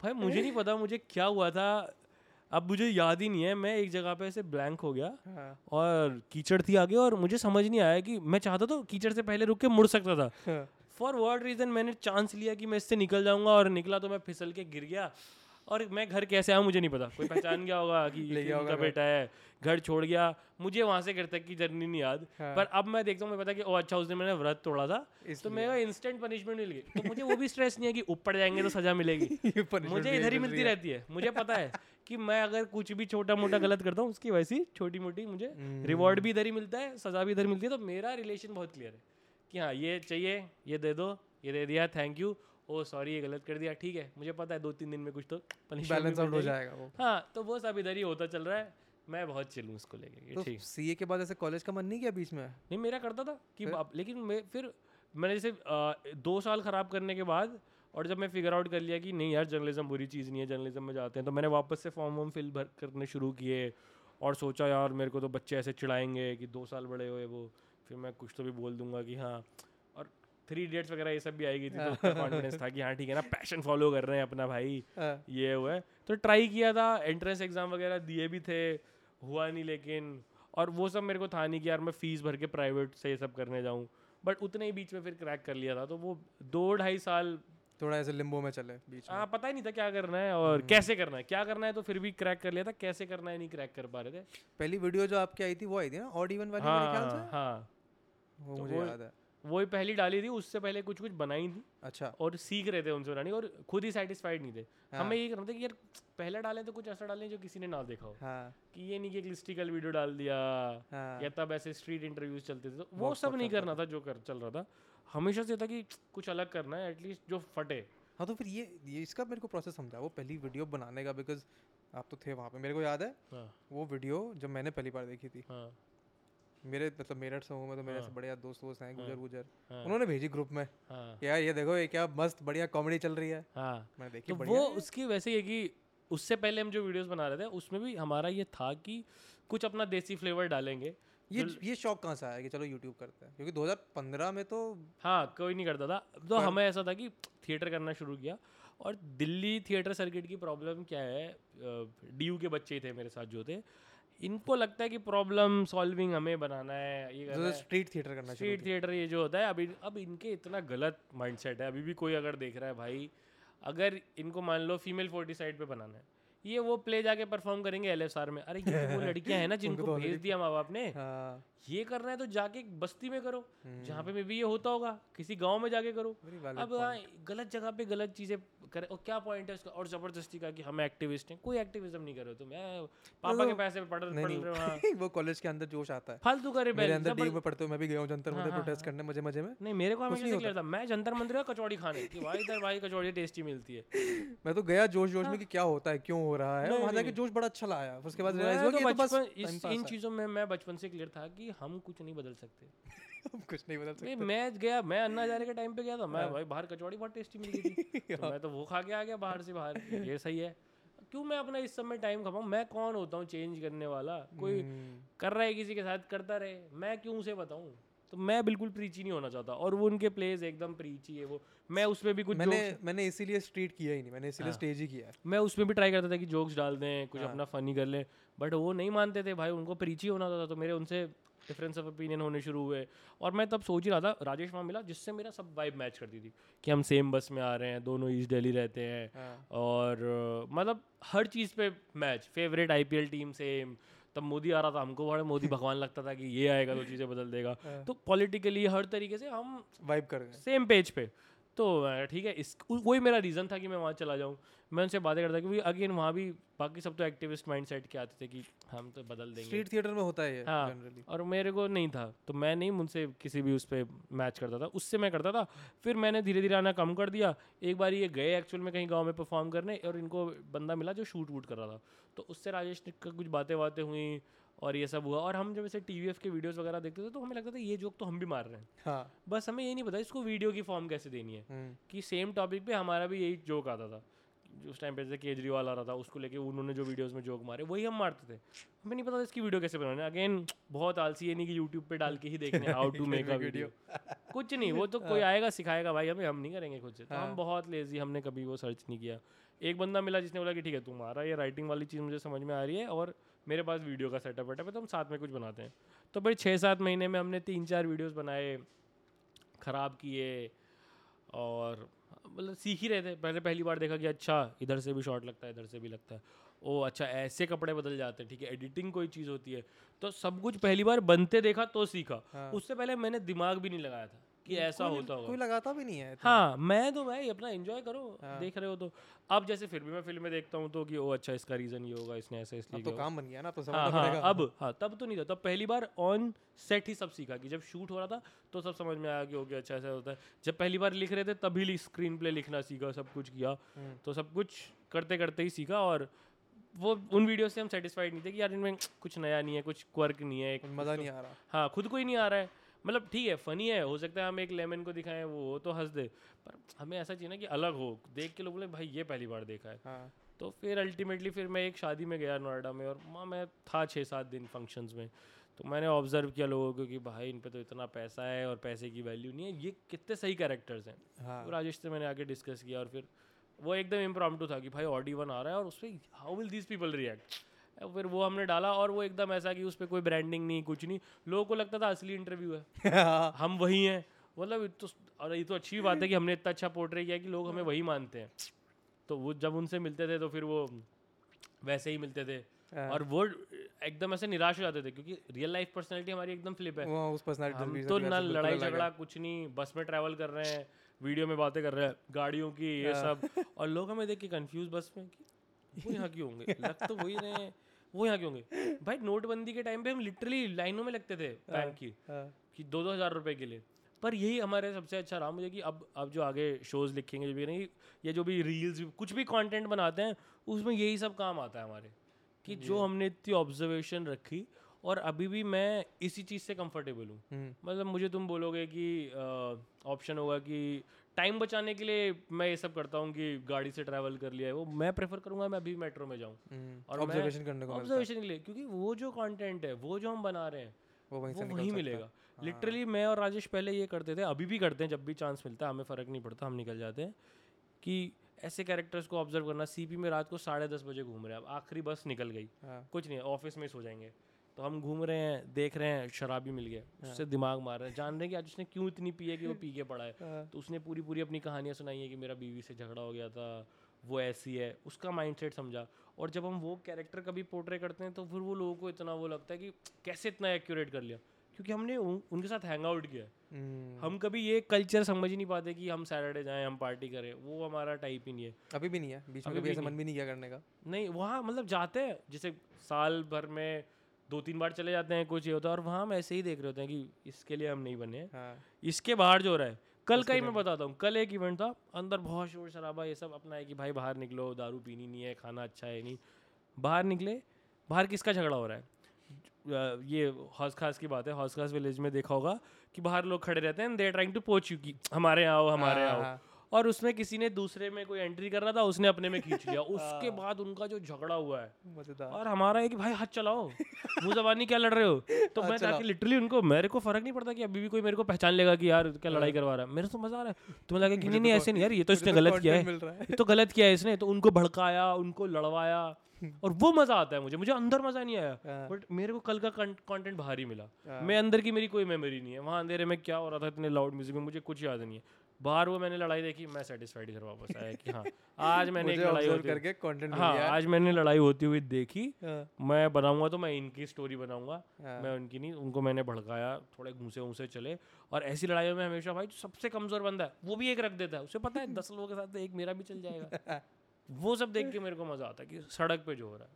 भाई मुझे नहीं पता मुझे क्या हुआ था, अब मुझे याद ही नहीं है। मैं एक जगह पे ऐसे ब्लैंक हो गया और कीचड़ थी आगे और मुझे समझ नहीं आया कि मैं चाहता तो कीचड़ से पहले रुक के मुड़ सकता था। फॉर व्हाट रीज़न मैंने चांस लिया कि मैं इससे निकल जाऊंगा और निकला तो मैं फिसल के गिर गया। और मैं घर कैसे आया मुझे नहीं पता, कोई पहचान गया होगा कि उनका बेटा है, घर छोड़ गया। मुझे वहाँ से घर तक की जर्नी नहीं याद, पर अब मैं देखता हूँ मैं पता कि ओ अच्छा उस दिन मैंने व्रत तोड़ा था तो मेरा इंस्टेंट पनिशमेंट मिल गई। तो मुझे वो भी स्ट्रेस नहीं है कि ऊपर जाएंगे तो सजा मिलेगी, मुझे इधर ही मिलती रहती है। मुझे पता है कि मैं अगर कुछ भी छोटा मोटा गलत करता हूँ उसकी वैसी छोटी मोटी मुझे रिवॉर्ड भी इधर ही मिलता है, सजा भी इधर मिलती है। तो मेरा रिलेशन बहुत क्लियर है कि हाँ ये चाहिए, ये दे दो, ये दे दिया, थैंक यू, ओ सॉरी ये गलत कर दिया, ठीक है। मुझे पता है 2-3 दिन में कुछ तो बैलेंस आउट हो जाएगा वो। हाँ तो वो सब इधर ही होता चल रहा है, मैं बहुत चिल हूँ इसको लेके। तो सीए के बाद ऐसे कॉलेज का मन नहीं किया बीच में? नहीं मेरा करता था कि लेकिन फिर मैंने जैसे 2 साल ख़राब करने के बाद और जब मैं फिगर आउट कर लिया कि नहीं यार जर्नलिज्म बुरी चीज़ नहीं है, जर्नलिज्म में जाते हैं, तो मैंने वापस से फॉर्म वॉर्म फिल भर करने शुरू किए और सोचा यार मेरे को तो बच्चे ऐसे चिढ़ाएंगे कि 2 साल बड़े हुए वो, फिर मैं कुछ तो भी बोल दूंगा कि हाँ, और 3 Idiots वगैरह ये सब भी आई गई थी तो कॉन्फिडेंस था कि हाँ ठीक है ना, पैशन फॉलो कर रहे हैं अपना भाई, ये हुआ तो ट्राई किया था, एंट्रेंस एग्ज़ाम वगैरह दिए भी थे, हुआ नहीं लेकिन, और वो सब मेरे को था नहीं कि यार मैं फ़ीस भर के प्राइवेट से ये सब करने जाऊँ, बट उतने ही बीच में फिर क्रैक कर लिया था। तो वो 2-2.5 साल थोड़ा ऐसे लिम्बो में चले बीच में, हाँ पता ही नहीं था क्या करना है और कैसे करना है, क्या करना है तो फिर भी क्रैक कर लिया था, कैसे करना है नहीं क्रैक कर पा रहे थे। पहली वीडियो जो आपकी आई थी वो आई थी ना ऑड इवन वाली, मेरे ख्याल से हाँ वो मुझे याद है, वही पहली डाली थी, उससे पहले कुछ कुछ बनाई थी। अच्छा। और सीख रहे थे उनसे बनानी और खुद ही सेटिस्फाइड नहीं थे। हाँ। हमें ये करना था कि यार पहला डालें तो कुछ ऐसा डालें जो किसी ने ना देखा हो। हाँ। कि ये नहीं कि एक लिस्टिकल वीडियो डाल दिया। हाँ। या तब ऐसे स्ट्रीट इंटरव्यूज चलते थे तो वो सब नहीं करना था जो चल रहा था, हमेशा से था कि कुछ अलग करना है एटलीस्ट जो फटे। हाँ तो फिर ये इसका मेरे को प्रोसेस समझा वो पहली वीडियो बनाने का, बिकॉज आप तो थे वहाँ पे, मेरे को याद है वो वीडियो जब मैंने पहली बार देखी थी, मेरे मतलब मेरठ से हूँ मैं तो मेरे से बड़े यार दोस्त हैं गुजर उन्होंने भेजी ग्रुप में यार ये देखो ये क्या मस्त बढ़िया कॉमेडी चल रही है। मैंने देखी तो वो उसकी वैसे ये कि उससे पहले हम जो वीडियोस बना रहे थे उसमें भी हमारा ये था कि कुछ अपना देसी फ्लेवर डालेंगे। ये शौक कहाँ से आया कि चलो यूट्यूब करते हैं, क्योंकि 2015 में तो हाँ कोई नहीं करता था, तो हमें ऐसा था कि थिएटर करना शुरू किया। और दिल्ली थिएटर सर्किट की प्रॉब्लम क्या है, DU के बच्चे थे मेरे साथ जो थे, इनको लगता है कि प्रॉब्लम सॉल्विंग हमें बनाना है, ये करना है स्ट्रीट थिएटर करना, स्ट्रीट थिएटर ये जो होता है। अभी अब इनके इतना गलत माइंडसेट है, अभी भी कोई अगर देख रहा है भाई, अगर इनको मान लो फीमेल 40 साइड पे बनाना है, ये वो प्ले जाके परफॉर्म करेंगे LFSR में, अरे ये वो लड़कियां हैं ना जिनको भेज दिया माँ बाप ने, ये करना है तो जाके बस्ती में करो जहाँ पे मे भी ये होता होगा, किसी गांव में जाके करो। अब गलत जगह पे गलत चीजें करे, और क्या पॉइंट है उसका, और जबरदस्ती का कि हम एक्टिविस्ट हैं, कोई एक्टिविज्म नहीं करो तुम, पापा के पैसे पढ़ रहे हो। वो कॉलेज के अंदर जोश आता है फालतू का, प्रोटेस्ट करने मजे मजे में। नहीं मेरे को हमेशा मैं जंतर मंतर कचौड़ी खाने की भाई कचौड़ी टेस्टी मिलती है, मैं तो गया जोश जोश में क्या होता है क्यों रहा है, वहाँ जाके जोश बड़ा अच्छा लाया। उसके बाद रियलाइज हुआ कि बस इन चीज़ों में मैं बचपन से क्लियर था कि हम कुछ नहीं बदल सकते। हम कुछ नहीं बदल सकते। मैं गया, मैं अन्ना जाने के टाइम पे गया था, मैं भाई बाहर कचौड़ी बहुत टेस्टी मिल गई थी तो मैं तो वो खा के आ गया बाहर से बाहर। ये सही है, क्यों मैं अपना इस समय टाइम खपाऊँ, मैं कौन होता हूँ चेंज करने वाला, कोई कर रहा है किसी के साथ करता रहे, मैं क्यों उसे बताऊँ। तो मैं बिल्कुल प्रीची नहीं होना चाहता, और वो उनके प्लेज एकदम प्रीची है, वो मैं उसमें भी कुछ मैंने इसीलिए स्ट्रीट किया ही नहीं, मैंने इसीलिए स्टेज ही किया है। मैं उसमें भी ट्राई करता था कि जोक्स डाल दें कुछ अपना फनी कर लें, बट वो नहीं मानते थे भाई, उनको प्रीची होना था। तो मेरे उनसे डिफरेंस ऑफ ओपिनियन होने शुरू हुए, और मैं तब सोच ही रहा था राजेश वहाँ मिला जिससे मेरा सब वाइब मैच करती थी कि हम सेम बस में आ रहे हैं, दोनों ईस्ट दिल्ली रहते हैं, और मतलब हर चीज़ पे match, favourite IPL team same. तब मोदी आ रहा था, हमको बड़ा मोदी भगवान लगता था कि ये आएगा तो चीज़ें बदल देगा। तो पॉलिटिकली हर तरीके से हम वाइब कर रहे हैं सेम पेज पे, तो ठीक है। इस वही मेरा रीज़न था कि मैं वहाँ चला जाऊँ। मैं उनसे बातें करता क्योंकि अगेन वहाँ भी बाकी सब तो एक्टिविस्ट माइंडसेट के आते थे कि हम तो बदल देंगे, स्ट्रीट थिएटर में होता है हाँ जनरली, और मेरे को नहीं था, तो मैं नहीं उनसे किसी भी उस पर मैच करता था, उससे मैं करता था। फिर मैंने धीरे धीरे आना कम कर दिया। एक बार ये गए एक्चुअल में कहीं गाँव में परफॉर्म करने, और इनको बंदा मिला जो शूट वूट कर रहा था, तो उससे राजेश ने कुछ बातें बातें हुई और ये सब हुआ। और हम जब ऐसे TVF के वीडियोस वगैरह देखते थे तो हमें लगता था ये जोक तो हम भी मार रहे हैं। हाँ। बस हमें ये नहीं पता इसको वीडियो की फॉर्म कैसे देनी है कि सेम टॉपिक पे हमारा भी यही जोक आता था। उस टाइम पे जैसे केजरीवाल आ रहा था, उसको लेके उन्होंने जो वीडियोस में जोक मारे वही हम मारते थे। हमें नहीं पता था इसकी वीडियो कैसे बनानी। अगेन बहुत आलसी है, नहीं कि यूट्यूब पे डाल के ही देखने how to make a video, कुछ नहीं, वो तो कोई आएगा सिखाएगा भाई हमें, हम नहीं करेंगे खुद से। तो हम बहुत लेजी, हमने कभी वो सर्च नहीं किया। एक बंदा मिला जिसने बोला कि ठीक है तुम्हारा ये राइटिंग वाली चीज़ मुझे समझ में आ रही है और मेरे पास वीडियो का सेटअप वेटअप है, तो हम साथ में कुछ बनाते हैं। तो भाई 6-7 महीने में हमने 3-4 वीडियोस बनाए, ख़राब किए, और मतलब सीख ही रहे थे। पहले पहली बार देखा कि अच्छा इधर से भी शॉट लगता है, इधर से भी लगता है, ओ अच्छा ऐसे कपड़े बदल जाते हैं, ठीक है एडिटिंग कोई चीज़ होती है। तो सब कुछ पहली बार बनते देखा तो सीखा। उससे पहले मैंने दिमाग भी नहीं लगाया था कि ऐसा होता होगा, कोई लगाता भी नहीं है। हाँ मैं तो भाई अपना एंजॉय करो, देख रहे हो तो। अब जैसे फिर भी मैं फिल्में देखता हूँ तो कि ओ अच्छा इसका रीज़न ये होगा, इसने ऐसा इसलिए, तो काम बन गया ना, तो समझ पड़ेगा अब। हाँ तब तो नहीं था, तब पहली बार ऑन सेट ही सब सीखा कि जब शूट हो रहा था तो सब समझ में आया कि ओके अच्छा ऐसा होता है। जब पहली बार लिख रहे थे तभी स्क्रीन प्ले लिखना सीखा, सब कुछ किया, तो सब कुछ करते करते ही सीखा। और वो उन वीडियो से हम सेटिस्फाइड नहीं थे कि यार इनमें कुछ नया नहीं है, कुछ क्वर्क नहीं है, मज़ा नहीं आ रहा। हाँ खुद को ही नहीं आ रहा है, मतलब ठीक है फनी है, हो सकता है हम एक लेमन को दिखाएं वो तो हंस दे, पर हमें ऐसा चाहिए ना कि अलग हो, देख के लोग बोले भाई ये पहली बार देखा है। तो फिर अल्टीमेटली फिर मैं एक शादी में गया नोएडा में, और वहाँ मैं था 6-7 दिन फंक्शंस में। तो मैंने ऑब्जर्व किया लोगों को कि भाई इन पे तो इतना पैसा है और पैसे की वैल्यू नहीं है, ये कितने सही कैरेक्टर्स हैं। हाँ। तो राजेश से मैंने आगे डिस्कस किया और फिर वो एकदम इम्प्रॉम्प्टू था कि भाई ऑडी वन आ रहा है और उस पर how will these people react, फिर वो हमने डाला और वो एकदम ऐसा कि उस पर कोई ब्रांडिंग नहीं, कुछ नहीं, लोगों को लगता था असली इंटरव्यू है, हम वही हैं। मतलब तो, और ये तो अच्छी बात है कि हमने इतना अच्छा पोर्ट्रे किया कि लोग हमें वही मानते हैं। तो वो जब उनसे मिलते थे तो फिर वो वैसे ही मिलते थे और वो एकदम ऐसे निराश हो जाते थे क्योंकि रियल लाइफ पर्सनैलिटी हमारी एकदम फ्लिप है। उस पर्सनैलिटी तो ना लड़ाई झगड़ा कुछ नहीं, बस में ट्रैवल कर रहे हैं, वीडियो में बातें कर रहे हैं, गाड़ियों की ये सब, और लोग हमें देख के कंफ्यूज बस में कि वो यहाँ क्यों होंगे, लग तो वही रहे हैं, वो यहाँ क्यों होंगे। भाई नोटबंदी के टाइम पे हम लिटरली लाइनों में लगते थे बैंक की कि 2,000 रुपये के लिए। पर यही हमारे सबसे अच्छा रहा मुझे कि अब जो आगे शोज़ लिखेंगे जो भी नहीं, या जो भी रील्स कुछ भी कंटेंट बनाते हैं उसमें यही सब काम आता है हमारे कि जो हमने इतनी ऑब्जर्वेशन रखी। और अभी भी मैं इसी चीज़ से कंफर्टेबल हूँ। मतलब मुझे तुम बोलोगे कि ऑप्शन होगा कि टाइम बचाने के लिए मैं ये सब करता हूँ कि गाड़ी से ट्रैवल कर लिया है, वो मैं प्रेफर करूँगा मैं अभी मेट्रो में जाऊँ और ऑब्जर्वेशन करने को, ऑब्जर्वेशन के लिए, क्योंकि वो जो कंटेंट है वो जो हम बना रहे हैं वो वहीं मिलेगा। लिटरली मैं और राजेश पहले ये करते थे, अभी भी करते हैं, जब भी चांस मिलता है हमें फ़र्क नहीं पड़ता, हम निकल जाते हैं कि ऐसे कैरेक्टर्स को ऑब्जर्व करना। सीपी में रात को 10:30 बजे घूम रहे हैं, अब आखिरी बस निकल गई, कुछ नहीं, ऑफिस में सो जाएंगे, तो हम घूम रहे हैं, देख रहे हैं, शराबी मिल गया, उससे दिमाग मार रहे हैं, जान रहे हैं कि आज उसने क्यों इतनी पी है कि वो पी के पड़ा है। तो उसने पूरी पूरी अपनी कहानियाँ सुनाई है कि मेरा बीवी से झगड़ा हो गया था, वो ऐसी है, उसका माइंडसेट समझा। और जब हम वो कैरेक्टर कभी पोर्ट्रे करते हैं तो फिर वो लोगों को इतना वो लगता है कि कैसे इतना एक्यूरेट कर लिया, क्योंकि हमने उनके साथ हैंग आउट किया। हम कभी ये कल्चर समझ ही नहीं पाते कि हम सैटरडे जाएं, हम पार्टी करें, वो हमारा टाइप ही नहीं है, अभी भी नहीं है, बीच में कभी मन भी नहीं किया करने का। नहीं, वहाँ मतलब जाते हैं जैसे साल भर में 2-3 बार चले जाते हैं, कुछ ये होता है, और वहाँ हम ऐसे ही देख रहे होते हैं कि इसके लिए हम नहीं बने। इसके बाहर जो हो रहा है, कल का ही मैं बताता हूँ, कल एक इवेंट था, अंदर बहुत शोर शराबा ये सब अपना है कि भाई बाहर निकलो, दारू पीनी नहीं है, खाना अच्छा है नहीं, बाहर निकले, बाहर किसका झगड़ा हो रहा है, ये हौज खास की बात है, हौज खास विलेज में देखा होगा कि बाहर लोग खड़े रहते हैं, they are trying to poach you कि हमारे आओ, हमारे आओ, और उसमें किसी ने दूसरे में कोई एंट्री कर रहा था, उसने अपने में खींच लिया, उसके बाद उनका जो झगड़ा हुआ है, और हमारा है कि भाई हाथ चलाओ, मुंह जबानी क्या लड़ रहे हो। तो मैं ताकि लिटरली उनको, मेरे को फर्क नहीं पड़ता कि अभी भी कोई मेरे को पहचान लेगा कि यार क्या लड़ाई करवा रहा है, मेरे को मजा आ रहा है। तुम्हें लगा कि नहीं ऐसे नहीं यार, ये तो इसने गलत किया है, ये तो गलत किया है इसने, तो उनको भड़काया, उनको लड़वाया, और वो मजा आता है मुझे, मुझे अंदर मजा नहीं आया, बट मेरे को कल का कंटेंट बाहर ही मिला। मैं अंदर की मेरी कोई मेमोरी नहीं है, वहाँ अंधेरे में क्या हो रहा था, इतने लाउड म्यूजिक में, मुझे कुछ याद नहीं है। बाहर वो मैंने लड़ाई देखी, मैं सेटिस्फाइड घर वापस आया कि हाँ आज मैंने एक लड़ाई होती करके कंटेंट, हाँ आज मैंने लड़ाई होती हुई देखी। मैं बनाऊंगा तो मैं इनकी स्टोरी बनाऊंगा, मैं उनकी नहीं। उनको मैंने भड़काया, थोड़े घूसे घूसे चले, और ऐसी लड़ाइयों में हमेशा भाई सबसे कमजोर बंदा है वो भी एक रख देता है, उसे पता है 10 लोगों के साथ एक मेरा भी चल जाएगा। वो सब देख के मेरे को मजा आता है कि सड़क पे जो हो रहा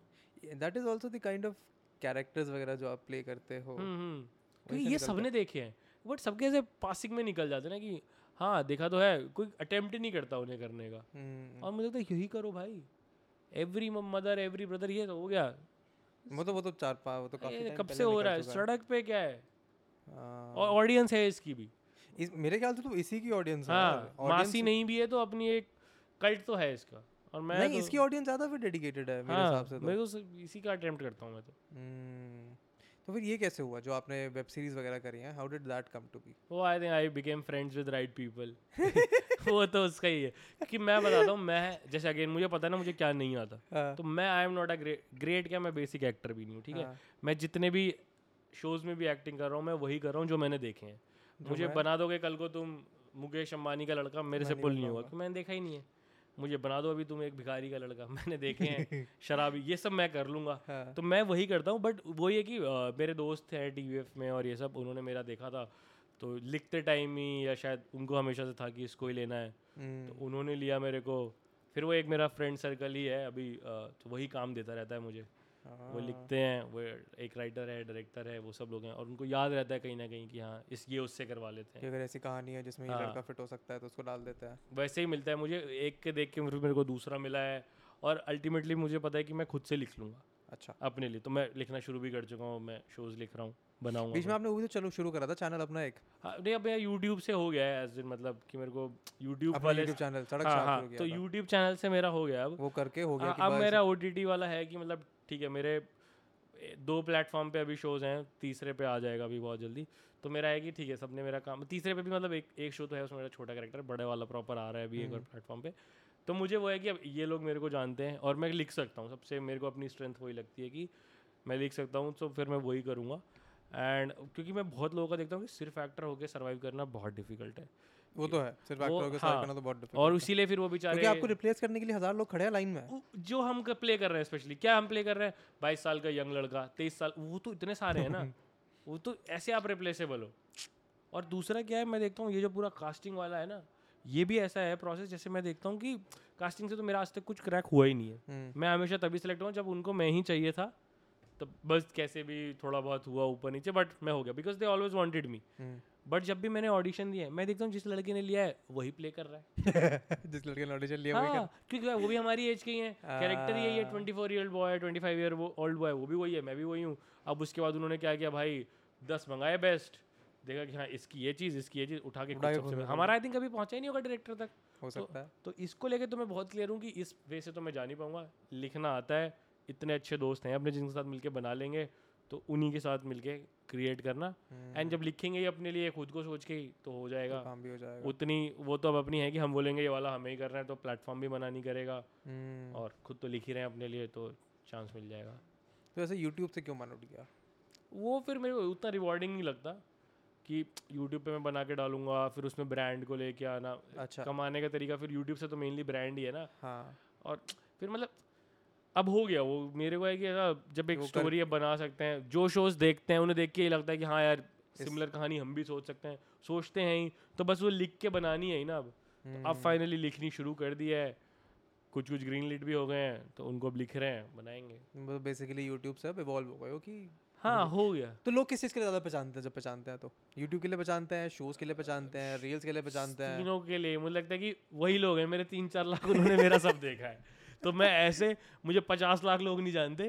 है। That is also the kind of characters वगैरह जो आप प्ले करते हो, ये सबने देखे हैं, बट सबके ऐसे पासिंग में निकल जाते ना कि हाँ देखा तो है, कोई अटेम्प्ट ही नहीं करता उन्हें करने का। और मुझे लगता है यही करो भाई, एवरी मदर एवरी ब्रदर, ये तो हो गया, मतलब वो तो 4-5 वो तो काफी कब से हो रहा है सड़क पे, क्या है। और ऑडियंस है इसकी भी, मेरे ख्याल से तो इसी की ऑडियंस है। हाँ, मासी नहीं भी है तो अपनी एक कल्ट तो है इसका, और मैं नहीं, इसकी ऑडियंस ज़्यादा फिर डेडिकेटेड है मेरे हिसाब से, मैं तो इसी का अटेम्प्ट करता हूँ मैं तो। तो फिर ये कैसे हुआ जो आपने वेब सीरीज वगैरह करी हैं, how did that come to be? वो I think I became friends with right people, वो तो उसका ही है कि मैं बताता हूँ, मैं जैसे अगेन मुझे पता है ना मुझे क्या नहीं आता, तो मैं I am not a great, क्या मैं बेसिक एक्टर भी नहीं हूँ, ठीक है। मैं जितने भी शोज में भी एक्टिंग कर रहा हूँ मैं वही कर रहा हूँ जो मैंने देखे हैं। मुझे बना दोगे कल को तुम मुकेश अंबानी का लड़का, मेरे से पुल नहीं होगा क्योंकि मैंने देखा ही नहीं है। मुझे बना दो अभी तुम एक भिखारी का लड़का, मैंने देखे हैं शराबी, ये सब मैं कर लूँगा। तो मैं वही करता हूँ, बट वही है कि मेरे दोस्त हैं TVF में और ये सब, उन्होंने मेरा देखा था तो लिखते टाइम ही, या शायद उनको हमेशा से था कि इसको ही लेना है, तो उन्होंने लिया मेरे को। फिर वो एक मेरा फ्रेंड सर्कल ही है अभी, तो वही काम देता रहता है मुझे। वो लिखते हैं, वो एक राइटर है, डायरेक्टर है, वो सब लोग हैं, और उनको याद रहता है कहीं ना कहीं कि हाँ इस ये उससे करवा लेते हैं, अगर ऐसी कहानी है जिसमें ये लड़का फिट हो सकता है तो उसको डाल देता है। वैसे ही मिलता है मुझे, एक के देख के मेरे को दूसरा मिला है, और अल्टीमेटली मुझे पता है कि मैं खुद से लिख लूँगा। अच्छा, अपने लिए तो मैं लिखना शुरू भी कर चुका हूँ, मैं शोज़ लिख रहा हूँ। बनाऊंगा। बीच में आपने वो भी तो चलो शुरू करा था चैनल अपना एक। नहीं अब यार यूट्यूब से हो गया है एज मतलब कि मेरे को यूट्यूब वाले चैनल तो यूट्यूब चैनल से मेरा हो गया अब वो करके हो गया। अब मेरा ओटीटी वाला है कि मतलब ठीक है मेरे 2 प्लेटफॉर्म पे अभी शोज़ हैं, तीसरे पे आ जाएगा अभी बहुत जल्दी। तो मेरा है कि ठीक है सबने मेरा काम, तीसरे पे भी मतलब एक शो तो है उसमें मेरा छोटा कैरेक्टर, बड़े वाला प्रॉपर आ रहा है अभी एक और प्लेटफॉर्म पे। तो मुझे वो है कि अब ये लोग मेरे को जानते हैं और मैं लिख सकता हूँ, सबसे मेरे को अपनी स्ट्रेंथ वही लगती है कि मैं लिख सकता हूँ, तो फिर मैं वही करूँगा। एंड क्योंकि मैं बहुत लोगों का देखता हूँ कि सिर्फ एक्टर होकर सर्वाइव करना बहुत डिफिकल्ट है। वो तो है, सिर्फ एक्टर होकर सर्वाइव करना तो बहुत डिफिकल्ट है। और उसीलिए फिर वो बेचारे आपको रिप्लेस करने के लिए हज़ार लोग खड़े हैं लाइन में। जो हम प्ले कर रहे हैं स्पेशली, क्या हम प्ले कर रहे हैं 22 साल का यंग लड़का, 23 साल, वो तो इतने सारे हैं ना, वो तो ऐसे आप रिप्लेसेबल हो। और दूसरा क्या है मैं देखता हूँ ये जो पूरा कास्टिंग वाला है ना, ये भी ऐसा है प्रोसेस, जैसे मैं देखता हूँ कि कास्टिंग से तो मेरा आज तक कुछ क्रैक हुआ ही नहीं है। मैं हमेशा तभी सेलेक्ट हुआ जब उनको मैं ही चाहिए था, तो बस कैसे भी थोड़ा बहुत हुआ ऊपर नीचे, बट मैं हो गया because they always wanted me. But जब भी मैंने ऑडिशन दिया है मैं देखता हूँ जिस लड़के ने लिया है वही प्ले कर रहा है जिस लड़के ने ऑडिशन लिया वही क्योंकि वो भी हमारी एज के ही है, कैरेक्टर यही है, 24 year old boy, 25 year old boy, वो भी वही है, मैं भी वही हूँ। अब उसके बाद उन्होंने क्या किया, भाई 10 मंगाए बेस्ट, देखा कि हाँ इसकी ये चीज़ उठा के सबसे हमारा आई थिंक कभी पहुँचा ही नहीं होगा डायरेक्टर तक हो सकता है। तो इसको लेकर तो मैं बहुत क्लियर हूँ कि इस वे से तो मैं जा नहीं पाऊँगा। लिखना आता है, इतने अच्छे दोस्त हैं अपने जिनके साथ मिलके बना लेंगे, तो उन्हीं के साथ मिलके क्रिएट करना। एंड जब लिखेंगे अपने लिए खुद को सोच के ही तो हो जाएगा, काम भी हो जाएगा उतनी। वो तो अब अपनी है कि हम बोलेंगे ये वाला हमें ही करना है तो प्लेटफॉर्म भी मना नहीं करेगा और खुद तो लिख ही रहे हैं अपने लिए तो चांस मिल जाएगा। तो ऐसे यूट्यूब से क्यों मन उठ गया? वो फिर मेरे को उतना रिवॉर्डिंग नहीं लगता कि यूट्यूब पे मैं बना के डालूंगा फिर उसमें ब्रांड को लेके आना। अच्छा, कमाने का तरीका फिर यूट्यूब से तो मेनली ब्रांड ही है ना। और फिर मतलब अब हो गया वो मेरे को है कि जब एक स्टोरी अब बना सकते हैं, जो शोज देखते हैं उन्हें देख के ही लगता है कि हाँ यार सिमिलर कहानी हम भी सोच सकते हैं, सोचते हैं ही, तो बस वो लिख के बनानी है ही ना। अब तो अब फाइनली लिखनी शुरू कर दी है, कुछ कुछ ग्रीन लिट भी हो गए हैं तो उनको अब लिख रहे हैं, बनाएंगे। बेसिकली यूट्यूब से अब इवॉल्व हो गए हो कि हाँ हो गया। तो लोग किस चीज़ के लिए ज़्यादा पहचानते हैं? जब पहचानते हैं तो यूट्यूब के लिए पहचानते हैं, शोज़ के लिए पहचानते हैं, रील्स के लिए पहचानते हैं, तीनों के लिए। मुझे लगता है कि वही लोग हैं मेरे 3-4 लाख, उन्होंने मेरा सब देखा है तो मैं ऐसे, मुझे 50 लाख लोग नहीं जानते,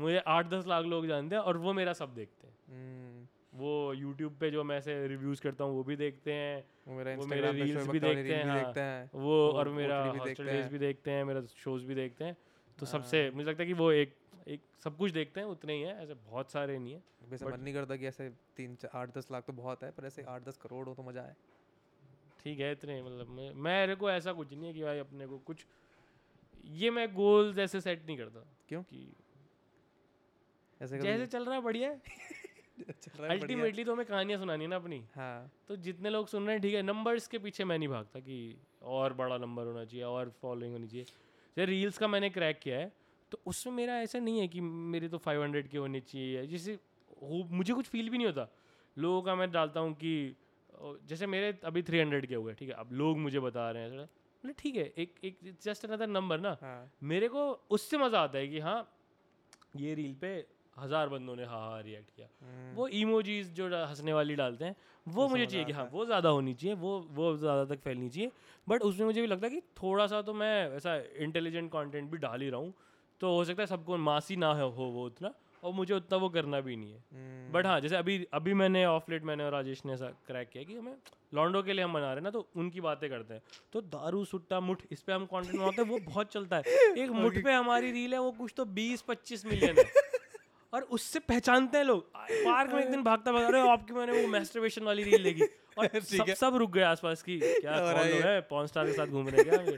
मुझे 8-10 लाख लोग जानते हैं और वो मेरा सब देखते हैं। वो यूट्यूब पे जो मैं ऐसे रिव्यूज़ करता हूँ वो भी देखते हैं, वो मेरे रील्स भी देखते हैं, वो और मेरा हॉस्टल डेज भी देखते हैं, मेरा शोज़ भी देखते हैं। तो सबसे मुझे लगता है कि वो एक सब कुछ देखते हैं, उतने ही है, ऐसे बहुत सारे नहीं है। वैसे मन नहीं करता कि ऐसे 8-10 लाख तो बहुत है, पर ऐसे 8-10 करोड़ हो तो मज़ा आए। ठीक है इतने, मतलब मेरे को ऐसा कुछ नहीं है कि भाई अपने को कुछ, ये मैं गोल्स ऐसे सेट नहीं करता। क्यों? ऐसे जैसे चल रहा है बढ़िया है। अल्टीमेटली तो हमें कहानियाँ सुनानी है ना अपनी। हाँ, तो जितने लोग सुन रहे हैं ठीक है, नंबर्स के पीछे मैं नहीं भागता कि और बड़ा नंबर होना चाहिए और फॉलोइंग होनी चाहिए। जैसे रील्स का मैंने क्रैक किया है तो उसमें मेरा ऐसा नहीं है कि मेरे तो 500 के होने चाहिए, जैसे मुझे कुछ फील भी नहीं होता। लोगों का मैं डालता हूँ कि जैसे मेरे अभी 300 के हुए ठीक है, अब लोग मुझे बता रहे हैं ठीक है एक जस्ट अनदर नंबर ना। मेरे को उससे मजा आता है कि हाँ ये रील पे 1000 बंदों ने हा हा रिएक्ट किया। वो इमोजीज जो हंसने वाली डालते हैं वो मुझे चाहिए कि हाँ वो ज़्यादा होनी चाहिए, वो ज़्यादा तक फैलनी चाहिए। बट उसमें मुझे भी लगता है कि थोड़ा सा तो मैं ऐसा इंटेलिजेंट कंटेंट भी डाल ही रहा हूँ, तो हो सकता है सबको मासी ना हो वो उतना, और मुझे उतना वो करना भी नहीं है। बट हाँ जैसे अभी मैंने ऑफ लेट मैंने और राजेश ने ऐसा क्रैक किया कि हमें लॉन्डो के लिए हम बना रहे हैं ना, तो उनकी बातें करते हैं, तो दारू सुट्टा मुठ इस पे हम कंटेंट बनाते हैं, वो बहुत चलता है। एक मुठ पे हमारी रील है, वो कुछ तो 20-25 मिलियन है और उससे पहचानते हैं लोग। पार्क में एक दिन भागता भाग रहे हो आपकी, मैंने वो मैस्टरबेशन वाली रील देखी और सब रुक गए आसपास की क्या है, पॉर्न स्टार के साथ घूम रहे।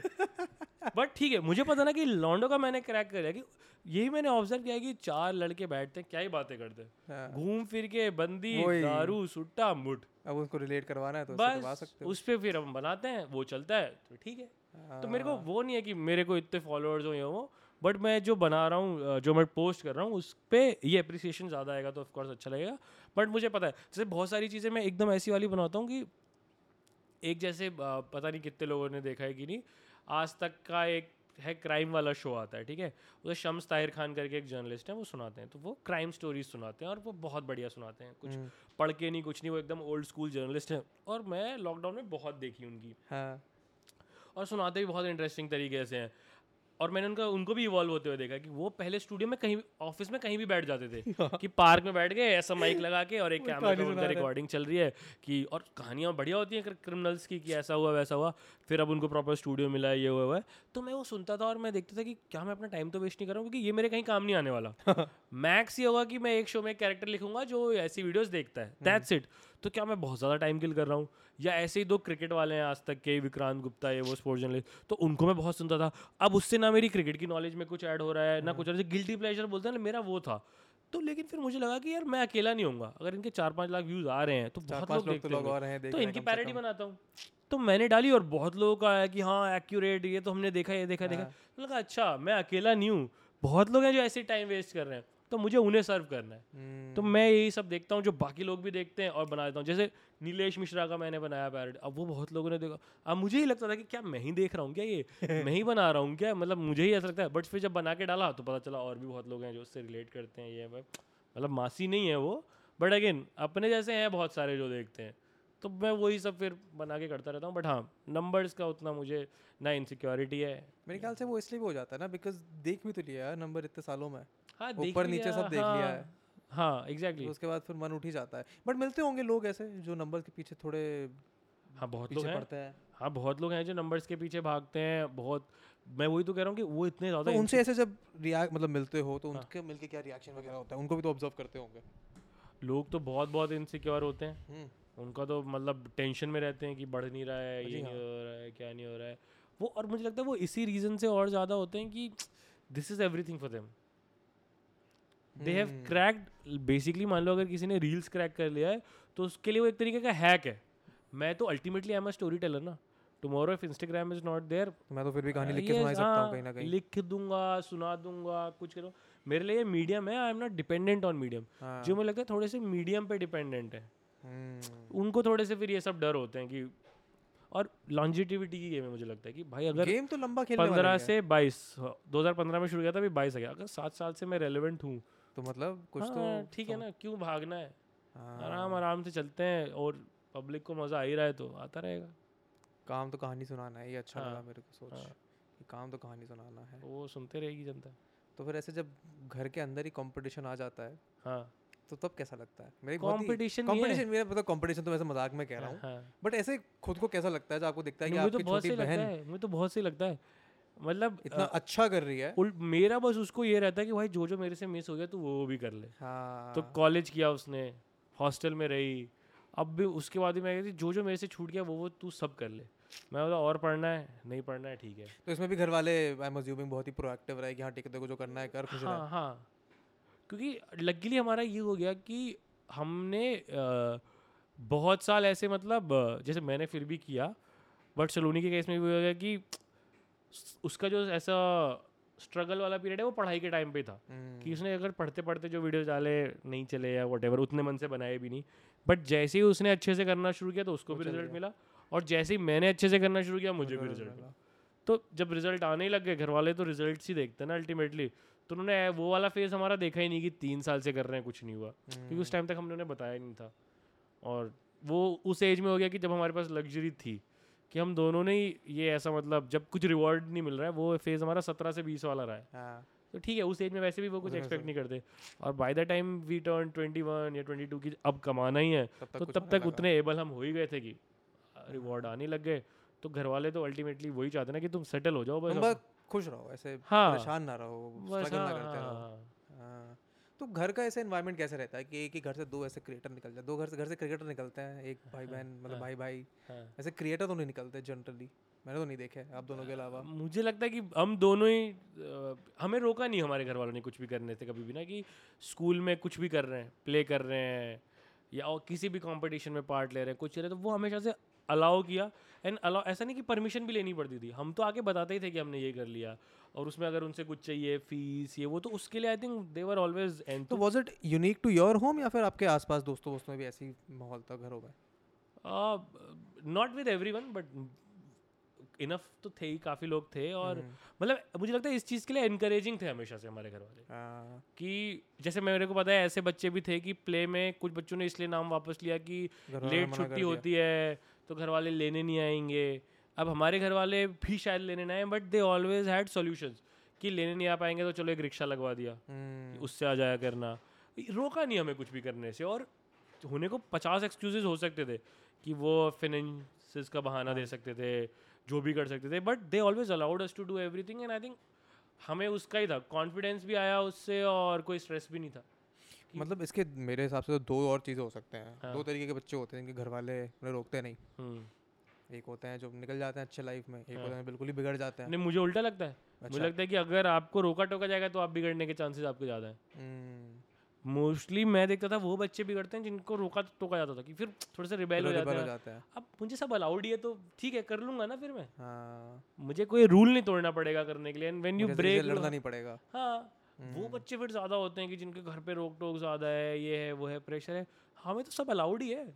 बट ठीक है मुझे पता ना कि लॉन्डो का मैंने क्रैक कर लिया, कि यही मैंने ऑब्जर्व किया कि 4 लड़के बैठते हैं, क्या ही बातें करते हैं, घूम फिर के बंदी दारू सुट्टा मुठ। अब उसको रिलेट करवाना है तो उससे करवा सकते हो, उस पे फिर हम बनाते हैं, वो चलता है तो ठीक है। तो मेरे को वो नहीं है कि मेरे को इतने फॉलोअर्स हो या वो, बट मैं जो बना रहा हूँ, जो मैं पोस्ट कर रहा हूँ उस पर ये अप्रिसिएशन ज़्यादा आएगा तो ऑफकोर्स अच्छा लगेगा। बट मुझे पता है जैसे बहुत सारी चीज़ें मैं एकदम ऐसी वाली बनाता हूँ कि एक जैसे पता नहीं कितने लोगों ने देखा है कि नहीं। आज तक का एक है क्राइम वाला शो आता है ठीक है, उसे शम्स ताहिर खान करके एक जर्नलिस्ट है, वो सुनाते हैं, तो वो क्राइम स्टोरीज सुनाते हैं और वो बहुत बढ़िया सुनाते हैं, कुछ पढ़ के नहीं कुछ नहीं, वो एकदम ओल्ड स्कूल जर्नलिस्ट है। और मैं लॉकडाउन में बहुत देखी उनकी। हाँ। और सुनाते भी बहुत इंटरेस्टिंग तरीके से हैं। और मैंने उनका उनको भी इवॉल्व होते हुए देखा कि वो पहले स्टूडियो में कहीं ऑफिस में कहीं भी बैठ जाते थे कि पार्क में बैठ गए ऐसा माइक लगा के और एक कैमरा पे उनका रिकॉर्डिंग चल रही है कि और कहानियाँ बढ़िया होती हैं क्रिमिनल्स की कि ऐसा हुआ वैसा हुआ। फिर अब उनको प्रॉपर स्टूडियो मिला ये हुआ है। तो मैं वो सुनता था और मैं देखता था कि क्या मैं अपना टाइम तो वेस्ट नहीं कर रहा हूँ क्योंकि ये मेरे कहीं काम नहीं आने वाला। मैक्स ये होगा कि मैं एक शो में एक कैरेक्टर लिखूंगा जो ऐसी वीडियोज़ देखता है, दैट्स इट। तो क्या मैं बहुत ज़्यादा टाइम किल कर रहा हूँ? या ऐसे ही दो क्रिकेट वाले हैं आज तक के, विक्रांत गुप्ता ये वो स्पोर्ट्स जर्नलिस्ट, तो उनको मैं बहुत सुनता था। अब उससे ना मेरी क्रिकेट की नॉलेज में कुछ ऐड हो रहा है ना कुछ, गिल्टी प्लेजर बोलते हैं ना, मेरा वो था। तो लेकिन फिर मुझे लगा कि यार मैं अकेला नहीं होऊंगा, अगर इनके 4-5 लाख व्यूज़ आ रहे हैं तो बहुत लोग देखते हैं, तो इनकी पैरोडी बनाता हूँ। तो मैंने डाली और बहुत लोगों का आया कि हाँ एक्यूरेट, ये तो हमने देखा, ये देखा देखा। लगा अच्छा मैं अकेला नहीं हूँ, बहुत लोग हैं जो ऐसे टाइम वेस्ट कर रहे हैं, तो मुझे उन्हें सर्व करना है। तो मैं यही सब देखता हूँ जो बाकी लोग भी देखते हैं और बना देता हूँ। जैसे नीलेश मिश्रा का मैंने बनाया पैरोडी, अब वो बहुत लोगों ने देखा। अब मुझे ही लगता था कि क्या मैं ही देख रहा हूँ, क्या ये मैं ही बना रहा हूँ, क्या मतलब मुझे ही ऐसा लगता है। बट फिर जब बना के डाला तो पता चला और भी बहुत लोग हैं जो उससे रिलेट करते हैं। ये मतलब मासी नहीं है वो, बट अगेन अपने जैसे हैं बहुत सारे जो देखते हैं। तो मैं वही सब फिर बना के करता रहता हूँ। बट हाँ, नंबर्स का उतना मुझे ना इनसिक्योरिटी है मेरे ख्याल से। वो इसलिए भी हो जाता है ना बिकॉज देख भी तो लिया यार नंबर इतने सालों में, ऊपर नीचे सब देख लिया है। हाँ एग्जैक्टली। उसके बाद फिर मन उठ ही जाता है। बट मिलते होंगे लोग ऐसे जो नंबर के पीछे थोड़े, हाँ बहुत लोग हैं, हाँ बहुत लोग हैं जो नंबर्स के पीछे भागते हैं बहुत। मैं वही तो कह रहा हूँ कि वो इतने ज़्यादा। उनसे ऐसे जब रिएक्ट मतलब मिलते हो तो उनके मिलके क्या रिएक्शन वगैरह होता है? उनको भी तो ऑब्जर्व करते होंगे। लोग तो बहुत बहुत इनसिक्योर होते हैं, उनका तो मतलब टेंशन में रहते हैं कि बढ़ नहीं रहा है, ये नहीं हो रहा है, क्या नहीं हो रहा है वो। और मुझे लगता है वो इसी रीज़न से और ज़्यादा होते हैं कि this is everything for them, they have cracked basically. मान लो अगर किसी ने रील्स क्रैक कर लिया है तो उसके लिए वो एक तरीके का हैक है। मैं तो ultimately I am a story teller ना। Tomorrow if Instagram is not there, मैं तो फिर भी कहानी लिख के सुना सकता हूं, कहीं ना कहीं लिख दूंगा, सुना दूंगा, कुछ करो। मेरे लिए मीडियम है, I am not dependent on medium. जो मुझे लगता है थोड़े से मीडियम पे डिपेंडेंट है उनको थोड़े से फिर ये सब डर होते हैं कि। और लॉन्जिटिविटी की गेम है, मुझे लगता है कि भाई अगर गेम तो लंबा खेलने वाली है। 15 से 22 2015 में शुरू किया था, अभी 22 आ गया। अगर 7 साल से मैं रेलेवेंट हूँ तो मतलब कुछ तो ठीक है ना, क्यों भागना है? आराम आराम से चलते हैं और पब्लिक को मज़ा आ ही रहा है तो आता रहेगा। काम तो कहानी सुनाना है, ये अच्छा लगा मेरे को सोच, काम तो कहानी सुनाना है, वो सुनते रहेगी जनता। तो फिर ऐसे जब घर के अंदर ही कॉम्पिटिशन आ जाता है हाँ, तो तब कैसा लगता है? मेरे कंपटीशन तो वैसे मजाक में कह रहा हूँ, बट ऐसे खुद को कैसा लगता है जब आपको दिखता है कि आपकी छोटी बहन मुझे तो बहुत सही लगता है, मतलब इतना अच्छा कर रही है। मेरा बस उसको ये रहता है कि भाई जो जो मेरे से मिस हो गया तो वो भी कर ले। तो कॉलेज किया उसने, हॉस्टल में रही, अब भी उसके बाद भी मैं कहती जो जो मेरे से छूट गया वो तू सब कर ले। मैं बोला और पढ़ना है, नहीं पढ़ना है ठीक है। तो इसमें भी घर वाले आई एम अज्यूमिंग बहुत ही प्रोएक्टिव रहे कि हाँ ठीक है, देखो जो करना है कर, खुश रह। हाँ, क्योंकि लकीली हमारा ये हो गया कि हमने बहुत साल ऐसे मतलब जैसे मैंने फिर भी किया, बट शलोनी के केस में भी हो गया कि उसका जो ऐसा स्ट्रगल वाला पीरियड है वो पढ़ाई के टाइम पे था कि उसने अगर पढ़ते पढ़ते जो वीडियो डाले नहीं चले या वॉटेवर, उतने मन से बनाए भी नहीं, बट जैसे ही उसने अच्छे से करना शुरू किया तो उसको भी रिजल्ट मिला, और जैसे ही मैंने अच्छे से करना शुरू किया मुझे भी रिजल्ट मिला। तो जब रिजल्ट आने ही लग गए, घर वाले तो रिजल्ट ही देखते हैं ना अल्टीमेटली, तो उन्होंने वो वाला फेज हमारा देखा ही नहीं कि 3 साल से कर रहे हैं कुछ नहीं हुआ, क्योंकि उस टाइम तक हमने उन्हें बताया नहीं था। और वो उस एज में हो गया कि जब हमारे पास लग्जरी थी कि हम दोनों ने ये ऐसा मतलब जब कुछ रिवॉर्ड नहीं मिल रहा है, वो फेज़ हमारा 17 से 20 वाला रहा है। तो ठीक है, उस एज में वैसे भी वो कुछ एक्सपेक्ट नहीं करते, और by the time we turn 21 या 22 की अब कमाना ही है, तो तब तक उतने एबल हम हो ही गए थे कि रिवॉर्ड आने लग गए। तो घर वाले तो अल्टीमेटली वही चाहते ना कि तुम सेटल हो जाओ, बस खुश रहो, ऐसे परेशान ना रहो, स्ट्रगल ना करते रहो। तो घर का ऐसे एनवायरनमेंट कैसे रहता है कि एक ही घर से दो ऐसे क्रिएटर निकल जाए, दो घर से क्रिकेटर निकलते हैं, एक भाई बहन मतलब भाई ऐसे क्रिएटर तो नहीं निकलते जनरली, मैंने तो नहीं देखे आप दोनों के अलावा। मुझे लगता है कि हम दोनों ही, हमें रोका नहीं हमारे घर वालों ने कुछ भी करने से कभी भी ना, कि स्कूल में कुछ भी कर रहे हैं, प्ले कर रहे हैं या और किसी भी कॉम्पिटिशन में पार्ट ले रहे हैं, कुछ ले रहे हैं, तो वो हमेशा से अलाउ किया। एंड अलाउ ऐसा नहीं कि परमिशन भी लेनी पड़ती थी, हम तो आके बताते ही थे कि हमने ये कर लिया, और उसमें अगर उनसे कुछ चाहिए फीस ये वो, तो उसके लिए I think they were always. And तो was it unique to your home या फिर आपके आसपास दोस्तों दोस्तों में भी ऐसी माहौल था घरों में? Not with everyone but enough तो थे ही, काफ़ी लोग थे, और मतलब मुझे लगता है इस चीज़ के लिए एनकरेजिंग थे हमेशा से हमारे घर वाले कि जैसे मेरे को पता है ऐसे बच्चे भी थे कि प्ले में कुछ बच्चों ने इसलिए नाम वापस लिया कि लेट छुट्टी होती है तो घर वाले लेने नहीं आएंगे। अब हमारे घर वाले भी शायद लेने ना आए, but they always had solutions कि लेने नहीं आ पाएंगे तो चलो एक रिक्शा लगवा दिया, उससे आ जाया करना, रोका नहीं हमें कुछ भी करने से। और होने को 50 एक्सक्यूजेज हो सकते थे कि वो फाइनेंसेस का बहाना दे सकते थे, जो भी कर सकते थे, but they always allowed us to do everything. And I think हमें उसका ही था, कॉन्फिडेंस भी आया उससे और कोई स्ट्रेस भी नहीं था। मतलब इसके मेरे हिसाब से तो दो और चीज़ें हो सकते हैं। हाँ। दो तरीके के बच्चे होते हैं जिनके घर वाले उन्हें रोकते नहीं। एक होते हैं जो निकल जाते हैं अच्छे लाइफ में, एक होते हैं बिल्कुल ही बिगड़ जाते हैं। नहीं, मुझे उल्टा लगता है। अच्छा। मुझे लगता है कि अगर आपको रोका टोका जाएगा तो आप बिगड़ने के चांसेस आपके ज़्यादा हैं। मोस्टली मैं देखता था वो बच्चे बिगड़ते हैं जिनको रोका टोका जाता था, कि फिर थोड़े से रिबेल हो जाते हैं। अब मुझे सब अलाउड ही है तो ठीक है, कर लूँगा ना फिर मैं। हाँ, मुझे कोई रूल नहीं तोड़ना पड़ेगा करने के लिए। एंड व्हेन यू ब्रेक, लड़ना नहीं पड़ेगा। हाँ, वो बच्चे फिर ज़्यादा होते हैं कि जिनके घर पे रोक टोक ज़्यादा है, ये है वो है, प्रेशर है। हमें तो सब अलाउड ही है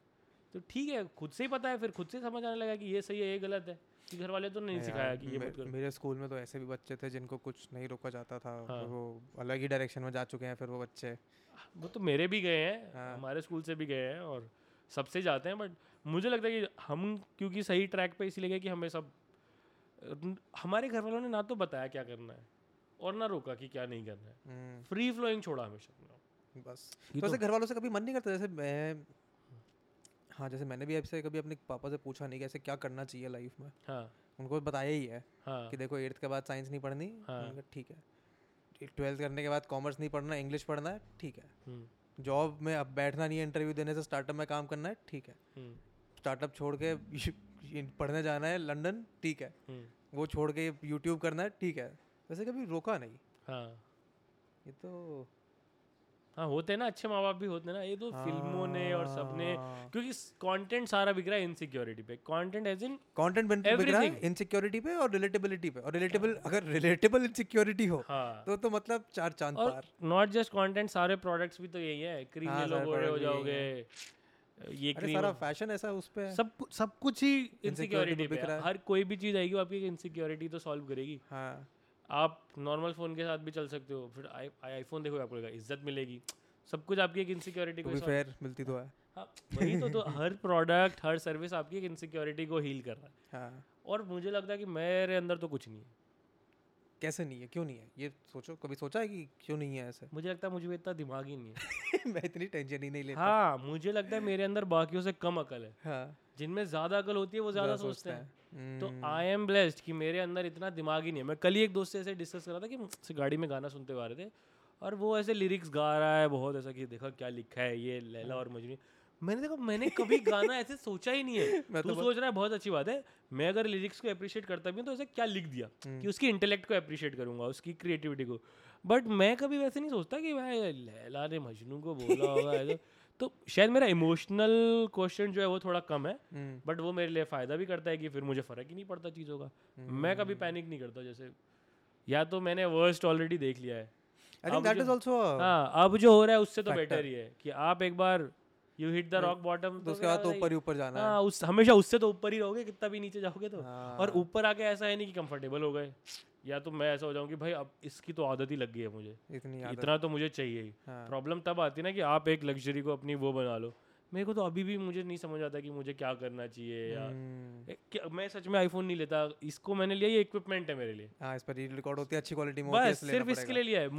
तो ठीक है, खुद से ही पता है, फिर खुद से समझ आने लगा कि ये सही है ये गलत है, कि घर वाले तो नहीं सिखाया कि ये मत करो। मेरे स्कूल में तो ऐसे भी बच्चे थे जिनको कुछ नहीं रोका जाता था। हाँ। तो वो अलग ही डायरेक्शन में जा चुके हैं फिर वो बच्चे। वो तो मेरे भी गए हैं। हाँ। हमारे स्कूल से भी गए हैं और सबसे जाते हैं, बट मुझे लगता है कि हम क्योंकि सही ट्रैक पर इसलिए गए कि हमें सब, हमारे घर वालों ने ना तो बताया क्या करना है और ना रोका कि क्या नहीं करना है, फ्री फ्लोइंग छोड़ा हमेशा बस। तो ऐसे घर वालों से कभी मन नहीं करता, जैसे मैं, हाँ, जैसे मैंने भी आपसे कभी अपने पापा से पूछा नहीं कि ऐसे क्या करना चाहिए लाइफ में। हाँ, उनको बताया ही है। हाँ, कि देखो 8th के बाद साइंस नहीं पढ़नी। हाँ, ठीक है। 12th करने के बाद कॉमर्स नहीं पढ़ना, इंग्लिश पढ़ना है, ठीक है। जॉब में अब बैठना नहीं है, इंटरव्यू देने से स्टार्टअप में काम करना है, ठीक है। स्टार्टअप छोड़ के पढ़ने जाना है लंदन, ठीक है। वो छोड़ के यूट्यूब करना है, ठीक है। वैसे कभी रोका नहीं। हाँ, ये तो हाँ होते हैं ना, अच्छे माँ बाप भी होते हैं ना। ये तो फिल्मों ने और सबने, क्योंकि कंटेंट सारा बिक रहा है इनसिक्योरिटी पे। कंटेंट एज इन कंटेंट बिक रहा है इनसिक्योरिटी पे और रिलेटेबिलिटी पे। और रिलेटेबल, अगर रिलेटेबल इनसिक्योरिटी हो तो मतलब चार चांद पार। नॉट जस्ट कंटेंट, सारे प्रोडक्ट्स भी तो यही है, क्रीमी लोग हो जाओगे, ये सारा फैशन ऐसा उस पे, सब कुछ ही इनसिक्योरिटी पे। हर कोई भी चीज़ आएगी आपकी इनसिक्योरिटी तो सॉल्व करेगी। हाँ, आप नॉर्मल फ़ोन के साथ भी चल सकते हो, फिर आईफोन देखोगे आपको इज्जत मिलेगी, सब कुछ आपकी एक इनसिक्योरिटी को फेयर मिलती तो है। हाँ, वही तो हर प्रोडक्ट हर सर्विस आपकी एक इनसिक्योरिटी को हील कर रहा है। हाँ, और मुझे लगता है कि मेरे अंदर तो कुछ नहीं है। कैसे नहीं है, क्यों नहीं है, ये सोचो, कभी सोचा है कि क्यों नहीं है ऐसा? मुझे लगता है मुझे इतना दिमाग ही नहीं है। मैं इतनी टेंशन ही नहीं लेता। हाँ, मुझे लगता है मेरे अंदर बाकियों से कम अकल है। हाँ, जिनमें ज़्यादा अकल होती है वो ज़्यादा सोचते हैं। तो आई एम ब्लेस्ड कि मेरे अंदर इतना दिमाग ही नहीं है। मैं कल ही एक दोस्त से ऐसे डिस्कस कर रहा था कि गाड़ी में गाना सुनते हुए आ रहे थे और वो ऐसे लिरिक्स गा रहा है बहुत ऐसा कि देखा क्या लिखा है ये लैला और मजनू। मैंने देखो मैंने कभी गाना ऐसे सोचा ही नहीं है। तू सोच रहा है, बहुत अच्छी बात है। मैं अगर लिरिक्स को अप्रिशिएट करता भी हूँ तो ऐसे क्या लिख दिया कि उसकी इंटेलेक्ट को अप्रिशिएट करूँगा, उसकी क्रिएटिविटी को, बट मैं कभी वैसे नहीं सोचता कि भाई लैला ने मजनू को बोला होगा ऐसा। तो शायद मेरा इमोशनल क्वेश्चन जो है वो थोड़ा कम है, बट वो मेरे लिए फ़ायदा भी करता है कि फिर मुझे फ़र्क ही नहीं पड़ता चीज़ों का। मैं कभी पैनिक नहीं करता, जैसे या तो मैंने वर्स्ट ऑलरेडी देख लिया है। हाँ, अब जो हो रहा है उससे तो बेटर ही है कि आप एक बार you hit the rock bottom तो उसके बाद तो ऊपर ही ऊपर जाना है। हाँ, हमेशा उससे तो ऊपर ही रहोगे, कितना भी नीचे जाओगे तो। और ऊपर आके ऐसा है नहीं कि कंफर्टेबल हो गए, या तो मैं ऐसा हो जाऊँ कि भाई अब इसकी तो आदत ही लग गई है मुझे, इतना तो मुझे चाहिए ही। प्रॉब्लम तब आती है ना कि आप एक लग्जरी को अपनी वो बना लो। मेरे को तो अभी भी मुझे नहीं समझ आता कि मुझे क्या करना चाहिए। या मैं सच में आईफोन नहीं लेता, इसको मैंने लिया, ये इक्विपमेंट है मेरे लिए। हाँ, इस पर रीड रिकॉर्ड होती है, अच्छी क्वालिटी में होती है, सिर्फ इसके लिए लिया है।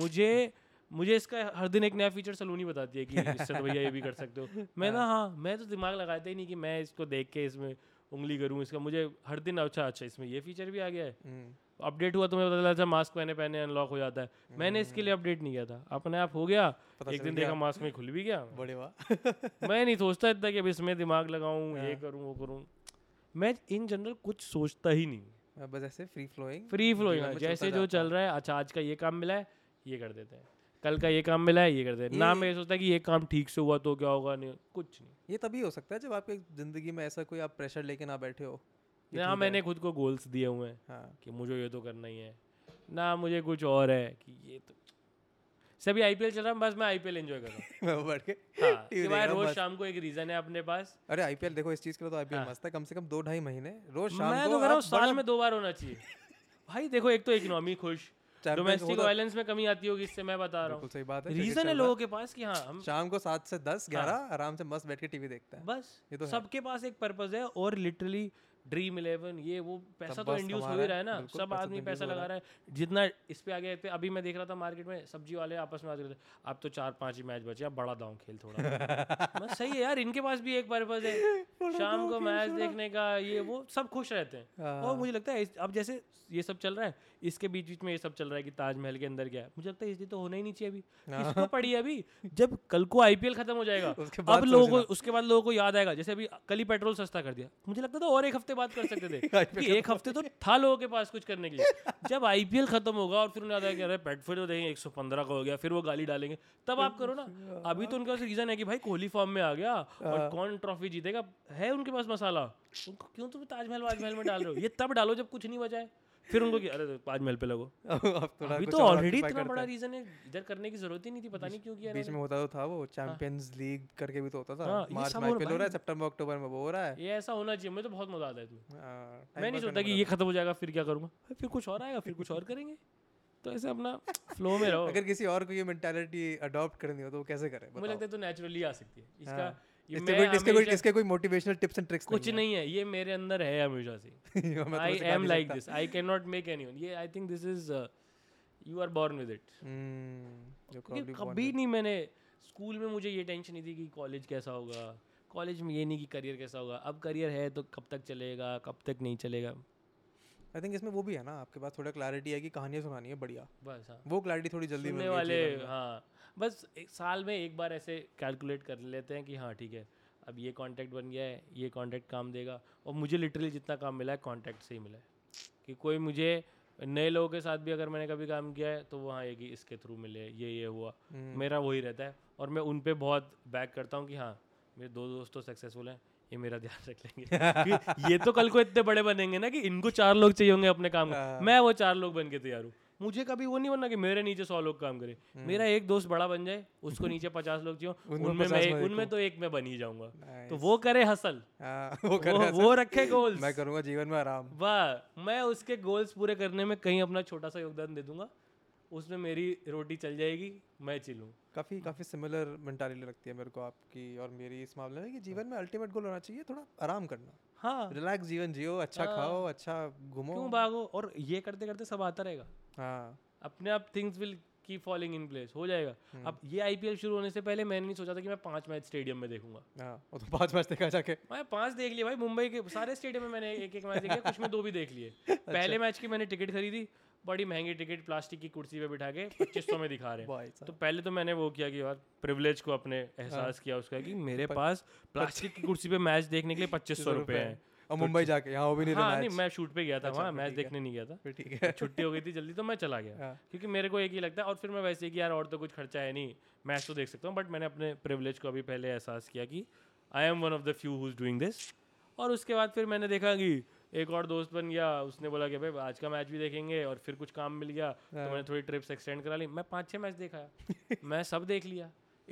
मुझे इसका हर दिन एक नया फीचर सलोनी बताती है कि इससे तो भैया ये भी कर सकते हो। मैं ना, हाँ, मैं तो दिमाग लगाता ही नहीं कि मैं इसको देख के इसमें उंगली करूँ इसका। मुझे हर दिन अच्छा इसमें ये फीचर भी आ गया है, अपडेट हुआ, तुम्हें पता चला था मास्क पहने पहने अनलॉक हो जाता है। मैंने इसके लिए अपडेट नहीं किया था, अपने आप हो गया, एक दिन देखा मास्क में खुल भी गया। बड़े वाह। मैं नहीं सोचता इतना कि अब इसमें दिमाग लगाऊं, ये करूं वो करूं। मैं इन जनरल कुछ सोचता ही नहीं, बस ऐसे फ्री फ्लोइंग जैसे जो चल रहा है। अच्छा, आज का ये काम मिला है ये कर देते हैं, कल का ये काम मिला है ये कर देते हैं। ना मैं सोचता कि ये काम ठीक से हुआ तो क्या होगा, नहीं कुछ नहीं। ये तभी हो सकता है जब आपकी जिंदगी में ऐसा कोई आप प्रेशर लेके ना बैठे हो। ना मैंने खुद को गोल्स दिए हुए हैं। हाँ, कि मुझे ये तो करना ही है, ना मुझे कुछ और है कि ये तो सभी आईपीएल चल रहा है, बस मैं आईपीएल एंजॉय कर रहा हूँ। हाँ, कि भाई रोज शाम को एक रीजन है अपने पास। अरे आईपीएल देखो, इस चीज़ के लिए तो आईपीएल मस्त है। कम से कम 2-2.5 महीने रोज शाम को, साल में 2 बार होना चाहिए। भाई देखो, एक तो इकोनॉमी खुश, डोमेस्टिक वायलेंस में कमी आती होगी, इससे मैं बता रहा हूँ। सही बात है, रीजन है लोगों के पास कि हाँ हम शाम को 7 से 10, 11 आराम से मस्त बैठ के टीवी देखते हैं। बस, ये तो सबके पास एक पर्पज है। और लिटरली ड्रीम 11 ये वो पैसा तो इंड्यूस हो ही रहा है ना, सब आदमी पैसा लगा रहा है जितना इस पे आगे आते। अभी मैं देख रहा था मार्केट में सब्जी वाले आपस में बात करते, अब तो 4-5 ही मैच बचे, अब बड़ा दांव खेल थोड़ा। सही है यार, इनके पास भी एक पर्पज है शाम को मैच देखने का, ये वो सब खुश रहते हैं। और मुझे लगता है अब जैसे ये सब चल रहा है, इसके बीच बीच में ये सब चल रहा है कि ताजमहल के अंदर क्या है, मुझे लगता है इसलिए तो होना ही नहीं चाहिए। अभी किसको पड़ी है, अभी जब कल को आईपीएल खत्म हो जाएगा अब लोगों को, उसके बाद लोगों को याद आएगा। जैसे अभी कल ही पेट्रोल सस्ता कर दिया, मुझे लगता था और एक हफ्ते बात कर सकते थे कि एक हफ्ते तो था लोगों के पास कुछ करने के लिए। जब आईपीएल खत्म होगा और फिर उन्हें याद आएगा अरे पेट्रोल तो देखेंगे 115 का हो गया, फिर वो गाली डालेंगे, तब आप करो ना। अभी तो उनके पास रीजन है कि भाई कोहली फॉर्म में आ गया और कौन ट्रॉफी जीतेगा, है उनके पास मसाला। क्यों तुम ताजमहल वाजमहल में डाल रहे हो, ये तब डालो जब कुछ नहीं बचा है, फिर उनको कि अरे ताजमहल पे लगो। अभी तो ऑलरेडी इतना बड़ा रीजन है, इधर करने की जरूरत ही नहीं थी, पता नहीं क्यों किया। बीच में होता तो था वो चैंपियंस लीग करके भी तो होता था, मार्च में आईपीएल हो रहा है, सितंबर अक्टूबर में वो हो रहा है। ये ऐसा होना चाहिए, मुझे तो बहुत मजा आता है इसमें। मैं नहीं सोचता कि ये खत्म हो जाएगा फिर क्या करूंगा, फिर कुछ और आएगा, फिर कुछ और करेंगे, तो ऐसे अपना फ्लो में रहो। अगर किसी और को ये मेंटालिटी अडॉप्ट करनी हो तो वो कैसे करे, मुझे लगता है तो नेचुरली आ सकती है। इसका इसके कोई मोटिवेशनल टिप्स एंड ट्रिक्स कुछ नहीं है, ये मेरे अंदर है हमेशा से। I am like this, I can not make anyone, ये I think this is you are born with it. कभी नहीं, मैंने स्कूल में मुझे ये टेंशन नहीं थी कि कॉलेज कैसा होगा, कॉलेज में ये नहीं कि करियर कैसा होगा। अब करियर है तो कब तक चलेगा, कब तक नहीं चलेगा। आई थिंक इसमें वो भी है ना, आपके पास थोड़ा क्लैरिटी है कि कहानियाँ सुनानी है, बढ़िया बस। हाँ, वो क्लैरिटी थोड़ी जल्दी मिलने वाले। हाँ, बस साल में एक बार ऐसे कैलकुलेट कर लेते हैं कि हाँ ठीक है, अब ये कॉन्टैक्ट बन गया है, ये कॉन्टैक्ट काम देगा। और मुझे लिटरली जितना काम मिला है कॉन्टैक्ट से ही मिला है, कि कोई मुझे नए लोगों के साथ भी अगर मैंने कभी काम किया है तो वहाँ एक ही इसके थ्रू मिले, ये हुआ, मेरा वही रहता है। और मैं उन पर बहुत बैक करता हूँ कि हाँ मेरे दो दोस्त सक्सेसफुल हैं, ये मेरा ध्यान रख लेंगे। ये तो कल को इतने बड़े बनेंगे ना कि इनको 4 लोग चाहिए होंगे अपने काम में, मैं वो 4 लोग बन के तैयार हूँ। मुझे कभी वो नहीं बनना कि मेरे नीचे 100 लोग काम करें, मेरा एक दोस्त बड़ा बन जाए, उसको नीचे 50 लोग चाहिए, उनमें तो एक मैं बन ही जाऊंगा। तो वो करे हसल, वो रखे गोल्स, मैं करूंगा जीवन में आराम, वाह मैं उसके गोल्स पूरे करने में कहीं अपना छोटा सा योगदान दे दूंगा, उसमें मेरी रोटी चल जाएगी, मैं चिलूँ। काफ़ी सिमिलर मेंटालिटी लगती है मेरे को आपकी और मेरी इस मामले में, कि जीवन में अल्टीमेट गोल होना चाहिए थोड़ा आराम करना। हाँ, रिलैक्स जीवन जियो, अच्छा खाओ, अच्छा घूमो, क्यों भागो। और ये करते करते सब आता रहेगा। हाँ, अपने आप things will keep falling in place, हो जाएगा। अब ये IPL शुरू होने से पहले मैंने नहीं सोचा था कि मैं 5 मैच स्टेडियम में देखूंगा। हाँ, तो 5 मैच देखा जाके मैं 5 देख लिए भाई, मुंबई के सारे स्टेडियम में मैंने एक मैच देखा, कुछ में 2 भी देख लिए। पहले मैच की मैंने टिकट खरीदी, बड़ी महंगी टिकट, प्लास्टिक की कुर्सी पे बिठा के 2500 में दिखा रहे हैं। तो पहले तो मैंने वो किया कि यार प्रिविलेज को अपने एहसास किया उसका, कि मेरे पास प्लास्टिक की कुर्सी पे मैच देखने के लिए 2500 रुपये हैं, और मुंबई जाके यहाँ वो भी नहीं। हाँ, नहीं, मैं शूट पे गया था, वहाँ मैच देखने नहीं गया था, ठीक है, छुट्टी हो गई थी जल्दी तो मैं चला गया, क्योंकि मेरे को एक ही लगता है। और फिर मैं वैसे कि यार और तो कुछ खर्चा है नहीं, मैच तो देख सकता हूँ, बट मैंने अपने प्रिविलेज को अभी पहले एहसास किया कि I am one of the few who is doing this. और उसके बाद फिर मैंने देखा कि एक और दोस्त बन गया, उसने बोला कि भाई आज का मैच भी देखेंगे, और फिर कुछ काम मिल गया तो मैंने थोड़ी ट्रिप्स एक्सटेंड करा ली। मैं 5-6 मैच देखा, मैं सब देख लिया।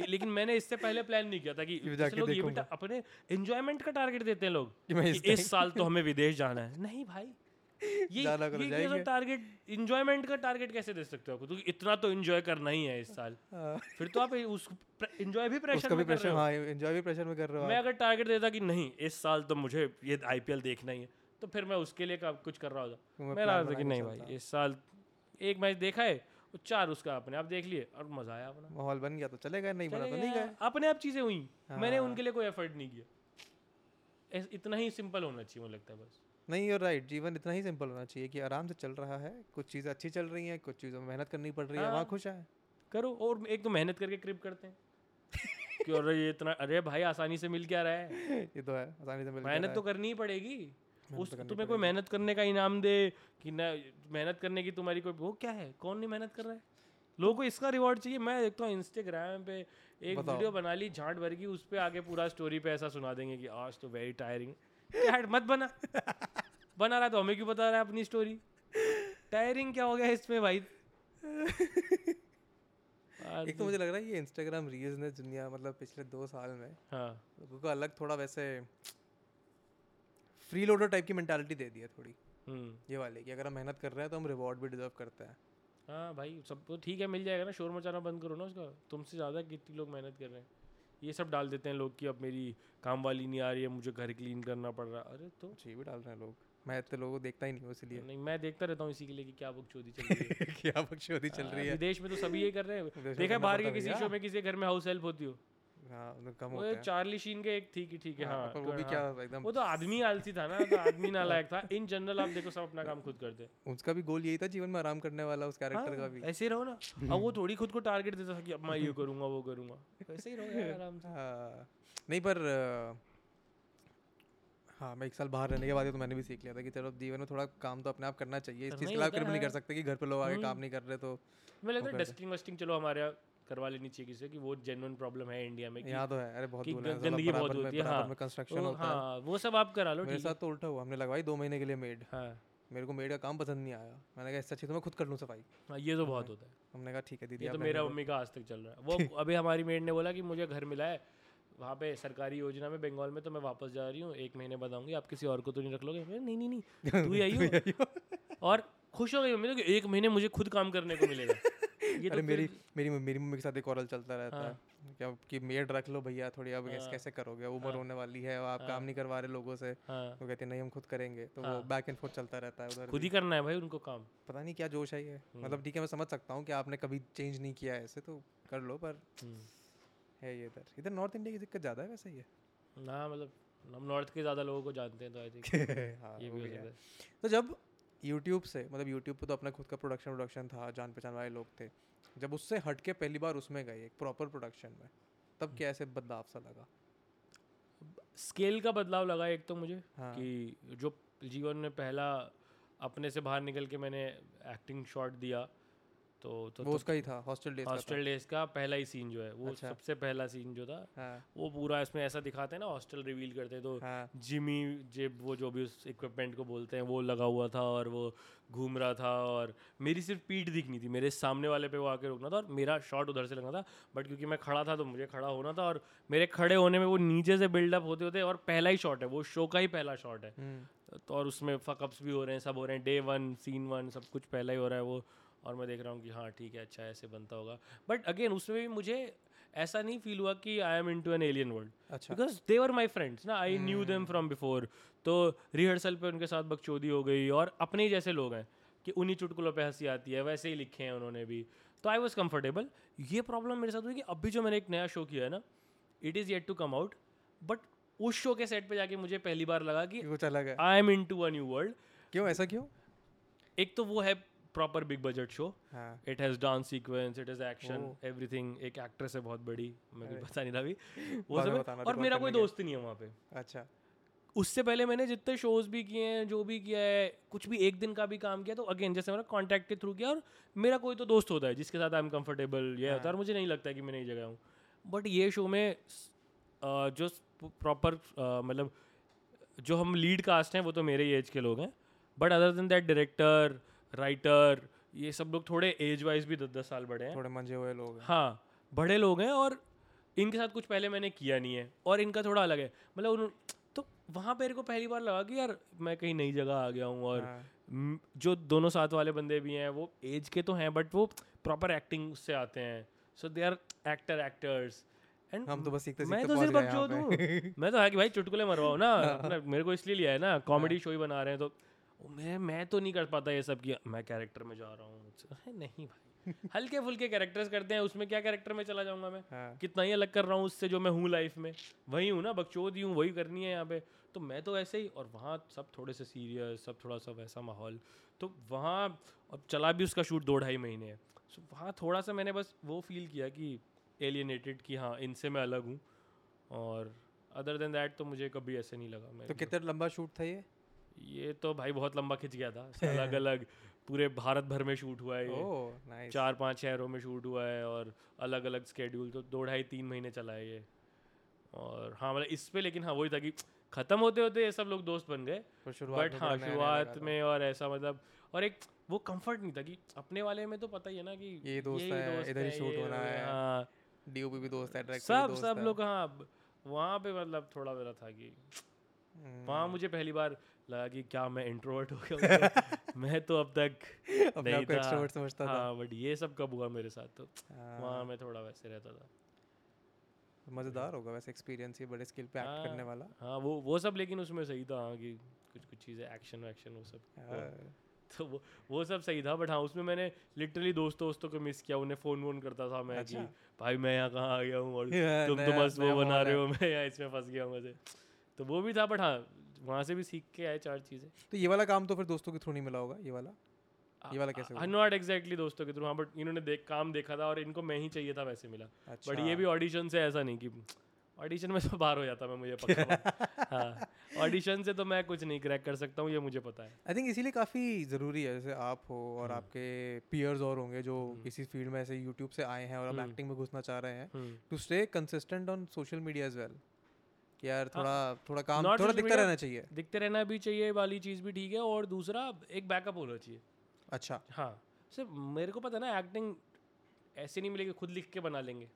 लेकिन मैंने इससे पहले प्लान नहीं किया था कि लोग ये भी अपने एंजॉयमेंट का टारगेट देते हैं लोग, इस साल तो हमें विदेश जाना है। नहीं भाई, ये टारगेट एंजॉयमेंट का टारगेट कैसे दे सकते हो आपको, क्योंकि इतना तो एंजॉय करना ही है इस साल। फिर तो आप उस एंजॉय भी प्रेशर में कर रहे हो। हाँ, एंजॉय भी प्रेशर में कर रहे हो। मैं अगर टारगेट देता कि नहीं इस साल तो मुझे ये IPL देखना ही है, तो फिर मैं उसके लिए कुछ कर रहा होता। मैं रहा था कि नहीं भाई इस साल 1 मैच देखा है, 4 उसका अपने आप देख लिए और मजा आया, अपना माहौल बन गया तो चले गए, नहीं बना तो नहीं गए, अपने आप चीजें हुई। मैंने उनके लिए कोई एफर्ट नहीं किया। इतना ही सिंपल होना चाहिए मुझे लगता है, बस। नहीं, और राइट, जीवन इतना ही सिंपल होना चाहिए कि आराम से चल रहा है, कुछ चीज़ें अच्छी चल रही हैं, कुछ चीज़ों में मेहनत करनी पड़ रही है, वहाँ खुश है करो। और एक तो मेहनत करके क्रिप करते हैं कि और ये इतना, अरे भाई आसानी से मिल क्या रहा है, ये तो है आसानी से मिल, मेहनत तो करनी ही पड़ेगी। उस तुम्हें कोई मेहनत करने का इनाम दे कि ना, मेहनत करने की तुम्हारी कोई वो क्या है, कौन नहीं मेहनत कर रहा है, लोगों को इसका रिवॉर्ड चाहिए। मैं देखता हूँ इंस्टाग्राम पे एक वीडियो बना ली झांट भर की, उस पर आगे पूरा स्टोरी पे ऐसा सुना देंगे कि आज तो वेरी टायरिंग। मत बना रहा तो हमें क्यों बता रहा है अपनी स्टोरी, टायरिंग क्या हो गया इसमें भाई। एक तो मुझे लग रहा है ये इंस्टाग्राम रील्स ने दुनिया, मतलब पिछले 2 साल में, हाँ, लोगों को अलग थोड़ा वैसे फ्री लोडर टाइप की मेंटालिटी दे दी है थोड़ी, ये वाले कि अगर हम मेहनत कर रहे हैं तो हम रिवॉर्ड भी डिजर्व करते हैं। हाँ भाई, सब तो ठीक है, मिल जाएगा ना, शोर मचाना बंद करो ना उसका, तुमसे ज़्यादा कितने लोग मेहनत कर रहे हैं, ये सब डाल देते हैं लोग कि अब मेरी काम वाली नहीं आ रही है, मुझे घर क्लीन करना पड़ रहा है। अरे तो ये भी डाल रहे हैं लोग, मैं तो लोगों को देखता ही नहीं हूँ इसलिए। नहीं, मैं देखता रहता हूँ इसी के लिए कि क्या बकचोदी चल रही है क्या बकचोदी चल रही है। विदेश में तो सभी ये कर रहे हैं, देखा बाहर के किसी शो में किसी घर में हाउस हेल्प होती हो। हाँ, कम होता है। चार्ली शीन के एक थी कि ठीक है, हाँ, वो भी क्या एकदम, वो तो आदमी आलसी था ना, तो आदमी नालायक था। इन जनरल आप देखो सब अपना काम खुद करते हैं, उसका भी गोल यही था जीवन में आराम करने वाला, उस कैरेक्टर का भी ऐसे रहो ना। अब वो थोड़ी खुद को टारगेट देता था कि अब मैं ये करूंगा वो करूंगा, ऐसे ही रहो आराम से। नहीं पर हाँ, मैं एक साल बाहर रहने के बाद तो मैंने भी सीख लिया था कि चलो जीवन में थोड़ा काम तो अपने आप करना चाहिए। इस चीज़ के अलावा नहीं कर सकते कि घर पर लोग आगे काम नहीं कर रहे। तो मुझे लगता है डस्टिंग वस्टिंग चलो हमारे करवा लेनी चाहिए किसी कि वो जेन्युइन प्रॉब्लम है इंडिया में, यहाँ तो है। अरे बहुत गंदगी बहुत होती है, हाँ, कंस्ट्रक्शन होता है, वो सब आप करा लो। मेरे साथ तो उल्टा हुआ, हमने लगवाई 2 महीने के लिए मेड। हाँ, मेरे को मेड का काम पसंद नहीं आया, मैंने कहा इससे अच्छी तो मैं खुद कर लूँ सफाई। हाँ, ये तो बहुत होता है। हमने कहा ठीक है दीदी, तो मेरा मम्मी का आज तक चल रहा है। वो अभी हमारी मेड ने बोला कि मुझे घर मिला है वहाँ पे सरकारी योजना में बंगाल में, तो मैं वापस जा रही हूँ, 1 महीने बताऊंगी, आप किसी और को तो नहीं रख लोगे? नहीं नहीं नहीं, तू ही आई हो। और खुश हो गई मम्मी तो 1 महीने मुझे खुद काम करने को मिलेगा। ये अरे तो मेरी मम्मी के साथ एक ऑरल चलता रहता है। हाँ। क्या कि मेड रख लो भैया थोड़ी, अब हाँ। कैसे करोगे, उम्र हाँ। होने वाली है, आप हाँ। काम नहीं करवा रहे लोगों से। हाँ। तो कहते नहीं हम खुद करेंगे, तो हाँ। वो बैक एंड फोर्थ चलता रहता है। उधर खुद ही करना है भाई उनको काम, पता नहीं क्या जोश है ये। मतलब ठीक है, मैं समझ सकता हूँ कि आपने कभी चेंज नहीं किया है ऐसे, तो कर लो, पर है ये इधर नॉर्थ इंडिया की दिक्कत ज़्यादा है वैसे ये ना। मतलब हम नॉर्थ के ज़्यादा लोगों को जानते हैं, तो आई थिंक ये भी है। तो जब यूट्यूब से मतलब यूट्यूब पर तो अपना खुद का प्रोडक्शन था, जान पहचान वाले लोग थे, जब उससे हट के पहली बार उसमें गए एक प्रॉपर प्रोडक्शन में, तब कैसे बदलाव सा लगा? स्केल का बदलाव लगा एक तो मुझे। हाँ। कि जो जीवन में पहला अपने से बाहर निकल के मैंने एक्टिंग शॉट दिया, तो वो उसका ही था हॉस्टल डेज का पहला ही सीन जो है वो। अच्छा। सबसे पहला सीन जो था। हाँ। वो पूरा इसमें ऐसा दिखाते हैं ना, हॉस्टल रिवील करते हैं तो हाँ। जिमी जेब वो जो भी उस इक्विपमेंट को बोलते हैं वो लगा हुआ था और वो घूम रहा था, और मेरी सिर्फ पीठ दिखनी थी, मेरे सामने वाले पे वो आके रुकना था और मेरा शॉट उधर से लगना था। बट क्योंकि मैं खड़ा था तो मुझे खड़ा होना था, और मेरे खड़े होने में वो नीचे से बिल्डअप होते होते, और पहला ही शॉट है वो, शो का ही पहला शॉट है। तो और उसमें फकअप्स भी हो रहे हैं, सब हो रहे हैं, डे 1 सीन 1 सब कुछ पहला ही हो रहा है वो, और मैं देख रहा हूँ कि हाँ ठीक है, अच्छा ऐसे बनता होगा। बट अगेन उसमें भी मुझे ऐसा नहीं फील हुआ कि I am into an alien world, because they were my friends ना, I knew them from before. तो रिहर्सल पे उनके साथ बकचोदी हो गई, और अपने जैसे लोग हैं कि उन्हीं चुटकुलों पे हंसी आती है, वैसे ही लिखे हैं उन्होंने भी, तो आई वॉज कम्फर्टेबल। ये प्रॉब्लम मेरे साथ हुई कि अभी जो मैंने एक नया शो किया है ना, it is yet to come out, but उस शो के सेट पे जाके मुझे पहली बार लगा कि कुछ अलग है, I am into a new world. क्यों ऐसा क्यों? एक तो वो है proper big budget show, it has dance sequence, it is action, everything. एक एक्ट्रेस है बहुत बड़ी, मैं भी पता नहीं था अभी वो सब, और मेरा कोई दोस्त नहीं है वहाँ पे। अच्छा। उससे पहले मैंने जितने शोज़ भी किए हैं, जो भी किया है, कुछ भी एक दिन का भी काम किया, तो अगेन जैसे मैंने कॉन्टैक्ट के थ्रू किया, और मेरा कोई तो दोस्त होता है जिसके साथ आई एम कम्फर्टेबल, यह होता है, और मुझे नहीं लगता कि मैं नई जगह हूँ। बट ये शो में जो प्रॉपर मतलब जो हम लीड कास्ट हैं वो तो मेरे ही एज के लोग हैं, but other than that director, writer, ये सब लोग थोड़े एज वाइज भी 10-10 साल बड़े हैं, थोड़े मंजे हुए लोग हैं। हाँ, बड़े लोग हैं, और इनके साथ कुछ पहले मैंने किया नहीं है, और इनका थोड़ा अलग है। मतलब तो वहाँ पे मेरे को पहली बार लगा कि यार मैं कहीं नई जगह आ गया हूँ, और हाँ। जो दोनों साथ वाले बंदे भी हैं वो एज के तो हैं, बट वो प्रॉपर एक्टिंग से आते हैं, सो दे आर एक्टर्स। हम तो बस सीखते मैं तो सिर्फ बकचोद दूँ मैं तो है कि भाई चुटकुले मरवाओ ना, मेरे को इसलिए लिया है ना, कॉमेडी शो ही बना रहे हैं, तो मैं तो नहीं कर पाता ये सब कि मैं कैरेक्टर में जा रहा हूँ। नहीं भाई हल्के फुल्के कैरेक्टर्स करते हैं, उसमें क्या कैरेक्टर में चला जाऊँगा मैं? हाँ। कितना ही अलग कर रहा हूँ उससे जो मैं हूँ लाइफ में, वही हूँ ना, बकचोद ही हूँ, वही करनी है यहाँ पे, तो मैं तो ऐसे ही। और वहाँ सब थोड़े से सीरियस, सब थोड़ा सा वैसा माहौल, तो वहाँ अब चला भी उसका शूट 2-2.5 महीने है, सो वहाँ थोड़ा सा मैंने बस वो फील किया कि एलियनेटेड, कि हाँ इनसे मैं अलग हूँ, और अदर देन दैट तो मुझे कभी ऐसे नहीं लगा। मैं तो कितना लंबा शूट था ये तो भाई बहुत लंबा खिंच गया था, अलग अलग पूरे भारत भर में शूट हुआ है ये। nice. 4-5 शहरों में शूट हुआ है, और अलग अलग स्केड्यूल, तो 2-2.5-3 महीने चला है ये। और हाँ मतलब इस पे लेकिन हाँ वही था कि ख़त्म होते होते ये सब लोग दोस्त बन गए, बट हाँ शुरुआत में, और ऐसा मतलब, और एक वो कंफर्ट नहीं था कि अपने वाले में तो पता ही है ना कि ये दोस्त है, इधर ही शूट होना है, हाँ DOP भी दोस्त है, सब लोग। हाँ वहाँ पे मतलब थोड़ा मेरा था कि वहाँ मुझे पहली बार लगा कि क्या मैं इंट्रोवर्ट हो गया मैं तो अब तक नहीं था, एक्सट्रोवर्ट समझता था। हाँ बट ये सब कब हुआ मेरे साथ, तो वहाँ मैं थोड़ा वैसे रहता था। मज़ेदार होगा वैसे एक्सपीरियंस ही, बड़े स्किल पे एक्ट करने वाला। हाँ वो सब लेकिन उसमें सही था, हाँ कि कुछ कुछ चीज़ें एक्शन वैक्शन वो सब, तो वो सब सही था। बट हाँ उसमें मैंने लिटरली दोस्तों को मिस किया, उन्हें फ़ोन वोन करता था मैं कि भाई मैं यहाँ कहाँ आ गया हूँ और तुम तो बस वो बना रहे हो, मैं यहाँ इसमें फंस गया हूँ वैसे, तो वो भी था। बट हाँ वहाँ से भी सीख के आए चार चीज़ें। तो ये वाला काम तो फिर दोस्तों के थ्रू नहीं मिला होगा, ये वाला कैसे? नॉट एग्जैक्टली दोस्तों के थ्रू हाँ, बट इन्होंने काम देखा था और इनको मैं ही चाहिए था वैसे मिला। बट ये भी ऑडिशन से, ऐसा नहीं कि ऑडिशन में तो बाहर हो जाता मैं, मुझे पता हाँ ऑडिशन से तो मैं कुछ नहीं क्रैक कर सकता हूँ, ये मुझे पता है। आई थिंक इसीलिए काफ़ी ज़रूरी है, जैसे आप हो और आपके पीयर्स और होंगे जो इसी फील्ड में ऐसे यूट्यूब से आए हैं और आप एक्टिंग में घुसना चाह रहे हैं, to stay consistent on social media as well. यार थोड़ा काम थोड़ा दिखता रहना भी चाहिए वाली चीज़ भी ठीक है, और दूसरा एक बैकअप होना चाहिए। अच्छा हाँ, सिर्फ मेरे को पता ना एक्टिंग ऐसे नहीं मिलेगी, खुद लिख के बना लेंगे,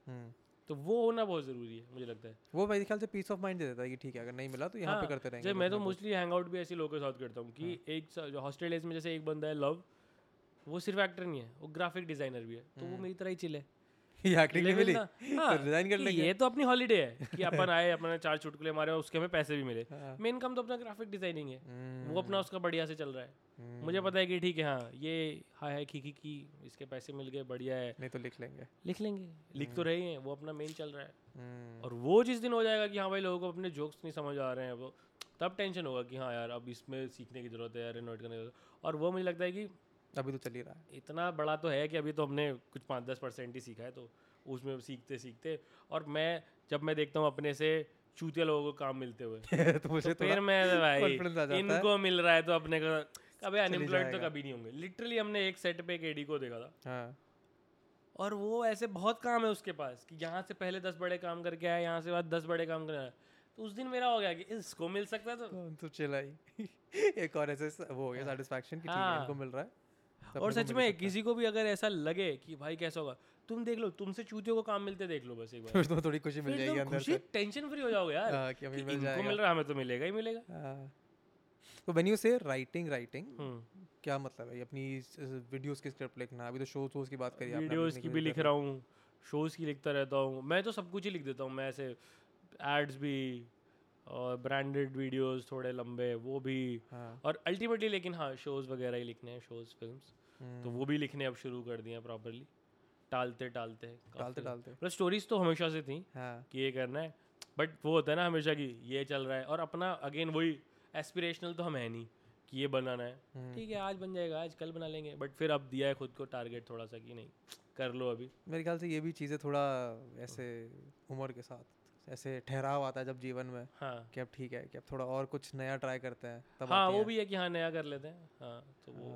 तो वो होना बहुत ज़रूरी है मुझे लगता है। वो मेरे ख्याल से पीस ऑफ माइंड दे देता है कि ठीक है अगर नहीं मिला तो यहाँ पे करते रहेंगे। मैं तो मोस्टली हैंग आउट भी ऐसे लोगों के साथ करता हूँ कि एक जो हॉस्टल में जैसे एक बंदा है लव, वो सिर्फ एक्टर नहीं है, वो ग्राफिक डिज़ाइनर भी है, तो वो मेरी तरह ही चिल है। ये तो अपनी हॉलीडे है कि अपन आए, अपने चार चुटकुले मारे और उसके हमें पैसे भी मिले। मेन इनकम तो अपना ग्राफिक डिजाइनिंग है, वो अपना उसका बढ़िया से चल रहा है। मुझे पता है कि ठीक है हाँ ये हाय की इसके पैसे मिल गए बढ़िया है, नहीं तो लिख लेंगे लिख तो रहे हैं, वो अपना मेन चल रहा है। और वो जिस दिन हो जाएगा कि हाँ भाई लोगों को अपने जोक्स नहीं समझ आ रहे हैं, वो तब टेंशन होगा कि हाँ यार अब इसमें सीखने की जरूरत है यार, नोट करने की जरूरत है। और वो मुझे लगता है कि अभी तो चल ही रहा है, इतना बड़ा तो है कि अभी तो हमने कुछ 5-10% ही सीखा है, तो उसमें सीखते सीखते। और मैं जब मैं देखता हूँ अपने से चूतिया लोगों को काम मिलते हुए तो मुझे तो फिर मैं भाई इनको मिल रहा है तो अपने का कभी अनएम्प्लॉयड तो कभी नहीं होंगे। लिटरली हमने एक सेट पे एक एडी को देखा था और वो ऐसे बहुत काम है उसके पास कि यहाँ से पहले 10 बड़े काम करके आया, यहाँ से बाद 10 बड़े काम करना है। तो उस दिन मेरा हो गया कि इसको मिल सकता है तो चला ही एक और ऐसे वो हो गया सेटिस्फैक्शन कि ठीक है इनको मिल रहा है। और सच में किसी को भी अगर ऐसा लगे कि भाई कैसा होगा, तुम देख लो, तुमसे चूतियों को काम मिलते देख लो बस एक बार, तो थोड़ी खुशी मिल जाएगी अंदर से, टेंशन फ्री हो जाओगे यार कि इनको मिल रहा है हमें तो मिलेगा ही मिलेगा। तो व्हेन यू से राइटिंग क्या मतलब है? अपनी वीडियोस की स्क्रिप्ट लिखना, अभी तो शोज की बात करी आपने, वीडियोस की भी लिख रहा हूँ, शोज की लिखता रहता हूँ, मैं तो सब कुछ ही लिख देता हूँ। मैं ऐसे एड्स भी और ब्रांडेड वीडियोस थोड़े लंबे वो भी, और अल्टीमेटली लेकिन हाँ शोज़ वगैरह ही लिखने हैं, शोज़ फिल्म्स तो वो भी लिखने अब शुरू कर दिए हैं प्रॉपरली, टालते मतलब स्टोरीज तो हमेशा से थी कि ये करना है, बट वो होता है ना हमेशा कि ये चल रहा है। और अपना अगेन वही एस्पिरेशनल तो हम है नहीं कि ये बनाना है, ठीक है आज बन जाएगा, आज कल बना लेंगे, बट फिर अब दिया है खुद को टारगेट थोड़ा सा कि नहीं कर लो अभी। मेरे ख्याल से ये भी चीज़ें थोड़ा ऐसे उम्र के साथ ऐसे ठहराव आता है जब जीवन में, हाँ कि अब ठीक है कि अब थोड़ा और कुछ नया ट्राई करते हैं तब हाँ वो है। भी है कि हाँ नया कर लेते हैं हाँ तो वो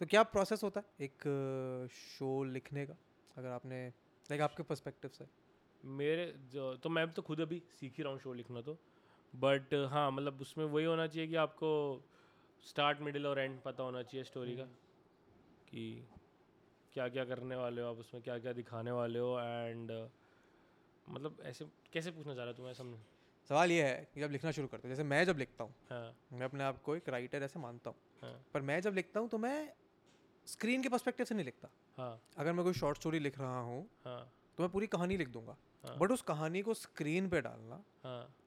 तो क्या प्रोसेस होता है एक शो लिखने का अगर आपने लाइक आपके पर्सपेक्टिव से? मेरे जो तो मैं तो खुद अभी सीख ही रहा हूँ शो लिखना तो, बट हाँ मतलब उसमें वही होना चाहिए कि आपको स्टार्ट मिडिल और एंड पता होना चाहिए स्टोरी का कि क्या क्या करने वाले हो आप उसमें, क्या क्या दिखाने वाले हो। एंड मतलब ऐसे कैसे पूछना चाह रहा तुम्हें सामने? सवाल ये है कि जब लिखना शुरू करते हो, जैसे मैं जब लिखता हूँ मैं अपने आप को एक राइटर ऐसे मानता हूँ पर मैं जब लिखता हूँ तो मैं स्क्रीन के पर्सपेक्टिव से नहीं लिखता। अगर मैं कोई शॉर्ट स्टोरी लिख रहा हूँ तो मैं पूरी कहानी लिख दूंगा, बट उस कहानी को स्क्रीन पे डालना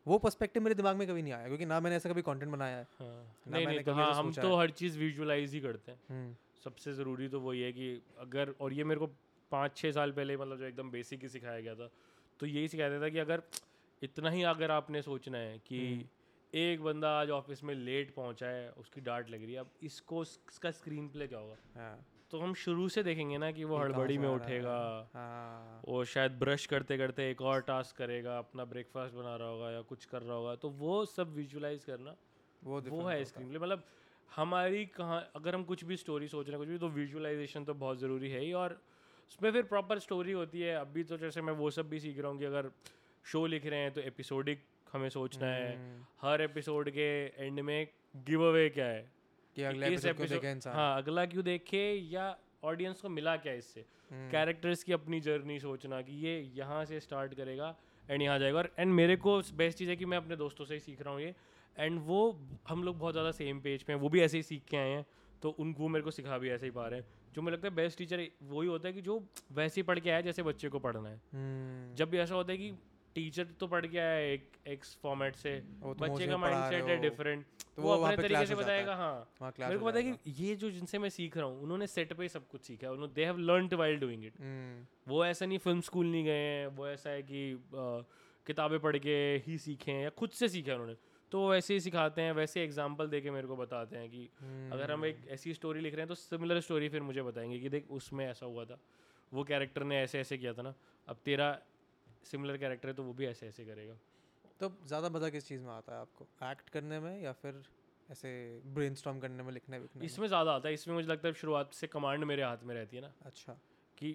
वो पर्सपेक्टिव मेरे दिमाग में कभी नहीं आया, क्योंकि ना मैंने ऐसा कभी कंटेंट बनाया है ना मैंने कभी ऐसा सोचा है। हम तो हर चीज़ विजुअलाइज ही करते हैं, सबसे ज़रूरी तो वही है कि अगर, और ये मेरे को 5-6 साल पहले मतलब जो एकदम बेसिक ही सिखाया गया था, तो यही सिखाया था कि अगर इतना ही अगर आपने सोचना है कि एक बंदा आज ऑफिस में लेट पहुंचा है उसकी डांट लग रही है, अब इसको इसका स्क्रीन प्ले क्या होगा तो हम शुरू से देखेंगे ना कि वो हड़बड़ी में उठेगा, वो शायद ब्रश करते करते एक और टास्क करेगा, अपना ब्रेकफास्ट बना रहा होगा या कुछ कर रहा होगा, तो वो सब विजुअलाइज करना वो है स्क्रीन प्ले। मतलब हमारी अगर हम कुछ भी स्टोरी सोच रहे हैं कुछ भी, तो विजुअलाइजेशन तो बहुत ज़रूरी है ही, और उसमें फिर प्रॉपर स्टोरी होती है। अभी तो जैसे मैं वो सब भी सीख रहा हूँ कि अगर शो लिख रहे हैं तो एपिसोडिक हमें सोचना है, हर एपिसोड के एंड में गिव अवे क्या है कि अगला एपिसोड देखे इंसान, हाँ अगला क्यों देखे या ऑडियंस को मिला क्या इससे, कैरेक्टर्स की अपनी जर्नी सोचना कि ये यहाँ से स्टार्ट करेगा एंड यहाँ जाएगा। और एंड मेरे को बेस्ट चीज़ है कि मैं अपने दोस्तों से ही सीख रहा हूँ ये, एंड वो हम लोग बहुत ज़्यादा सेम पेज पे हैं, वो भी ऐसे ही सीख के आए हैं, तो उनको मेरे को सिखा भी ऐसे ही पा रहे हैं। जो मुझे लगता है बेस्ट टीचर वही होता है कि जो वैसे ही पढ़ के आया जैसे बच्चे को पढ़ना है। जब भी ऐसा होता है कि टीचर तो पढ़ गया है एक एक्स फॉर्मेट से, बच्चे का माइंडसेट है डिफरेंट, तो वो अपने तरीके से बताएगा। हाँ, मेरे को पता है कि ये जो जिनसे मैं सीख रहा हूँ उन्होंने सेट पे सब कुछ सीखा है, उन्होंने they have learned while doing it. वो ऐसा नहीं फिल्म स्कूल नहीं गए हैं, वो ऐसा है कि किताबें पढ़ के ही सीखे हैं या खुद से सीखे हैं उन्होंने, तो वैसे ही सिखाते हैं, वैसे एग्जाम्पल दे के मेरे को बताते हैं कि अगर हम एक ऐसी स्टोरी लिख रहे हैं तो सिमिलर स्टोरी फिर मुझे बताएंगे कि देख उसमें ऐसा हुआ था, वो कैरेक्टर ने ऐसे ऐसे किया था ना, अब तेरा सिमिलर कैरेक्टर है तो वो भी ऐसे ऐसे करेगा। तो ज़्यादा मज़ा किस चीज़ में आता है आपको, एक्ट करने में या फिर ऐसे ब्रेनस्टॉर्म करने में, लिखने में? इसमें ज़्यादा आता है, इसमें मुझे लगता है शुरुआत से कमांड मेरे हाथ में रहती है ना। अच्छा, कि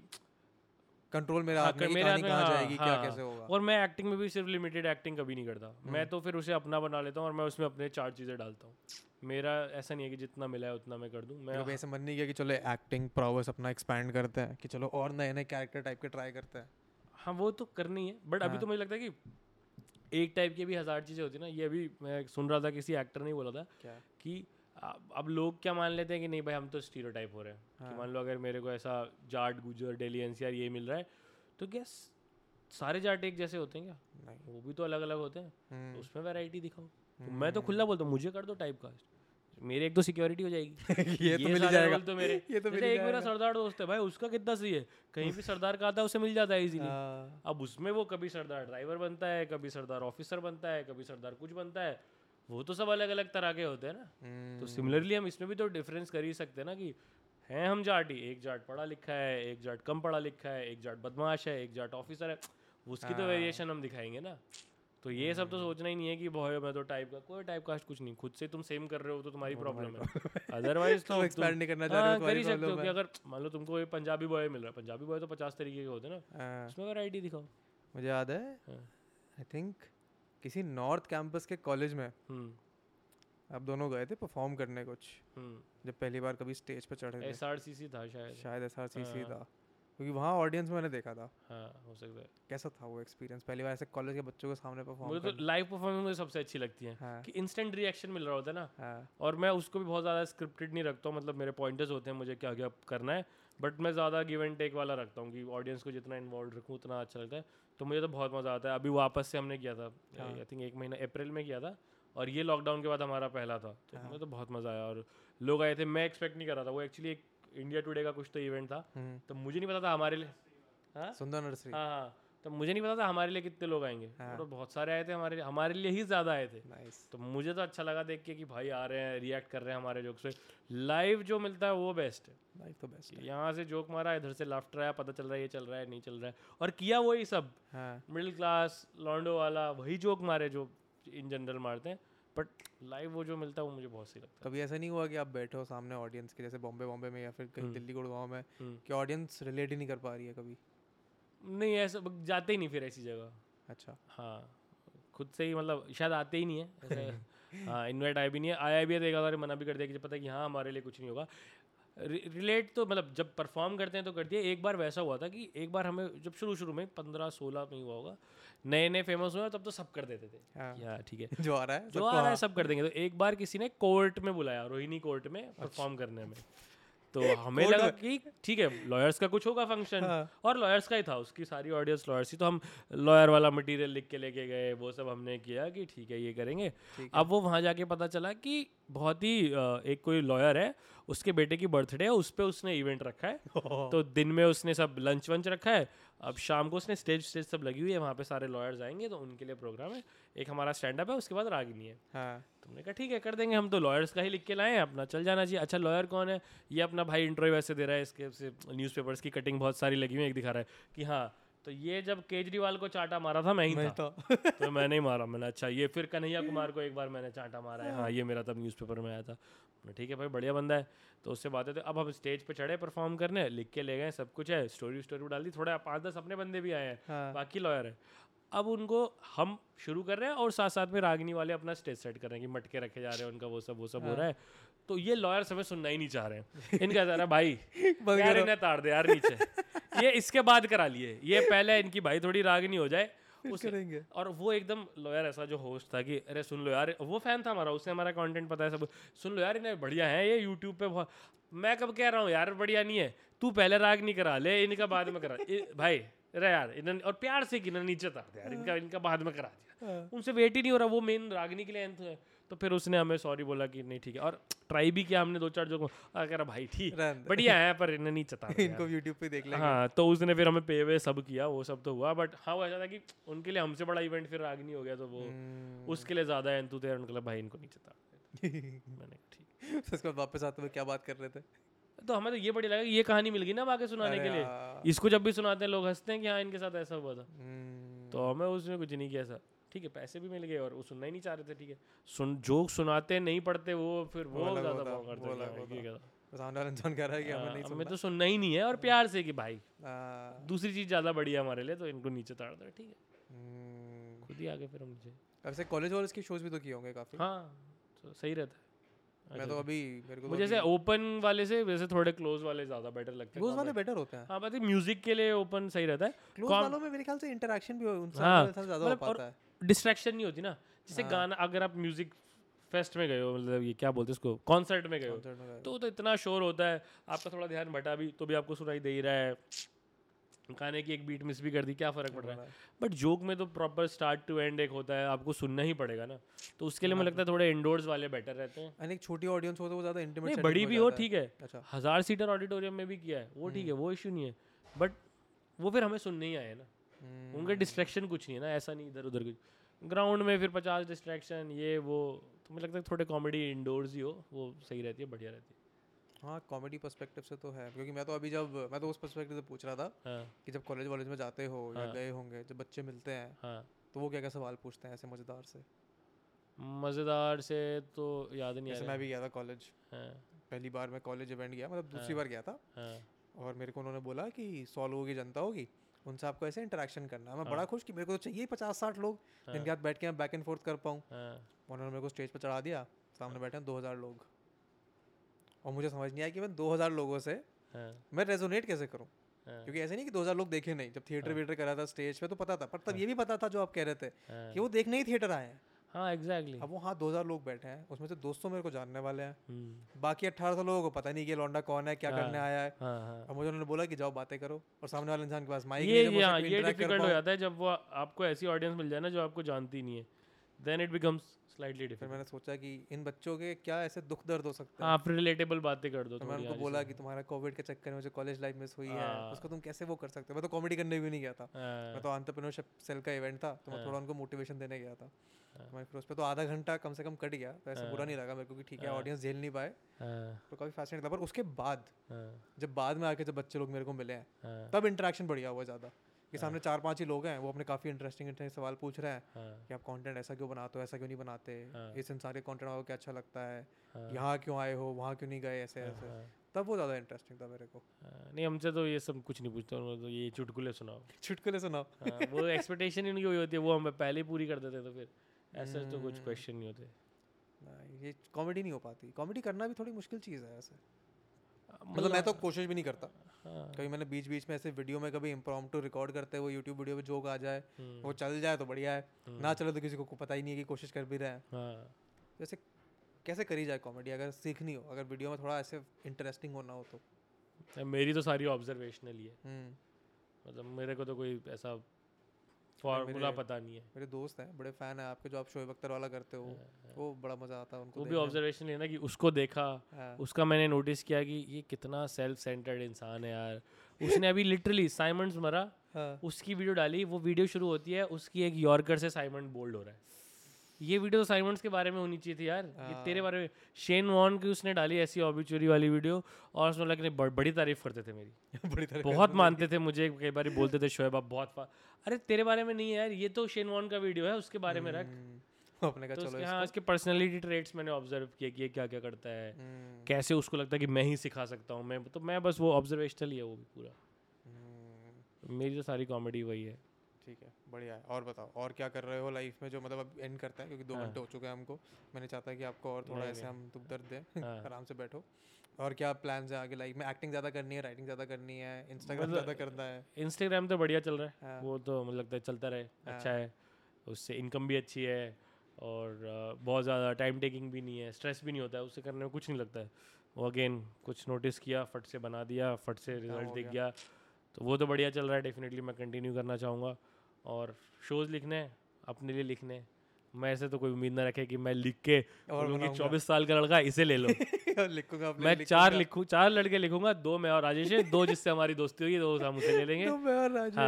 कंट्रोल मेरा हाथ में, कहानी कहाँ जाएगी, क्या कैसे होगा। और मैं एक्टिंग में भी सिर्फ लिमिटेड एक्टिंग कभी नहीं करता, मैं तो फिर उसे अपना बना लेता हूँ और मैं उसमें अपने चार चीज़ें डालता हूँ। मेरा ऐसा नहीं है कि जितना मिला है उतना मैं कर दूँ, मैं ऐसा मन नहीं किया कि चलो एक्टिंग प्रोवर्स अपना एक्सपैंड करते हैं, कि चलो और नए नए कैरेक्टर टाइप के ट्राई करते हैं। हाँ, वो तो करनी है, बट अभी तो मुझे लगता है कि एक टाइप की भी हज़ार चीज़ें होती है ना। ये अभी मैं सुन रहा था, किसी एक्टर ने बोला था क्या? कि अब लोग क्या मान लेते हैं कि नहीं भाई हम तो स्टीरियोटाइप हो रहे हैं। हाँ। कि मान लो अगर मेरे को ऐसा जाट गुजर डेली एनसीआर ये मिल रहा है तो क्या सारे जाट एक जैसे होते हैं क्या? नहीं, वो भी तो अलग अलग होते हैं, तो उसमें वैरायटी दिखाओ। तो मैं तो खुला बोलता हूँ मुझे कर दो टाइप कास्ट, मेरे एक तो सिक्योरिटी हो जाएगी। ये तो मिल जाएगा तो मेरे एक मेरा सरदार दोस्त है भाई, उसका कितना सही है, कहीं भी सरदार का आता है उसे मिल जाता है इजीली। अब उसमें वो कभी सरदार ड्राइवर बनता है, कभी सरदार ऑफिसर बनता है, कभी सरदार कुछ बनता है, वो तो सब अलग अलग तरह के होते हैं ना। तो सिमिलरली हम इसमें भी तो डिफरेंस कर ही सकते हैं ना, कि हैं हम जाट ही, एक जाट पढ़ा लिखा है, एक जाट कम पढ़ा लिखा है, एक जाट बदमाश है, एक जाट ऑफिसर है, उसकी तो वेरिएशन हम दिखाएंगे ना। तो ये सब तो सोचना ही नहीं है कि भाई मैं तो टाइप का, कोई टाइप कास्ट कुछ नहीं, खुद से तुम सेम कर रहे हो तो तुम्हारी प्रॉब्लम है, अदरवाइज तो एक्सपेंड नहीं करना चाह रहे हो, कर ही सकते हो। कि अगर मान लो तुमको ये पंजाबी बॉय मिल रहा है, पंजाबी बॉय तो 50 तरीके के होते हैं ना, उसमें वैरायटी दिखाओ। मुझे याद है आई थिंक किसी नॉर्थ कैंपस के कॉलेज में आप दोनों गए थे परफॉर्म करने कुछ, जब पहली बार कभी स्टेज पर चढ़े थे। एसआरसीसी था शायद एसआरसीसी था, क्योंकि वहाँ ऑडियंस मैंने देखा था। हाँ, हो सकता है। कैसा था वो एक्सपीरियंस, पहली बार ऐसे कॉलेज के बच्चों के सामने परफॉर्म? मुझे तो लाइव परफॉर्मेंस मुझे सबसे अच्छी लगती है। हाँ। कि इंस्टेंट रिएक्शन मिल रहा होता है ना। हाँ। और मैं उसको भी बहुत ज़्यादा स्क्रिप्टेड नहीं रखता हूँ, मतलब मेरे पॉइंटर्स होते हैं मुझे क्या क्या करना है, बट मैं ज़्यादा गिव एंड टेक वाला रखता हूँ कि ऑडियंस को जितना इन्वॉल्व रखूँ उतना अच्छा लगता है। तो मुझे तो बहुत मज़ा आता है। अभी वापस से हमने किया था, आई थिंक एक महीना अप्रैल में किया था, और ये लॉकडाउन के बाद हमारा पहला था, तो मुझे तो बहुत मज़ा आया और लोग आए थे, मैं एक्सपेक्ट नहीं कर रहा था। वो एक्चुअली एक इंडिया टुडे का कुछ तो इवेंट था, तो मुझे नहीं पता था हमारे लिए, सुंदर नर्सरी, हाँ, तो मुझे नहीं पता था हमारे लिए कितने लोग आएंगे, तो बहुत सारे आए थे हमारे लिए ही ज़्यादा आए थे। तो मुझे तो अच्छा लगा देख के कि भाई आ रहे हैं, रिएक्ट कर रहे हैं हमारे जोक से। लाइव जो मिलता है वो बेस्ट है, लाइव तो बेस्ट है। यहाँ से जोक मारा, इधर से लाफ्टर आया, पता चल रहा है ये चल रहा है नहीं चल रहा है, और किया वही सब मिडिल क्लास लॉन्डो वाला, वही जोक मारे जो इन जनरल मारते हैं, बट लाइव वो जो मिलता है वो मुझे बहुत सही लगता है। कभी ऐसा नहीं हुआ कि आप बैठे हो सामने ऑडियंस के, जैसे बॉम्बे में या फिर कहीं दिल्ली गुड़गांव में, कि ऑडियंस रिलेट ही नहीं कर पा रही है? कभी नहीं, ऐसा जाते ही नहीं फिर ऐसी जगह। अच्छा, हाँ, खुद से ही मतलब शायद आते ही नहीं है। हाँ, इन्वाइट आया भी नहीं है, आया भी है देखा और मना भी कर दिया कि पता है कि हाँ हमारे लिए कुछ नहीं होगा। रिलेट तो मतलब जब परफॉर्म करते हैं तो करती है। एक बार वैसा हुआ था कि एक बार हमें जब शुरू में 15-16 में हुआ होगा, नए नए फेमस हुए तब तो सब कर देते थे। हाँ, ठीक है, जो आ रहा है सब कर देंगे। तो एक बार किसी ने कोर्ट में बुलाया, रोहिणी कोर्ट में परफॉर्म करने में, तो हमें लगा कि ठीक है लॉयर्स का कुछ होगा फंक्शन। हाँ। और लॉयर्स का ही था, उसकी सारी ऑडियंस लॉयर्स ही, तो हम लॉयर वाला मटेरियल लिख के लेके गए, वो सब हमने किया कि ठीक है ये करेंगे। अब वो वहाँ जाके पता चला कि बहुत ही एक कोई लॉयर है, उसके बेटे की बर्थडे है, उस पर उसने इवेंट रखा है। तो दिन में उसने सब लंच वंच रखा है, अब शाम को उसने स्टेज सब लगी हुई है, वहाँ पे सारे लॉयर्स आएंगे तो उनके लिए प्रोग्राम है। एक हमारा स्टैंड अप है, उसके बाद रागिनी है। हाँ। तुमने कहा ठीक है कर देंगे, हम तो लॉयर्स का ही लिख के लाए हैं, अपना चल जाना चाहिए। अच्छा लॉयर कौन है? ये अपना भाई इंट्रो वैसे दे रहा है, इसके न्यूज़पेपर्स की कटिंग बहुत सारी लगी हुई है, एक दिखा रहा है कि हाँ। तो ये जब केजरीवाल को चाटा मारा था मैं ही था। तो मैंने ही मारा, मैंने अच्छा ये फिर कन्हैया कुमार को एक बार मैंने चाटा मारा है, हाँ ये मेरा तब न्यूज़पेपर में आया था। ठीक है भाई बढ़िया बंदा है, तो उससे बातें। तो अब हम स्टेज पे चढ़े परफॉर्म करने, लिख के ले गए, सब कुछ है, स्टोरी डाल दी, थोड़ा 5-10 अपने बंदे भी आए हैं। हाँ। बाकी लॉयर है। अब उनको हम शुरू कर रहे हैं और साथ में रागिनी वाले अपना स्टेज सेट कर रहे हैं कि मटके रखे जा रहे हैं, उनका वो सब हो रहा है। तो ये लॉयर हमें सुनना ही नहीं चाह रहे हैं, इनका जा रहा है भाई यार इन्हें तार दे यार नीचे, ये इसके बाद करा लिए, ये पहले इनकी भाई थोड़ी रागिनी हो जाए करेंगे। और वो एकदम लॉयर ऐसा जो होस्ट था कि अरे सुन लो यार, वो फैन था हमारा, उससे हमारा कंटेंट पता है सब, सुन लो यार इन्हें बढ़िया है ये यूट्यूब पे बहुत, मैं कब कह रहा हूँ यार बढ़िया नहीं है, तू पहले राग नहीं करा ले, इनका बाद में करा भाई अरे यार इन्होंने और प्यार से गिना नीचे था यार इनका इनका बाद में करा दिया, उनसे वेट ही नहीं हो रहा, वो मेन रागनी के लिए एंथ है। तो फिर उसने हमें सॉरी बोला कि नहीं ठीक है, और ट्राई भी किया हमने दो चार जो कह रहा भाई ठीक बढ़िया है पर इन्हें नहीं चता इनको यूट्यूब पे देख लेंगे। हाँ तो उसने फिर हमें पे वे सब किया वो सब तो हुआ, बट हाँ वो ऐसा था कि उनके लिए हमसे बड़ा इवेंट फिर रागनी हो गया तो वो उसके लिए ज़्यादा एंथ थे, उनके लिए भाई इनको नहीं चता। मैंने ठीक उसके बाद वापस आते हुए क्या बात कर रहे थे? तो हमें तो ये बढ़िया लगा कि ये कहानी मिल गई ना आगे सुनाने के लिए, इसको जब भी सुनाते हैं लोग हंसते हैं कि हाँ इनके साथ ऐसा हुआ था। तो हमें उसमें कुछ नहीं किया, ऐसा ठीक है पैसे भी मिल गए और वो सुनना ही नहीं चाह रहे थे। ठीक है सुन जोक सुनाते नहीं पढ़ते वो फिर वो ज़्यादा भाव करते, हमें तो सुनना ही नहीं है और प्यार से कि भाई दूसरी चीज़ ज़्यादा बढ़िया हमारे लिए, तो इनको नीचे ताड़ दे। ठीक है खुद ही आगे फिर मुझे ऐसे कॉलेज वॉलेज के शोज भी तो किए होंगे काफ़ी। हाँ तो सही रहता है। मैं तो अभी मेरे को मुझे ओपन वाले से वैसे थोड़े क्लोज वाले ज़्यादा बेटर लगते हैं। क्लोज वाले बेटर होते हैं। हाँ बात है म्यूजिक के लिए ओपन सही रहता है, क्लोज वालों में मेरे ख्याल से इंटरेक्शन भी उनसे ज़्यादा हो पाता है, डिस्ट्रैक्शन नहीं होती ना। जैसे गाना अगर आप म्यूजिक फेस्ट में गए हो, मतलब ये क्या बोलते हैं उसको, कॉन्सर्ट में गए हो तो इतना शोर होता है, आपका थोड़ा ध्यान भटा भी तो भी आपको सुनाई दे ही रहा है, गाने की एक बीट मिस भी कर दी क्या फ़र्क पड़ रहा है। बट जोक में तो प्रॉपर स्टार्ट टू एंड एक होता है, आपको सुनना ही पड़ेगा ना, तो उसके लिए मुझे लगता है थोड़े इंडोर्स वाले बेटर रहते हैं। अनेक छोटी ऑडियंस हो तो वो ज़्यादा इंटीमेट, बड़ी भी हो ठीक है। अच्छा 1000 सीटर ऑडिटोरियम में भी किया है वो, ठीक है वो इशू नहीं है, बट वो फिर हमें सुनने ही आए ना, उनका डिस्ट्रैक्शन कुछ नहीं है ना, ऐसा नहीं इधर उधर कुछ। ग्राउंड में फिर 50 डिस्ट्रैक्शन ये वो, तो मुझे लगता है थोड़े कॉमेडी इंडोर्स ही हो वो सही रहती है, बढ़िया रहती है। हाँ कॉमेडी पर्सपेक्टिव से तो है, क्योंकि मैं तो अभी जब मैं तो उस पर्सपेक्टिव से पूछ रहा था कि जब कॉलेज वॉलेज में जाते हो या गए होंगे, जब बच्चे मिलते हैं तो वो क्या क्या सवाल पूछते हैं ऐसे मज़ेदार से तो याद नहीं आ रहा। मैं भी गया था कॉलेज, पहली बार मैं कॉलेज इवेंट गया, मतलब दूसरी बार गया था, और मेरे को उन्होंने बोला कि 100 लोगों की जनता होगी, उनसे आपको ऐसे इंटरेक्शन करना। मैं बड़ा खुश कि मेरे को तो चाहिए 50-60 लोग जिनके साथ बैठ के मैं बैक एंड फोर्थ कर पाऊँ। उन्होंने मेरे को स्टेज पर चढ़ा दिया, सामने बैठे 2000 लोग, और मुझे समझ नहीं आया कि मैं 2000 लोगों से मैं रेजोनेट कैसे करूं, क्योंकि ऐसे नहीं कि 2000 लोग देखे नहीं, जब थिएटर वेटर करा था स्टेज पे तो पता था, पर तब ये भी पता था जो आप कह रहे थे कि वो देखने ही थिएटर आए हैं। हाँ एग्जैक्टली, अब वो 2000 लोग बैठे हैं, उसमें से 200 मेरे को जानने वाले हैं, बाकी 1800 लोगों को पता नहीं कि लौंडा कौन है क्या करने आया है। और मुझे उन्होंने बोला कि जाओ बातें करो, और सामने वाले इंसान के पास माइक ये डिफिकल्ट हो जाता है जब वो आपको ऐसी ऑडियंस मिल जाए ना जो आपको जानती नहीं है। Then it becomes slightly different. फिर मैंने सोचा कि इन बच्चों के क्या ऐसे दुख दर्द हो सकते हैं। आप रिलेटेबल बातें कर दो। तो मैंने उनको बोला कि तुम्हारा कोविड के चक्कर में जो कॉलेज लाइफ मिस हुई है उसको तुम कैसे वो कर सकते हो। मैं तो कॉमेडी करने भी नहीं गया था, मैं तो एंटरप्रेन्योरशिप सेल का इवेंट था तो मैं थोड़ा उनको मोटिवेशन देने गया था। मैं फिर उस पर तो आधा घंटा कम से कम कट गया, तो ऐसा बुरा नहीं लगा मेरे को कि ठीक है ऑडियंस झेल नहीं पाए, तो काफ़ी फैसिनेटिंग था। पर उसके बाद जब बाद में आके जब बच्चे लोग मेरे को मिले हैं तब इंटरेक्शन बढ़िया हुआ ज़्यादा, कि सामने 4-5 ही लोग हैं, वो अपने काफ़ी इंटरेस्टिंग सवाल पूछ रहे हैं कि आप कंटेंट ऐसा क्यों बनाते हो, ऐसा क्यों नहीं बनाते, इस इंसान के कंटेंट आपको क्या अच्छा लगता है, यहाँ क्यों आए हो, वहाँ क्यों नहीं गए, ऐसे ऐसे। तब वो ज़्यादा इंटरेस्टिंग था मेरे को। नहीं हमसे तो ये सब कुछ नहीं पूछते, तो ये चुटकुले सुनाओ वो एक्सपेक्टेशन ही नहीं हुई होती है, वो हमें पहले ही पूरी कर देते, तो फिर ऐसे तो कुछ क्वेश्चन नहीं होते, ये कॉमेडी नहीं हो पाती। कॉमेडी करना भी थोड़ी मुश्किल चीज़ है ऐसे, मतलब मैं तो कोशिश भी नहीं करता। कभी मैंने बीच बीच में ऐसे वीडियो में कभी इम्प्रॉम्प्टू रिकॉर्ड करते हुए यूट्यूब वीडियो पे जोक आ जाए, वो चल जाए तो बढ़िया है, ना चले तो किसी को पता ही नहीं है कि कोशिश कर भी रहे हैं। जैसे कैसे करी जाए कॉमेडी अगर सीखनी हो, अगर वीडियो में थोड़ा ऐसे इंटरेस्टिंग होना हो तो। मेरी तो सारी ऑब्जर्वेशनल ही है, मतलब मेरे को तो कोई ऐसा फॉर्मूला पता नहीं है। मेरे दोस्त हैं बड़े फ़ैन हैं आपके, जो आप शोएब अख्तर वाला करते हो, वो बड़ा मज़ा आता है उनको। वो भी ऑब्जर्वेशन लेना कि उसको देखा, उसका मैंने नोटिस किया कि ये कितना सेल्फ सेंटर्ड इंसान है यार। उसने अभी लिटरली साइमंड्स मरा, उसकी वीडियो डाली, वो वीडियो शुरू होती है उसकी एक यॉर्कर से साइमंड बोल्ड हो रहा है। ये वीडियो तो साइमंड्स के बारे में होनी चाहिए थी यार, ये तेरे बारे में। शेन वॉन की उसने डाली ऐसी ऑबिचुरी वाली वीडियो, और उसने लग बड़ी तारीफ करते थे मेरी बहुत मानते थे मुझे, कई बार बोलते थे शोएब आप बहुत, अरे तेरे बारे में नहीं है यार, ये तो शेन वॉन का वीडियो है उसके बारे में रख। अपने का चलो हाँ, उसके पर्सनैलिटी ट्रेट्स मैंने ऑब्जर्व किए कि ये क्या क्या करता है, कैसे उसको लगता है कि मैं ही सिखा सकता हूँ। मैं तो मैं बस वो ऑब्जर्वेशनल ही है वो भी पूरा, मेरी तो सारी कॉमेडी वही है। ठीक है बढ़िया है। और बताओ और क्या कर रहे हो लाइफ में जो, मतलब अब एंड करते हैं क्योंकि 2 घंटे हो चुके हैं हमको। मैंने चाहता है कि आपको और थोड़ा ऐसे हम दुख दर्द दें आराम से बैठो। और क्या प्लान्स हैं आगे लाइफ में? एक्टिंग ज़्यादा करनी है, राइटिंग ज़्यादा करनी है, इंस्टाग्राम ज़्यादा करना है? इंस्टाग्राम तो बढ़िया चल रहा है, वो तो मुझे लगता है चलता रहे, अच्छा है, उससे इनकम भी अच्छी है और बहुत ज़्यादा टाइम टेकिंग भी नहीं है, स्ट्रेस भी नहीं होता है, उससे करने में कुछ नहीं लगता है। वो अगेन कुछ नोटिस किया, फट से बना दिया, फट से रिजल्ट दिख गया, तो वो तो बढ़िया चल रहा है, डेफिनेटली मैं कंटिन्यू करना चाहूँगा। और शोज़ लिखने, अपने लिए लिखने, मैं ऐसे तो कोई उम्मीद ना रखे कि मैं लिख के 24 साल का लड़का इसे ले लो लिखूंगा, मैं चार लड़के लिखूंगा, दो मैं और राजेश है, दो जिससे हमारी दोस्ती होगी, दो हम उसे ले लेंगे, दो मैं और राजेश।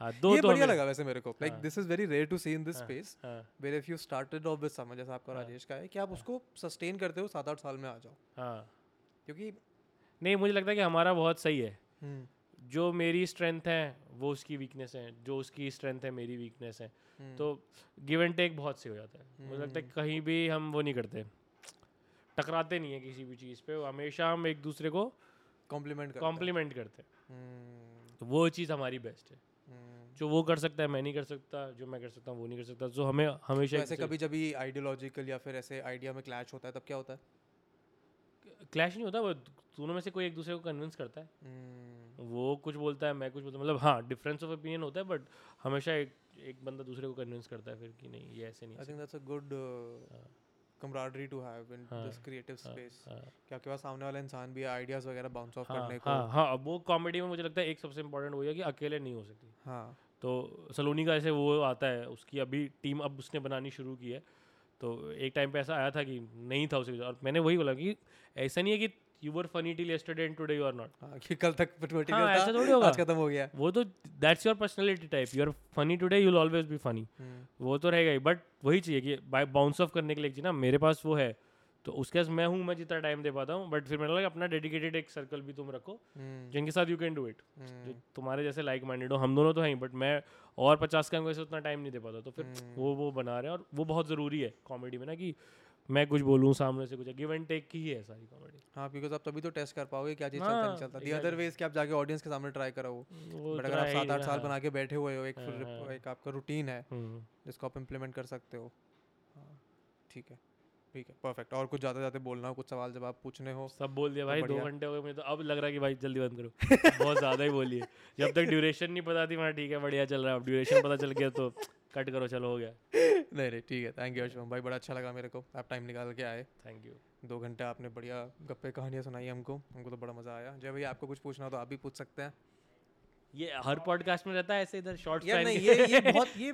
हाँ, दो ये तो बढ़िया लगा वैसे मेरे को, like this is very rare to see in this space where if you started off with समझ, जैसा आपका राजेश का है कि आप उसको सस्टेन करते हो 7-8 साल में आ जाओ। हाँ, क्योंकि नहीं, मुझे लगता है कि हमारा बहुत सही है, जो मेरी स्ट्रेंथ है वो उसकी वीकनेस है, जो उसकी स्ट्रेंथ है मेरी वीकनेस है, तो गिव एंड टेक बहुत से हो जाता है। मुझे लगता है कहीं भी हम वो नहीं करते, टकराते नहीं है किसी भी चीज़ पे, हमेशा हम एक दूसरे को कॉम्प्लीमेंट करते हैं, तो वो चीज़ हमारी बेस्ट है। जो वो कर सकता है मैं नहीं कर सकता, जो मैं कर सकता हूँ वो नहीं कर सकता, जो हमें हमेशा ऐसे कभी जब आइडियोलॉजिकल या फिर ऐसे आइडिया में क्लैश होता है तब क्या होता है? क्लैश नहीं होता, वो दोनों में से कोई एक दूसरे को कन्विंस करता है, वो कुछ बोलता है मैं कुछ बोलता हूँ, मतलब हाँ डिफरेंस ऑफ ओपिनियन होता है, बट हमेशा एक बंदा दूसरे को कन्विंस करता है फिर कि नहीं ये ऐसे नहीं। I think that's a good camaraderie to have in this creative space, क्या आपके पास सामने वाला इंसान भी आइडियाज़ वगैरह बाउंस ऑफ करने को। हाँ हाँ, वो कॉमेडी में मुझे लगता है एक सबसे इंपॉर्टेंट वही है कि अकेले नहीं हो सकती। हाँ, तो सलोनी का ऐसे वो आता है, उसकी अभी टीम अब उसने बनानी शुरू की है, तो एक टाइम पे ऐसा आया था कि नहीं था उसे, और मैंने वही बोला कि ऐसा नहीं है कि you were funny till yesterday and today you are not, कि कल तक मटेरियल था ऐसा थोड़ी होगा आज खत्म हो गया वो, तो that's your personality type, you are funny today you will always be funny, वो तो रहेगा ही, बट वही चाहिए कि बाय बाउंस ऑफ करने के लिए ना मेरे पास वो है, तो उसके बाद मैं हूँ, मैं जितना टाइम दे पाता हूँ, बट फिर मैंने लगा अपना डेडिकेटेड एक सर्कल भी तुम रखो जिनके साथ यू कैन डू इट, जो तुम्हारे जैसे लाइक माइंडेड हो, हम दोनों तो हैं बट मैं और 50 काम कैसे उतना टाइम नहीं दे पाता, तो फिर वो बना रहे हैं, और वो बहुत ज़रूरी है कॉमेडी में ना कि मैं कुछ बोलूँ सामने से कुछ, गिव एंड टेक की है सारी कॉमेडी। हाँ, बिकॉज आप तभी तो टेस्ट कर पाओगे क्या चीज़ चलता नहीं चलता, दी अदर वेज कि आप जाके ऑडियंस के सामने ट्राई कराओ, बट अगर आप 7-8 साल बना के बैठे हुए हो एक आपका रूटीन है जिसको आप इम्प्लीमेंट कर सकते हो। ठीक है परफेक्ट। और कुछ जाते बोलना हो, कुछ सवाल जब आप पूछने हो? सब बोल दिया भाई, 2 घंटे हो गए मुझे, तो अब लग रहा है कि भाई जल्दी बंद करो बहुत ज़्यादा ही बोलिए, जब तक ड्यूरेशन नहीं पता थी वहाँ ठीक है बढ़िया चल रहा है, अब ड्यूरेशन पता चल गया तो कट करो, चलो हो गया। नहीं ठीक है, थैंक यू शुभम भाई, बड़ा अच्छा लगा मेरे को, आप टाइम निकाल के आए, थैंक यू। 2 घंटे आपने बढ़िया गप्पे कहानियाँ सुनाई हमको तो बड़ा मज़ा आया। जय भैया, आपको कुछ पूछना हो तो आप भी पूछ सकते हैं, ये हर पॉडकास्ट में रहता है ऐसे, इधर शॉर्ट ये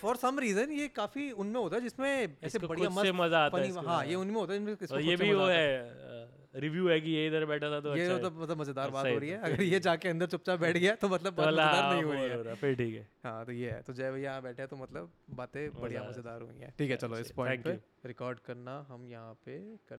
फॉर सम रीजन ये काफी उनमें होता है जिसमें ऐसे बढ़िया मजा आता है। हाँ, ये उनमें होता है, ये भी वो है रिव्यू है कि ये इधर बैठा था तो ये तो मतलब मजेदार बात हो रही है, अगर ये जाके अंदर चुपचाप बैठ गया तो मतलब मजेदार नहीं हुई है, फिर ठीक है। हाँ, तो ये है, तो जय भैया बैठे हैं तो मतलब बातें बढ़िया मजेदार हुई हैं। ठीक है, चलो इस पॉइंट पे रिकॉर्ड करना हम यहाँ पे।